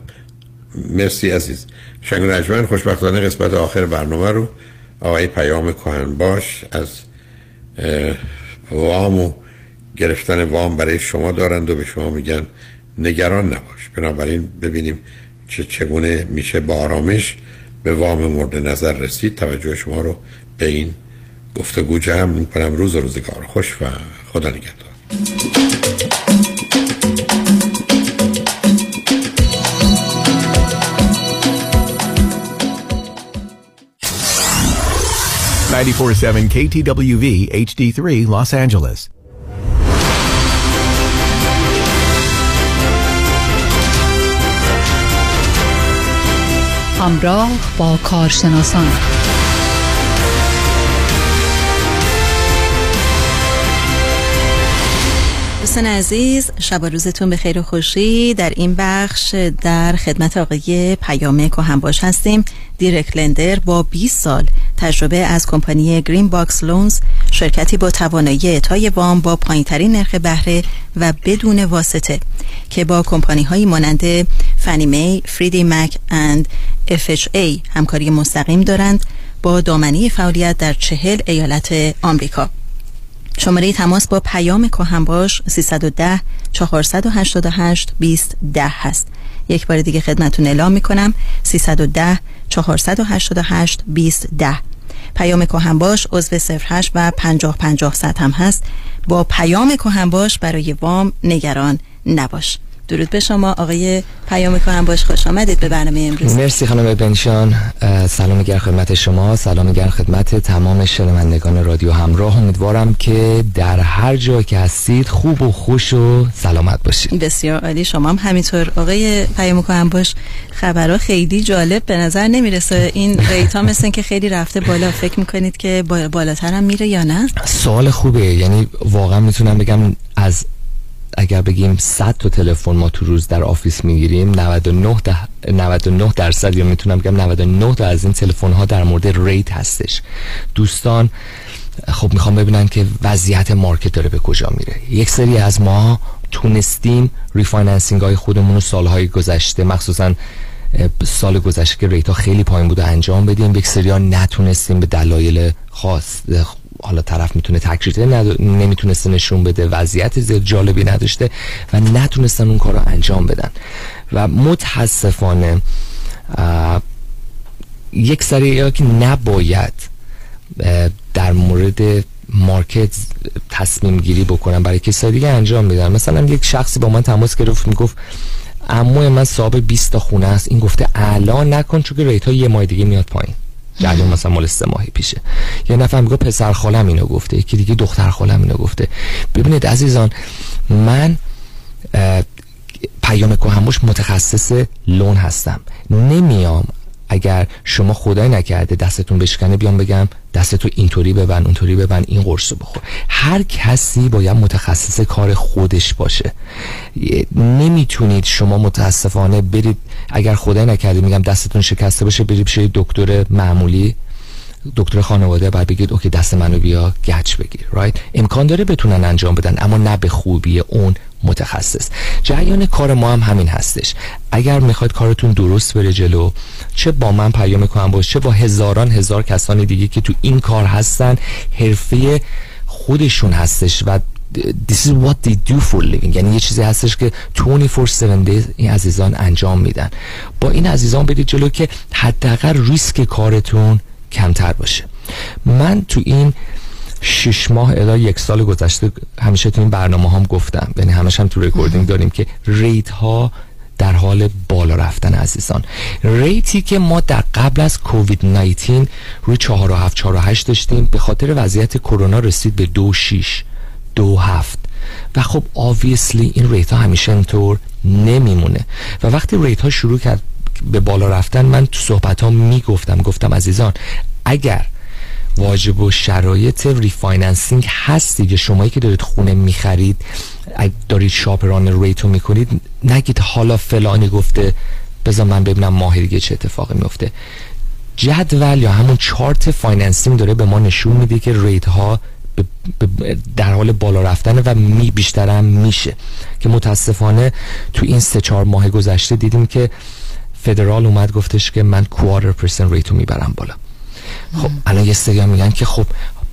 مرسی عزیز. شنگون رجمن خوشبختانه قسمت آخر برنامه رو آقای پیام کهنباش از وام و گرفتن وام برای شما دارند و به شما میگن نگران نباش. بنابراین ببینیم چه چگونه میشه با آرامش به وام مورد نظر رسید. توجه شما رو به این گفتگو جمع میکنم. روز و روزگار خوش و خدا نگهدار. ninety-four point seven کی تی دبلیو وی اچ دی three Los Angeles. همراه با کارشناسان دوستان عزیز، شب و روزتون به خیر و خوشی. در این بخش در خدمت آقای پیام کهنباش هستیم، دیرکت لندر با بیست سال تجربه از کمپانی گرین باکس لونز، شرکتی با توانایی اعطای وام با پایین‌ترین نرخ بهره و بدون واسطه که با کمپانی‌هایی مانند فنی می، فریدی مک اند اف اچ ای همکاری مستقیم دارند با دامنه فعالیت در چهل ایالت آمریکا. شماره تماس با پیام کهنباش سیصد و ده چهارصد و هشتاد و هشت بیست ده هست. یک بار دیگه خدمتون اعلام میکنم سیصد و ده چهارصد و هشتاد و هشت بیست ده. پیام کهنباش عضو صفر هشت و پنجاه پنجاه صد هم هست. با پیام کهنباش برای وام نگران نباش. درود به شما آقای پیام کهنباش، خوش آمدید به برنامه امروز. مرسی خانم بنشان، سلام گر خدمت شما، سلام گر خدمت تمام شنوندگان رادیو همراه. امیدوارم که در هر جا که هستید خوب و خوش و سلامت باشید. بسیار عالی، شما هم همینطور آقای پیام کهنباش. خبرها خیلی جالب به نظر نمیرسه، این ریت ها مثل که خیلی رفته بالا، فکر میکنید که بالاتر هم میره یا نه؟ سوال خوبه. یعنی واقعا میتونم بگم از اگر بگیم صد تا تلفن ما تو روز در آفیس میگیریم نود و نه درصد یا میتونم بگم نود و نه تا از این تلفن ها در مورد ریت هستش. دوستان خب میخوام ببینن که وضعیت مارکت داره به کجا میره. یک سری از ما تونستیم ریفایننسینگ های خودمون رو سالهای گذشته، مخصوصا سال گذشته که ریت ها خیلی پایین بود، انجام بدیم. یک سری ها نتونستیم به دلایل خاص، حالا طرف میتونه تکریته ند... نمیتونسته نشون بده، وضعیت زیر جالبی نداشته و نتونستن اون کار رو انجام بدن و متاسفانه آ... یک سری که نباید در مورد مارکت تصمیم گیری بکنن، برای کسایی دیگه انجام میدن. مثلا یک شخصی با من تماس گرفت، میگفت عموی من صاحب بیست تا خونه است، این گفته الان نکن چون که ریت ها یه ماه دیگه میاد پایین، جریان مثلا مال سه ماهی پیشه. یه نفر میگه پسر خالم اینو گفته، یکی دیگه دختر خالم اینو گفته. ببینید عزیزان، من پیام کهنباش متخصص لون هستم، نمیام اگر شما خدای نکرده دستتون بشکنه بیام بگم دستتو اینطوری ببند اونطوری ببند این قرصو بخور. هر کسی باید متخصص کار خودش باشه. نمیتونید شما متاسفانه برید اگر خدای نکرده میگم دستتون شکسته باشه برید شید دکتر معمولی، دکتر خانواده، بعد بگید اوکی دست منو بیا گچ بگیر. رایت امکان داره بتونن انجام بدن اما نه به خوبی اون متخصص. جریان کار ما هم همین هستش. اگر میخواید کارتون درست بره جلو، چه با من پیام کهنباش چه با هزاران هزار کسان دیگه که تو این کار هستن، حرفه خودشون هستش و this is what they do for living، یعنی یه چیزی هستش که twenty-four seven days این عزیزان انجام میدن. با این عزیزان برید جلو که حداقل ریسک کارتون کمتر باشه. من تو این شش ماه الی یک سال گذشته همیشه تو این برنامه هم گفتم، یعنی همش هم تو رکوردینگ داریم که ریت ها در حال بالا رفتن عزیزان. ریتی که ما در قبل از کووید نایتین روی چهار و هفت چهار و هشت داشتیم، به خاطر وضعیت کرونا رسید به دو شیش دو هفت و خب obviously این ریت ها همیشه اینطور نمیمونه و وقتی ریت ها شروع کرد به بالا رفتن من تو صحبت ها میگفتم، گفتم عزیزان اگر واجب و شرایط ریفایننسینگ هستی که شمایی که دارید خونه میخرید دارید شاپران ریتو میکنید، نگید حالا فلانی گفته بذار من ببینم ماه دیگه چه اتفاقی میفته. جدول یا همون چارت فایننسینگ داره به ما نشون میده که ریت ها در حال بالا رفتن و می بیشتر هم میشه که متاسفانه تو این سه چهار ماه گذشته دیدیم که فدرال اومد گفتش که من کوارتر پرسنت ریتو میبرم بالا. خب الان یه سری میگن که خب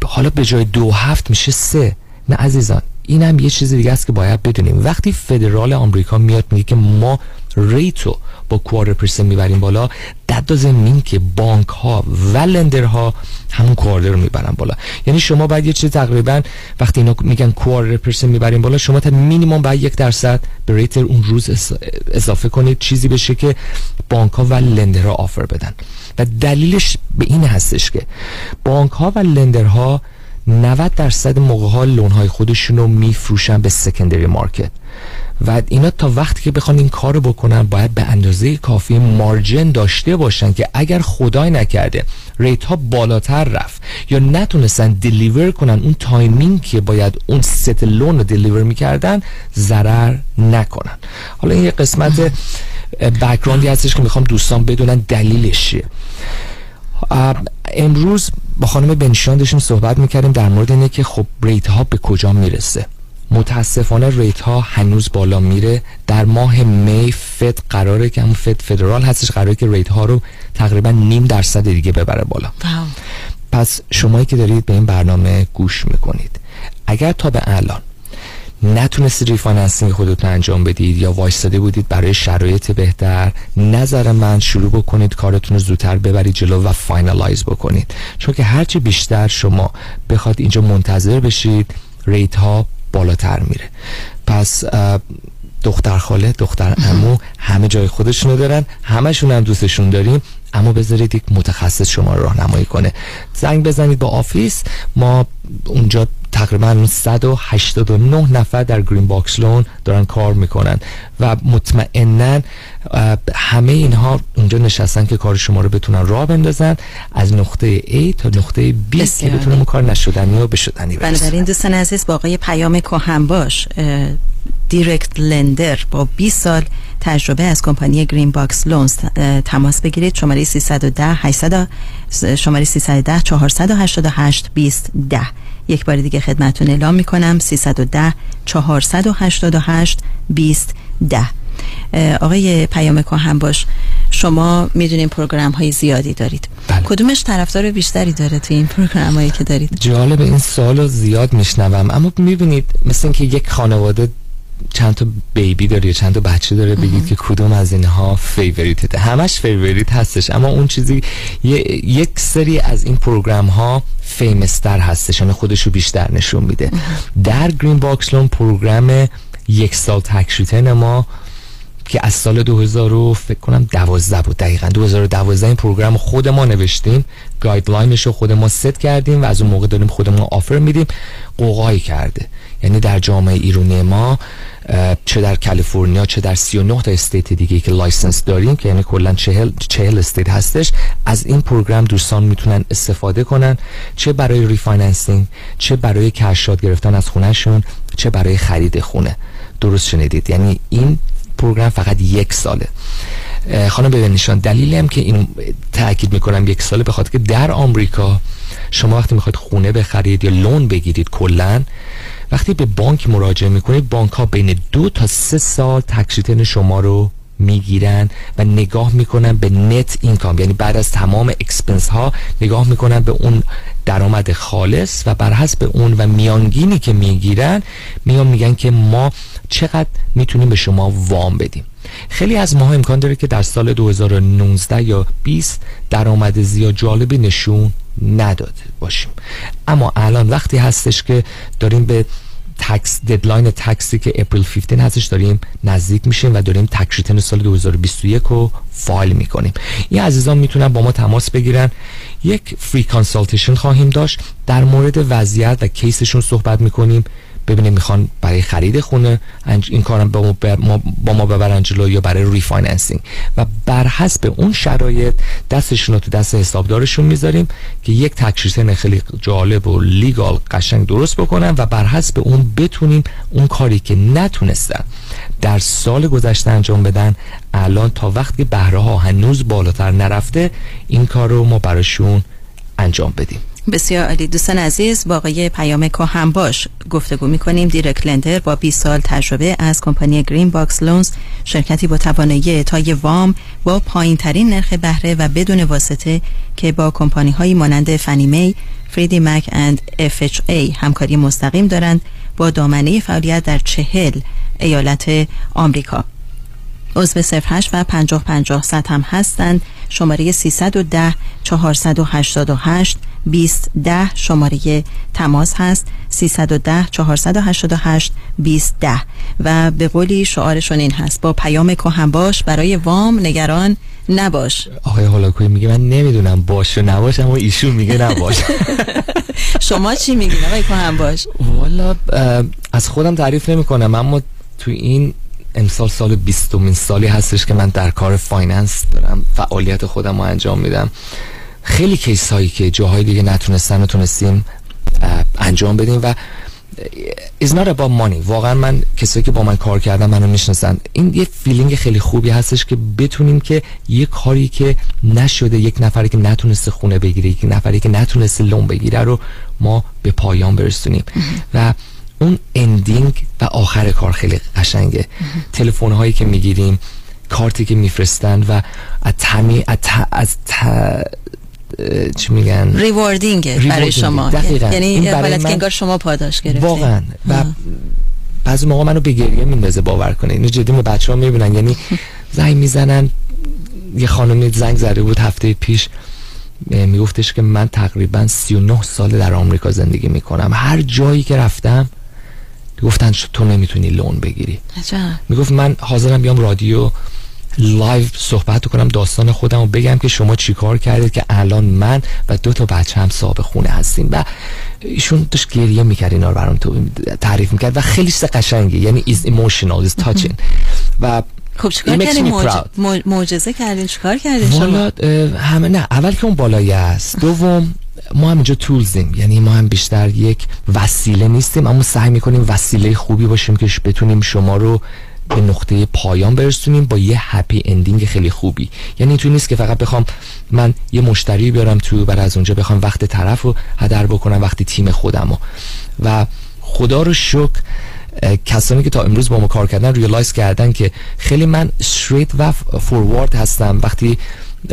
حالا به جای دو هفت میشه سه. نه عزیزان، این هم یه چیز دیگه است که باید بدونیم. وقتی فدرال آمریکا میاد میگه که ما ریتو با کوارتر پرسنت میبریم بالا، that doesn't mean که بانک ها و لندر ها همون کوارتر رو میبرن بالا. یعنی شما باید یه چیز تقریبا وقتی اینا میگن کوارتر پرسنت میبریم بالا، شما تا مینیمم باید یک درصد به ریت اون روز اضافه کنید، چیزی بشه که بانک ها و لندر ها آفر بدن. و دلیلش به این هستش که بانک ها و لندر ها نود درصد موقع ها لون های خودشون رو میفروشن به سکندری مارکت و اینا تا وقتی که بخوان این کارو بکنن باید به اندازه کافی مارجن داشته باشن که اگر خدای نکرده ریت ها بالاتر رفت یا نتونستن دلیور کنن اون تایمینگ که باید اون ست لون رو دلیور میکردن ضرر نکنن. حالا این یه قسمت بک‌گراندی هستش که میخوام دوستان بدونن دلیلش چیه. امروز با خانم بنشان داشتیم صحبت میکردیم در مورد اینه که خب ریت ها به کجا میرسه. متاسفانه ریت ها هنوز بالا میره. در ماه می فد قراره که همون فد فدرال هستش قراره که ریت ها رو تقریبا نیم درصد دیگه ببره بالا. واو. پس شمایی که دارید به این برنامه گوش میکنید اگر تا به الان نتونستید ریفایننسینگ خودتون انجام بدید یا وایستاده بودید برای شرایط بهتر، نظر من شروع بکنید کارتون رو زودتر ببرید جلو و فاینالایز بکنید، چون که هرچی بیشتر شما بخواد اینجا منتظر بشید ریت ها بالاتر میره. پس دختر خاله دختر عمو همه جای خودشونو دارن، همشون هم دوستشون داریم، اما بذارید یک متخصص شما راهنمایی کنه. زنگ بزنید با آفیس ما، اونجا تقریبا صد و هشتاد و نه نفر در گرین باکس لون دارن کار میکنن و مطمئنن همه اینها اونجا نشستن که کار شما رو بتونن راه بندازن از نقطه A تا نقطه B که بتونن اون کار نشدنی و بشدنی برسن. بنابراین دوستان عزیز با آقای پیام کهن باش دیرکت لندر با بیست سال تجربه از کمپانی گرین باکس لونز تماس بگیرید. شماره سیصد و ده هشتصد شماره سیصد و ده چهارصد و هشتاد و هشت بیست ده. یک بار دیگه خدمتتون اعلام میکنم سیصد و ده چهارصد و هشتاد و هشت بیست ده. آقای پیام کهن باش، شما میدونین پروگرام های زیادی دارید. بله. کدومش طرفدار بیشتری داره تو این پروگرام هایی که دارید؟ جالب، این سوالو زیاد میشنوم، اما میبینید مثل اینکه یک خانواده چند تا بیبی داره یا چند تا بچه داره، بگید که کدوم از اینها فیوریتته. همش فیوریت هستش، اما اون چیزی یه، یک سری از این پروگرام ها فیمستر هستش، یعنی خودشو بیشتر نشون میده. در گرین باکس لون پروگرام یک سال تکشیتن ما که از سال دو هزار فکر کنم دوازده بود، دقیقاً دو هزار و دوازده این پروگرام خود ما نوشتیم، گایدلاینش رو خود ما ست کردیم و از اون موقع داریم خودمون آفر میدیم. قوقایی کرده، یعنی در جامعه ایرانی ما چه در کالیفرنیا چه در سی و نه تا استیت دیگه که لایسنس داریم که یعنی کلا چهل استیت هستش، از این پروگرام دوستان میتونن استفاده کنن، چه برای ریفایننسینگ، چه برای کشات گرفتن از خونهشون، چه برای خرید خونه. درست شنیدید، یعنی این پروگرام فقط یک ساله. خانم ببینیشان دلیلم که این تاکید میکنم یک ساله بخاطر که در آمریکا شما وقتی میخواید خونه بخرید یا لون بگیرید کلا وقتی به بانک مراجعه میکنید، بانک ها بین دو تا سه سال تکشیتن شما رو میگیرن و نگاه میکنن به نت اینکام، یعنی بعد از تمام اکسپنس ها نگاه میکنن به اون درآمد خالص و بر حسب اون و میانگینی که میگیرن میان میگن که ما چقدر میتونیم به شما وام بدیم. خیلی از ماها امکان داره که در سال دو هزار و نوزده یا بیست درآمد زیاد جالبی نشون نداده باشیم. اما الان وقتی هستش که داریم به تکس ددلاین تکسی که اپریل پانزدهم هستش داریم نزدیک میشیم و داریم تکس ریترن سال دو هزار و بیست و یک رو فایل میکنیم. این عزیزان میتونن با ما تماس بگیرن، یک فری کانسالتیشن خواهیم داشت، در مورد وضعیت و کیسشون صحبت میکنیم، ببینیم میخوان برای خرید خونه این کارم با ما با ما ببرن جلو یا برای ریفایننسینگ، و بر حسب اون شرایط دستشون رو تو دست حسابدارشون میذاریم که یک تکشیرتن خیلی جالب و لیگال قشنگ درست بکنن و بر حسب اون بتونیم اون کاری که نتونستن در سال گذشته انجام بدن الان تا وقتی بهره ها هنوز بالاتر نرفته این کار رو ما براشون انجام بدیم. بسیار عالی. دوستان عزیز، با آقای پیامک هم باش گفتگو می‌کنیم، دایرکت لندر با بیست سال تجربه از کمپانی گرین باکس لونز، شرکتی با توانایی اعطای وام با پایین‌ترین نرخ بهره و بدون واسطه که با کمپانی‌هایی مانند فنی می، فریدی مک اند اف اچ ای همکاری مستقیم دارند، با دامنه فعالیت در چهل ایالت آمریکا. عضو صفر هشت و پنجاه پنجاه صد هم هستند. شماره سیصد و ده چهارصد و هشتاد و هشت بیست ده شماره تماس هست، سیصد و ده چهارصد و هشتاد و هشت بیست ده. و به قولی شعارشون این هست: با پیام که هم باش، برای وام نگران نباش. آقای هولاکوی میگه من نمیدونم باش و نباش، اما ایشون میگه نباش. شما چی میگین آقای که هم باش؟ والا از خودم تعریف نمیکنم، اما تو این امسال سال بیستمین سالی هستش که من در کار فایننس دارم فعالیت خودم رو انجام میدم. خیلی کیس هایی که جاهای دیگه نتونستن و تونستیم انجام بدیم و it's not about money. واقعا من کسایی که با من کار کردن منو میشناسن، این یه فیلینگ خیلی خوبی هستش که بتونیم که یه کاری که نشده، یک نفری که نتونسته خونه بگیره، یک نفری که نتونسته لون بگیره رو ما به پایان برسونیم و اون اندینگ و آخر کار خیلی قشنگه. تلفن هایی که میگیریم، کارتی که میفرستن و اتمی ات از چی میگن ریواردینگ برای شما، یعنی این حالت که انگار شما پاداش گرفتین واقعا. و بعضی موقع منو به گریه میندازه، باور کنید اینو جدی بچه‌ها میبینن، یعنی زنگ میزنن. یه خانمی زنگ زده بود هفته پیش، میگفتش که من تقریبا سی و نه سال در آمریکا زندگی میکنم، هر جایی که رفتم گفتن تو نمیتونی لون بگیری. میگفت من حاضرم بیام رادیو لایو صحبت کنم، داستان خودم رو بگم که شما چیکار کردید که الان من و دو تا بچه‌م صاحب خونه هستیم. و ایشون داشت گریه میکرد، اینا رو برام تعریف میکرد و خیلی چیز قشنگه، یعنی is emotional is touching. و خب چیکار کردین؟ معجزه کردین؟ چیکار کردین شما؟ همه نه، اول که اون بالایی است، دوم ما هم اینجا تولزیم، یعنی ما هم بیشتر یک وسیله نیستیم، اما سعی میکنیم وسیله خوبی باشیم که بتونیم شما رو به نقطه پایان برسونیم با یه هپی اندینگ خیلی خوبی. یعنی اینطوری نیست که فقط بخوام من یه مشتری بیارم تو برای از اونجا بخوام وقت طرف رو هدر بکنم، وقتی تیم خودمو. و خدا رو شکر کسانی که تا امروز با ما کار کردن ریالایز کردن که خیلی من استریت و فوروارد هستم وقتی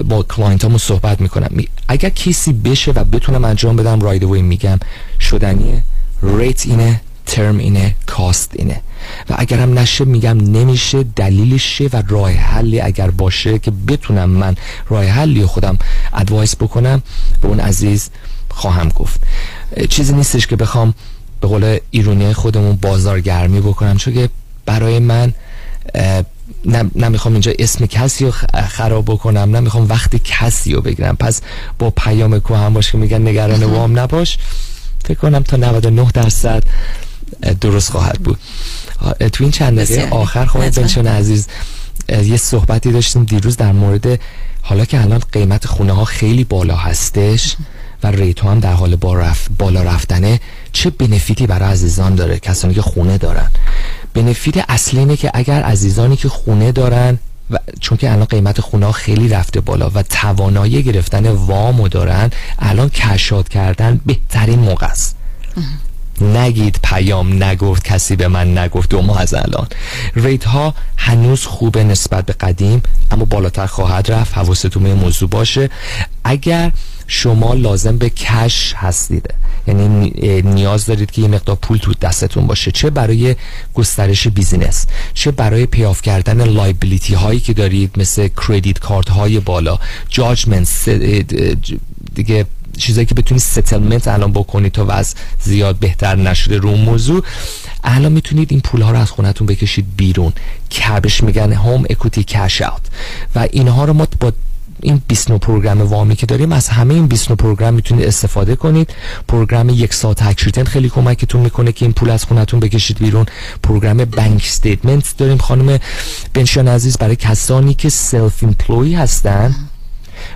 با کلاینتامو صحبت میکنم. اگر کسی بشه و بتونم انجام بدم راید اوی میگم شدنیه، ریت اینه، ترم اینه، کاست اینه. و اگرم نشه میگم نمیشه، دلیلشه و راه حلی اگر باشه که بتونم من راه حلی خودم ادوایس بکنم به اون عزیز خواهم گفت. چیزی نیستش که بخوام به قول ایرونی خودمون بازارگرمی بکنم، چون که برای من نمیخوام اینجا اسم کسی رو خراب بکنم، نمیخوام وقت کسی رو بگیرم. پس با پیام که هم باش که میگن نگران وام نباش، فکر کنم تا نود و نه درصد درست خواهد بود. تو این چند دقیقه آخر خواهد بنشون عزیز یه صحبتی داشتیم دیروز در مورد حالا که الان قیمت خونه ها خیلی بالا هستش و ریتو هم در حال بالا رفتنه، چه بنفیتی برای عزیزان داره کسانی که خونه دارن. بنفیت اصلی اینه که اگر عزیزانی که خونه دارن و چون که الان قیمت خونه خیلی رفته بالا و توانایی گرفتن وامو دارن، الان کشاد کردن بهترین موقع است. نگید پیام نگفت، کسی به من نگفت، دو ماه از الان ریت ها هنوز خوبه نسبت به قدیم، اما بالاتر خواهد رفت. حواستون به موضوع باشه. اگر شما لازم به کش هستید، یعنی نیاز دارید که یه مقدار پول تو دستتون باشه، چه برای گسترش بیزینس، چه برای پیاف کردن لایبیلیتی هایی که دارید مثل کردیت کارت های بالا، جاجمنت دیگه، چیزایی که بتونی ستلمنت الان بکنی تا وضع زیاد بهتر نشده رو موضوع، الان میتونید این پولها رو از خونتون بکشید بیرون. کبش میگن هوم اکوتی کش اوت، و اینها رو ما با این بیست و نه پروگرام وامی که داریم، از همه این بیست و نه پروگرام میتونید استفاده کنید. پروگرام یک ساعت اکشیتن خیلی کمکتون میکنه که این پول از خونتون بکشید بیرون. پروگرام بانک استیتمنت داریم خانم بنشان عزیز، برای کسانی که سلف ایمپلوی هستن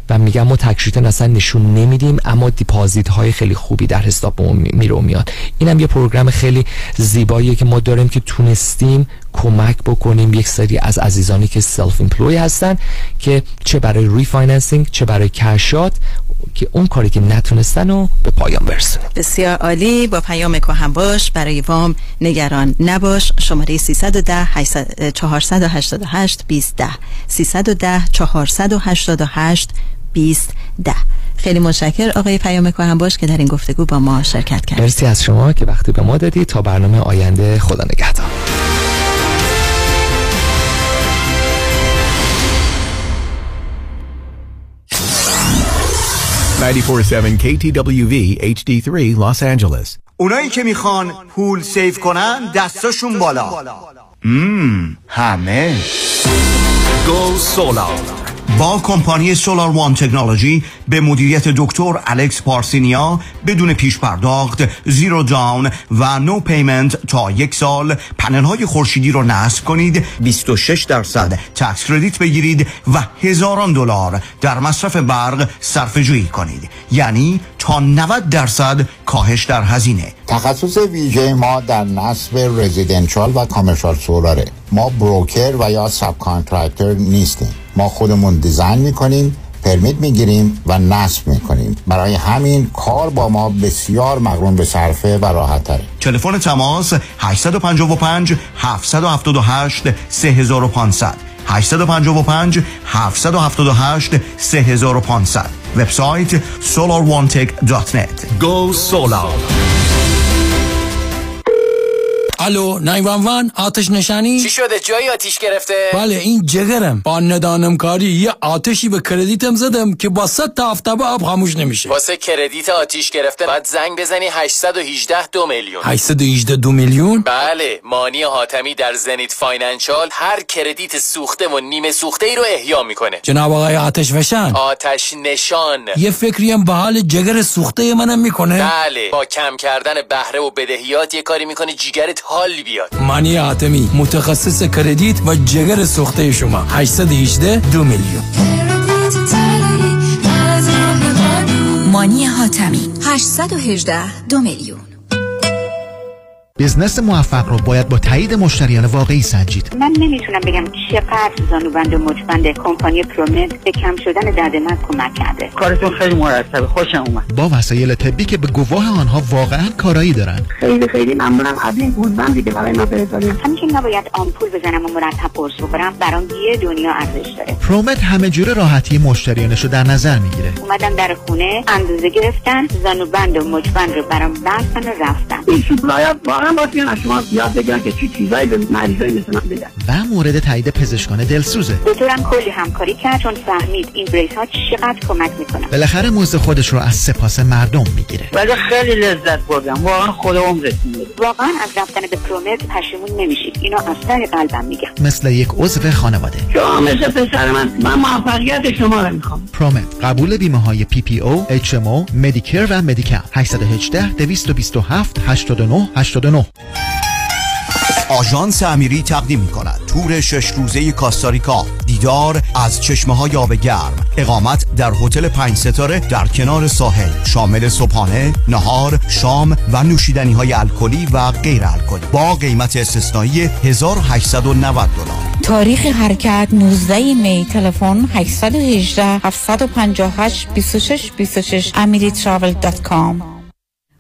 و میگم ما تکشیتن اصلا نشون نمیدیم، اما دیپازیت های خیلی خوبی در حساب میره و میاد. اینم یه پروگرام خیلی زیباییه که ما داریم که تونستیم کمک بکنیم یک سری از عزیزانی که سلف ایمپلوی هستن، که چه برای ریفایننسینگ چه برای کشات، که اون کاری که نتونستن رو به پایان برسونن. بسیار عالی. با پیام کهن باش، برای وام نگران نباش. شماره سیصد و ده چهارصد و هشتاد و هشت بیست ده، سیصد و ده چهارصد و هشتاد و هشت بیست ده. خیلی متشکر آقای پیام کهن باش که در این گفتگو با ما شرکت کردید. مرسی از شما که وقتی به ما دادی. تا برنامه آینده، خدا نگهدار. نه چهار هفت کی تی دبلیو وی اچ دی سه Los Angeles. اونایی که میخوان پول سیف کنن دستاشون بالا. مم. همه Go Solar با کمپانی سولار وان تکنولوژی به مدیریت دکتر الکس پارسینیا، بدون پیش پرداخت، زیرو داون و نو پیمنت تا یک سال پنل های خورشیدی رو نصب کنید، بیست و شش درصد تکس کردیت بگیرید و هزاران دلار در مصرف برق صرفه جویی کنید، یعنی تا نود درصد کاهش در هزینه. تخصص ویژه ما در نصب رزیدنشال و کامرشال سولاره. ما بروکر و یا ساب کانترکتر نیستیم، ما خودمون دیزاین میکنیم، پرمیت میگیریم و نصب میکنیم. برای همین کار با ما بسیار مقرون به صرفه و راحت تره. تلفن تماس هشت پنج پنج هفت هفت هشت سه پنج صفر صفر هشت پنج پنج هفت هفت هشت سه پنج صفر صفر. وبسایت solar one tech dot net. Go Solar. الو نه یک یک آتش نشانی؟ چی شده؟ جایی آتیش گرفته؟ بله این جگرم. با ندانم کاری یه آتشی به کردیتم زدم که با صد تا آفتابه آب خاموش نمیشه. واسه کردیت آتیش گرفته باید زنگ بزنی هشت یک هشت دو میلیون. هشت یک هشت دو میلیون؟ بله، مانی حاتمی در زنیت فاینانشال هر کردیت سوخته و نیمه سوخته ای رو احیا میکنه. جناب آقای آتش وشان. آتش نشان. یه فکری هم به حال جگر سوخته منم میکنه؟ بله، با کم کردن بهره و بدهیات یه کاری میکنه جگرت حال بیاد. مانی حاتمی، متخصص کردیت و جگر سوخته شما. هشت یک هشت دو میلیون. مانی حاتمی هشت یک هشت دو میلیون. بزنس موفق رو باید با تایید مشتریان واقعی سنجید. من نمیتونم بگم چقدر زانوبند و مچبند کمپانی پرومت به کم شدن درد من کمک کرده. کارتون خیلی مرتبه، خوشم اومد. با وسایل طبی که به گواه آنها واقعا کارایی دارن. خیلی خیلی ممنونم. قبل این گوزبند دیگه برای ما برسانید. همین نباید آمپول بزنم و مرتب قرص بخورم، برام یه دنیا ارزش داره. پرومت همه جوره راحتی مشتریانش رو در نظر میگیره. اومدم در خونه، اندازه گرفتن، زانوبند و مچبند رو برام بستن و رفتن. این سوپلایت من باید بیان از شما یاد بگیرن که چی چیزایی به مریضایی مثل من بدن. و مورد تایید پزشکان دلسوزه. دکترم کلی همکاری کرد چون فهمید این بریس ها چقدر کمک میکنن. بالاخره موزه خودش رو از سپاس مردم میگیره. ولی خیلی لذت بردم، واقعا خود عمرتون بده. واقعا از رفتن به پرومت پشیمون نمیشید، اینو از ته قلبم میگم. مثل یک عضو خانواده. شما مثل پسر من، من موفقیت شما رو میخوام. پرومت قبول بیمه های پی پی او، اچ ام او، مدیکر و مدیکاپ. هشت یک هشت دویست و بیست و هفت هشتاد و نه هشتاد و نه. آژانس امیری تقدیم می‌کند تور شش روزه کاستاریکا، دیدار از چشمه‌های آبگرم، اقامت در هتل پنج ستاره در کنار ساحل، شامل صبحانه، نهار، شام و نوشیدنی‌های الکلی و غیر الکلی با قیمت استثنایی هزار و هشتصد و نود دلار. تاریخ حرکت نوزده می. تلفن هشت یک هشت هفت پنج هشت دو شش دو شش amiritravel dot com.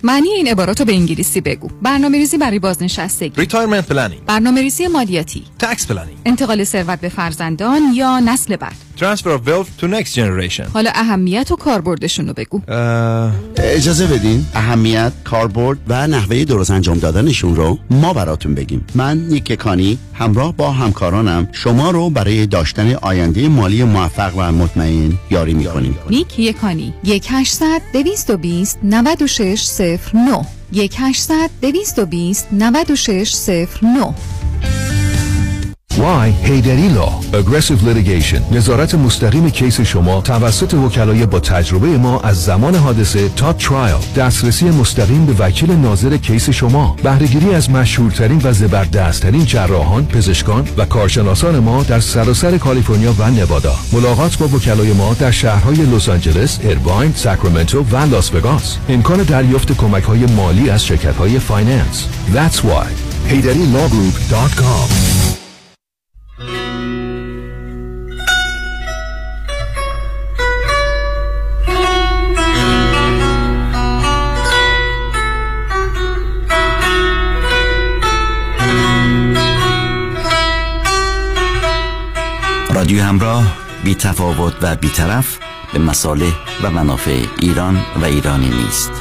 معنی این عبارات رو به انگلیسی بگو. برنامه‌ریزی برای بازنشستگی، retirement planning، برنامه‌ریزی مالیاتی، tax planning، انتقال ثروت به فرزندان یا نسل بعد. Transfer of wealth to next generation. حالا اهمیت و کاربردشون رو بگو. اه... اجازه بدین اهمیت، کاربرد و نحوه درست انجام دادنشون رو ما براتون بگیم. من نیک کانی همراه با همکارانم شما رو برای داشتن آینده مالی موفق و مطمئن یاری می‌کنیم. نیک یکانی یک هشتصد دویست و بیست نود و شش صفر نه یک هشتصد دویست و بیست نود و شش صفر نه. وای هیدری لا اگریسیو لیتیگیشن، نظارت مستقیم کیس شما توسط وکلای با تجربه ما از زمان حادثه تا ترایل، دسترسی مستقیم به وکیل ناظر کیس شما، بهره‌گیری از مشهورترین و زبردستترین جراحان، پزشکان و کارشناسان ما در سراسر کالیفرنیا و نوادا، ملاقات با وکلای ما در شهرهای لس آنجلس، ایرواین، ساکرامنتو و لاس وگاس، امکان دریافت کمک‌های مالی از شرکت‌های فایننس. That's why هیدری لا گروپ دات کام. رادیو همراه، بی تفاوت و بی‌طرف به مصالح و منافع ایران و ایرانی نیست.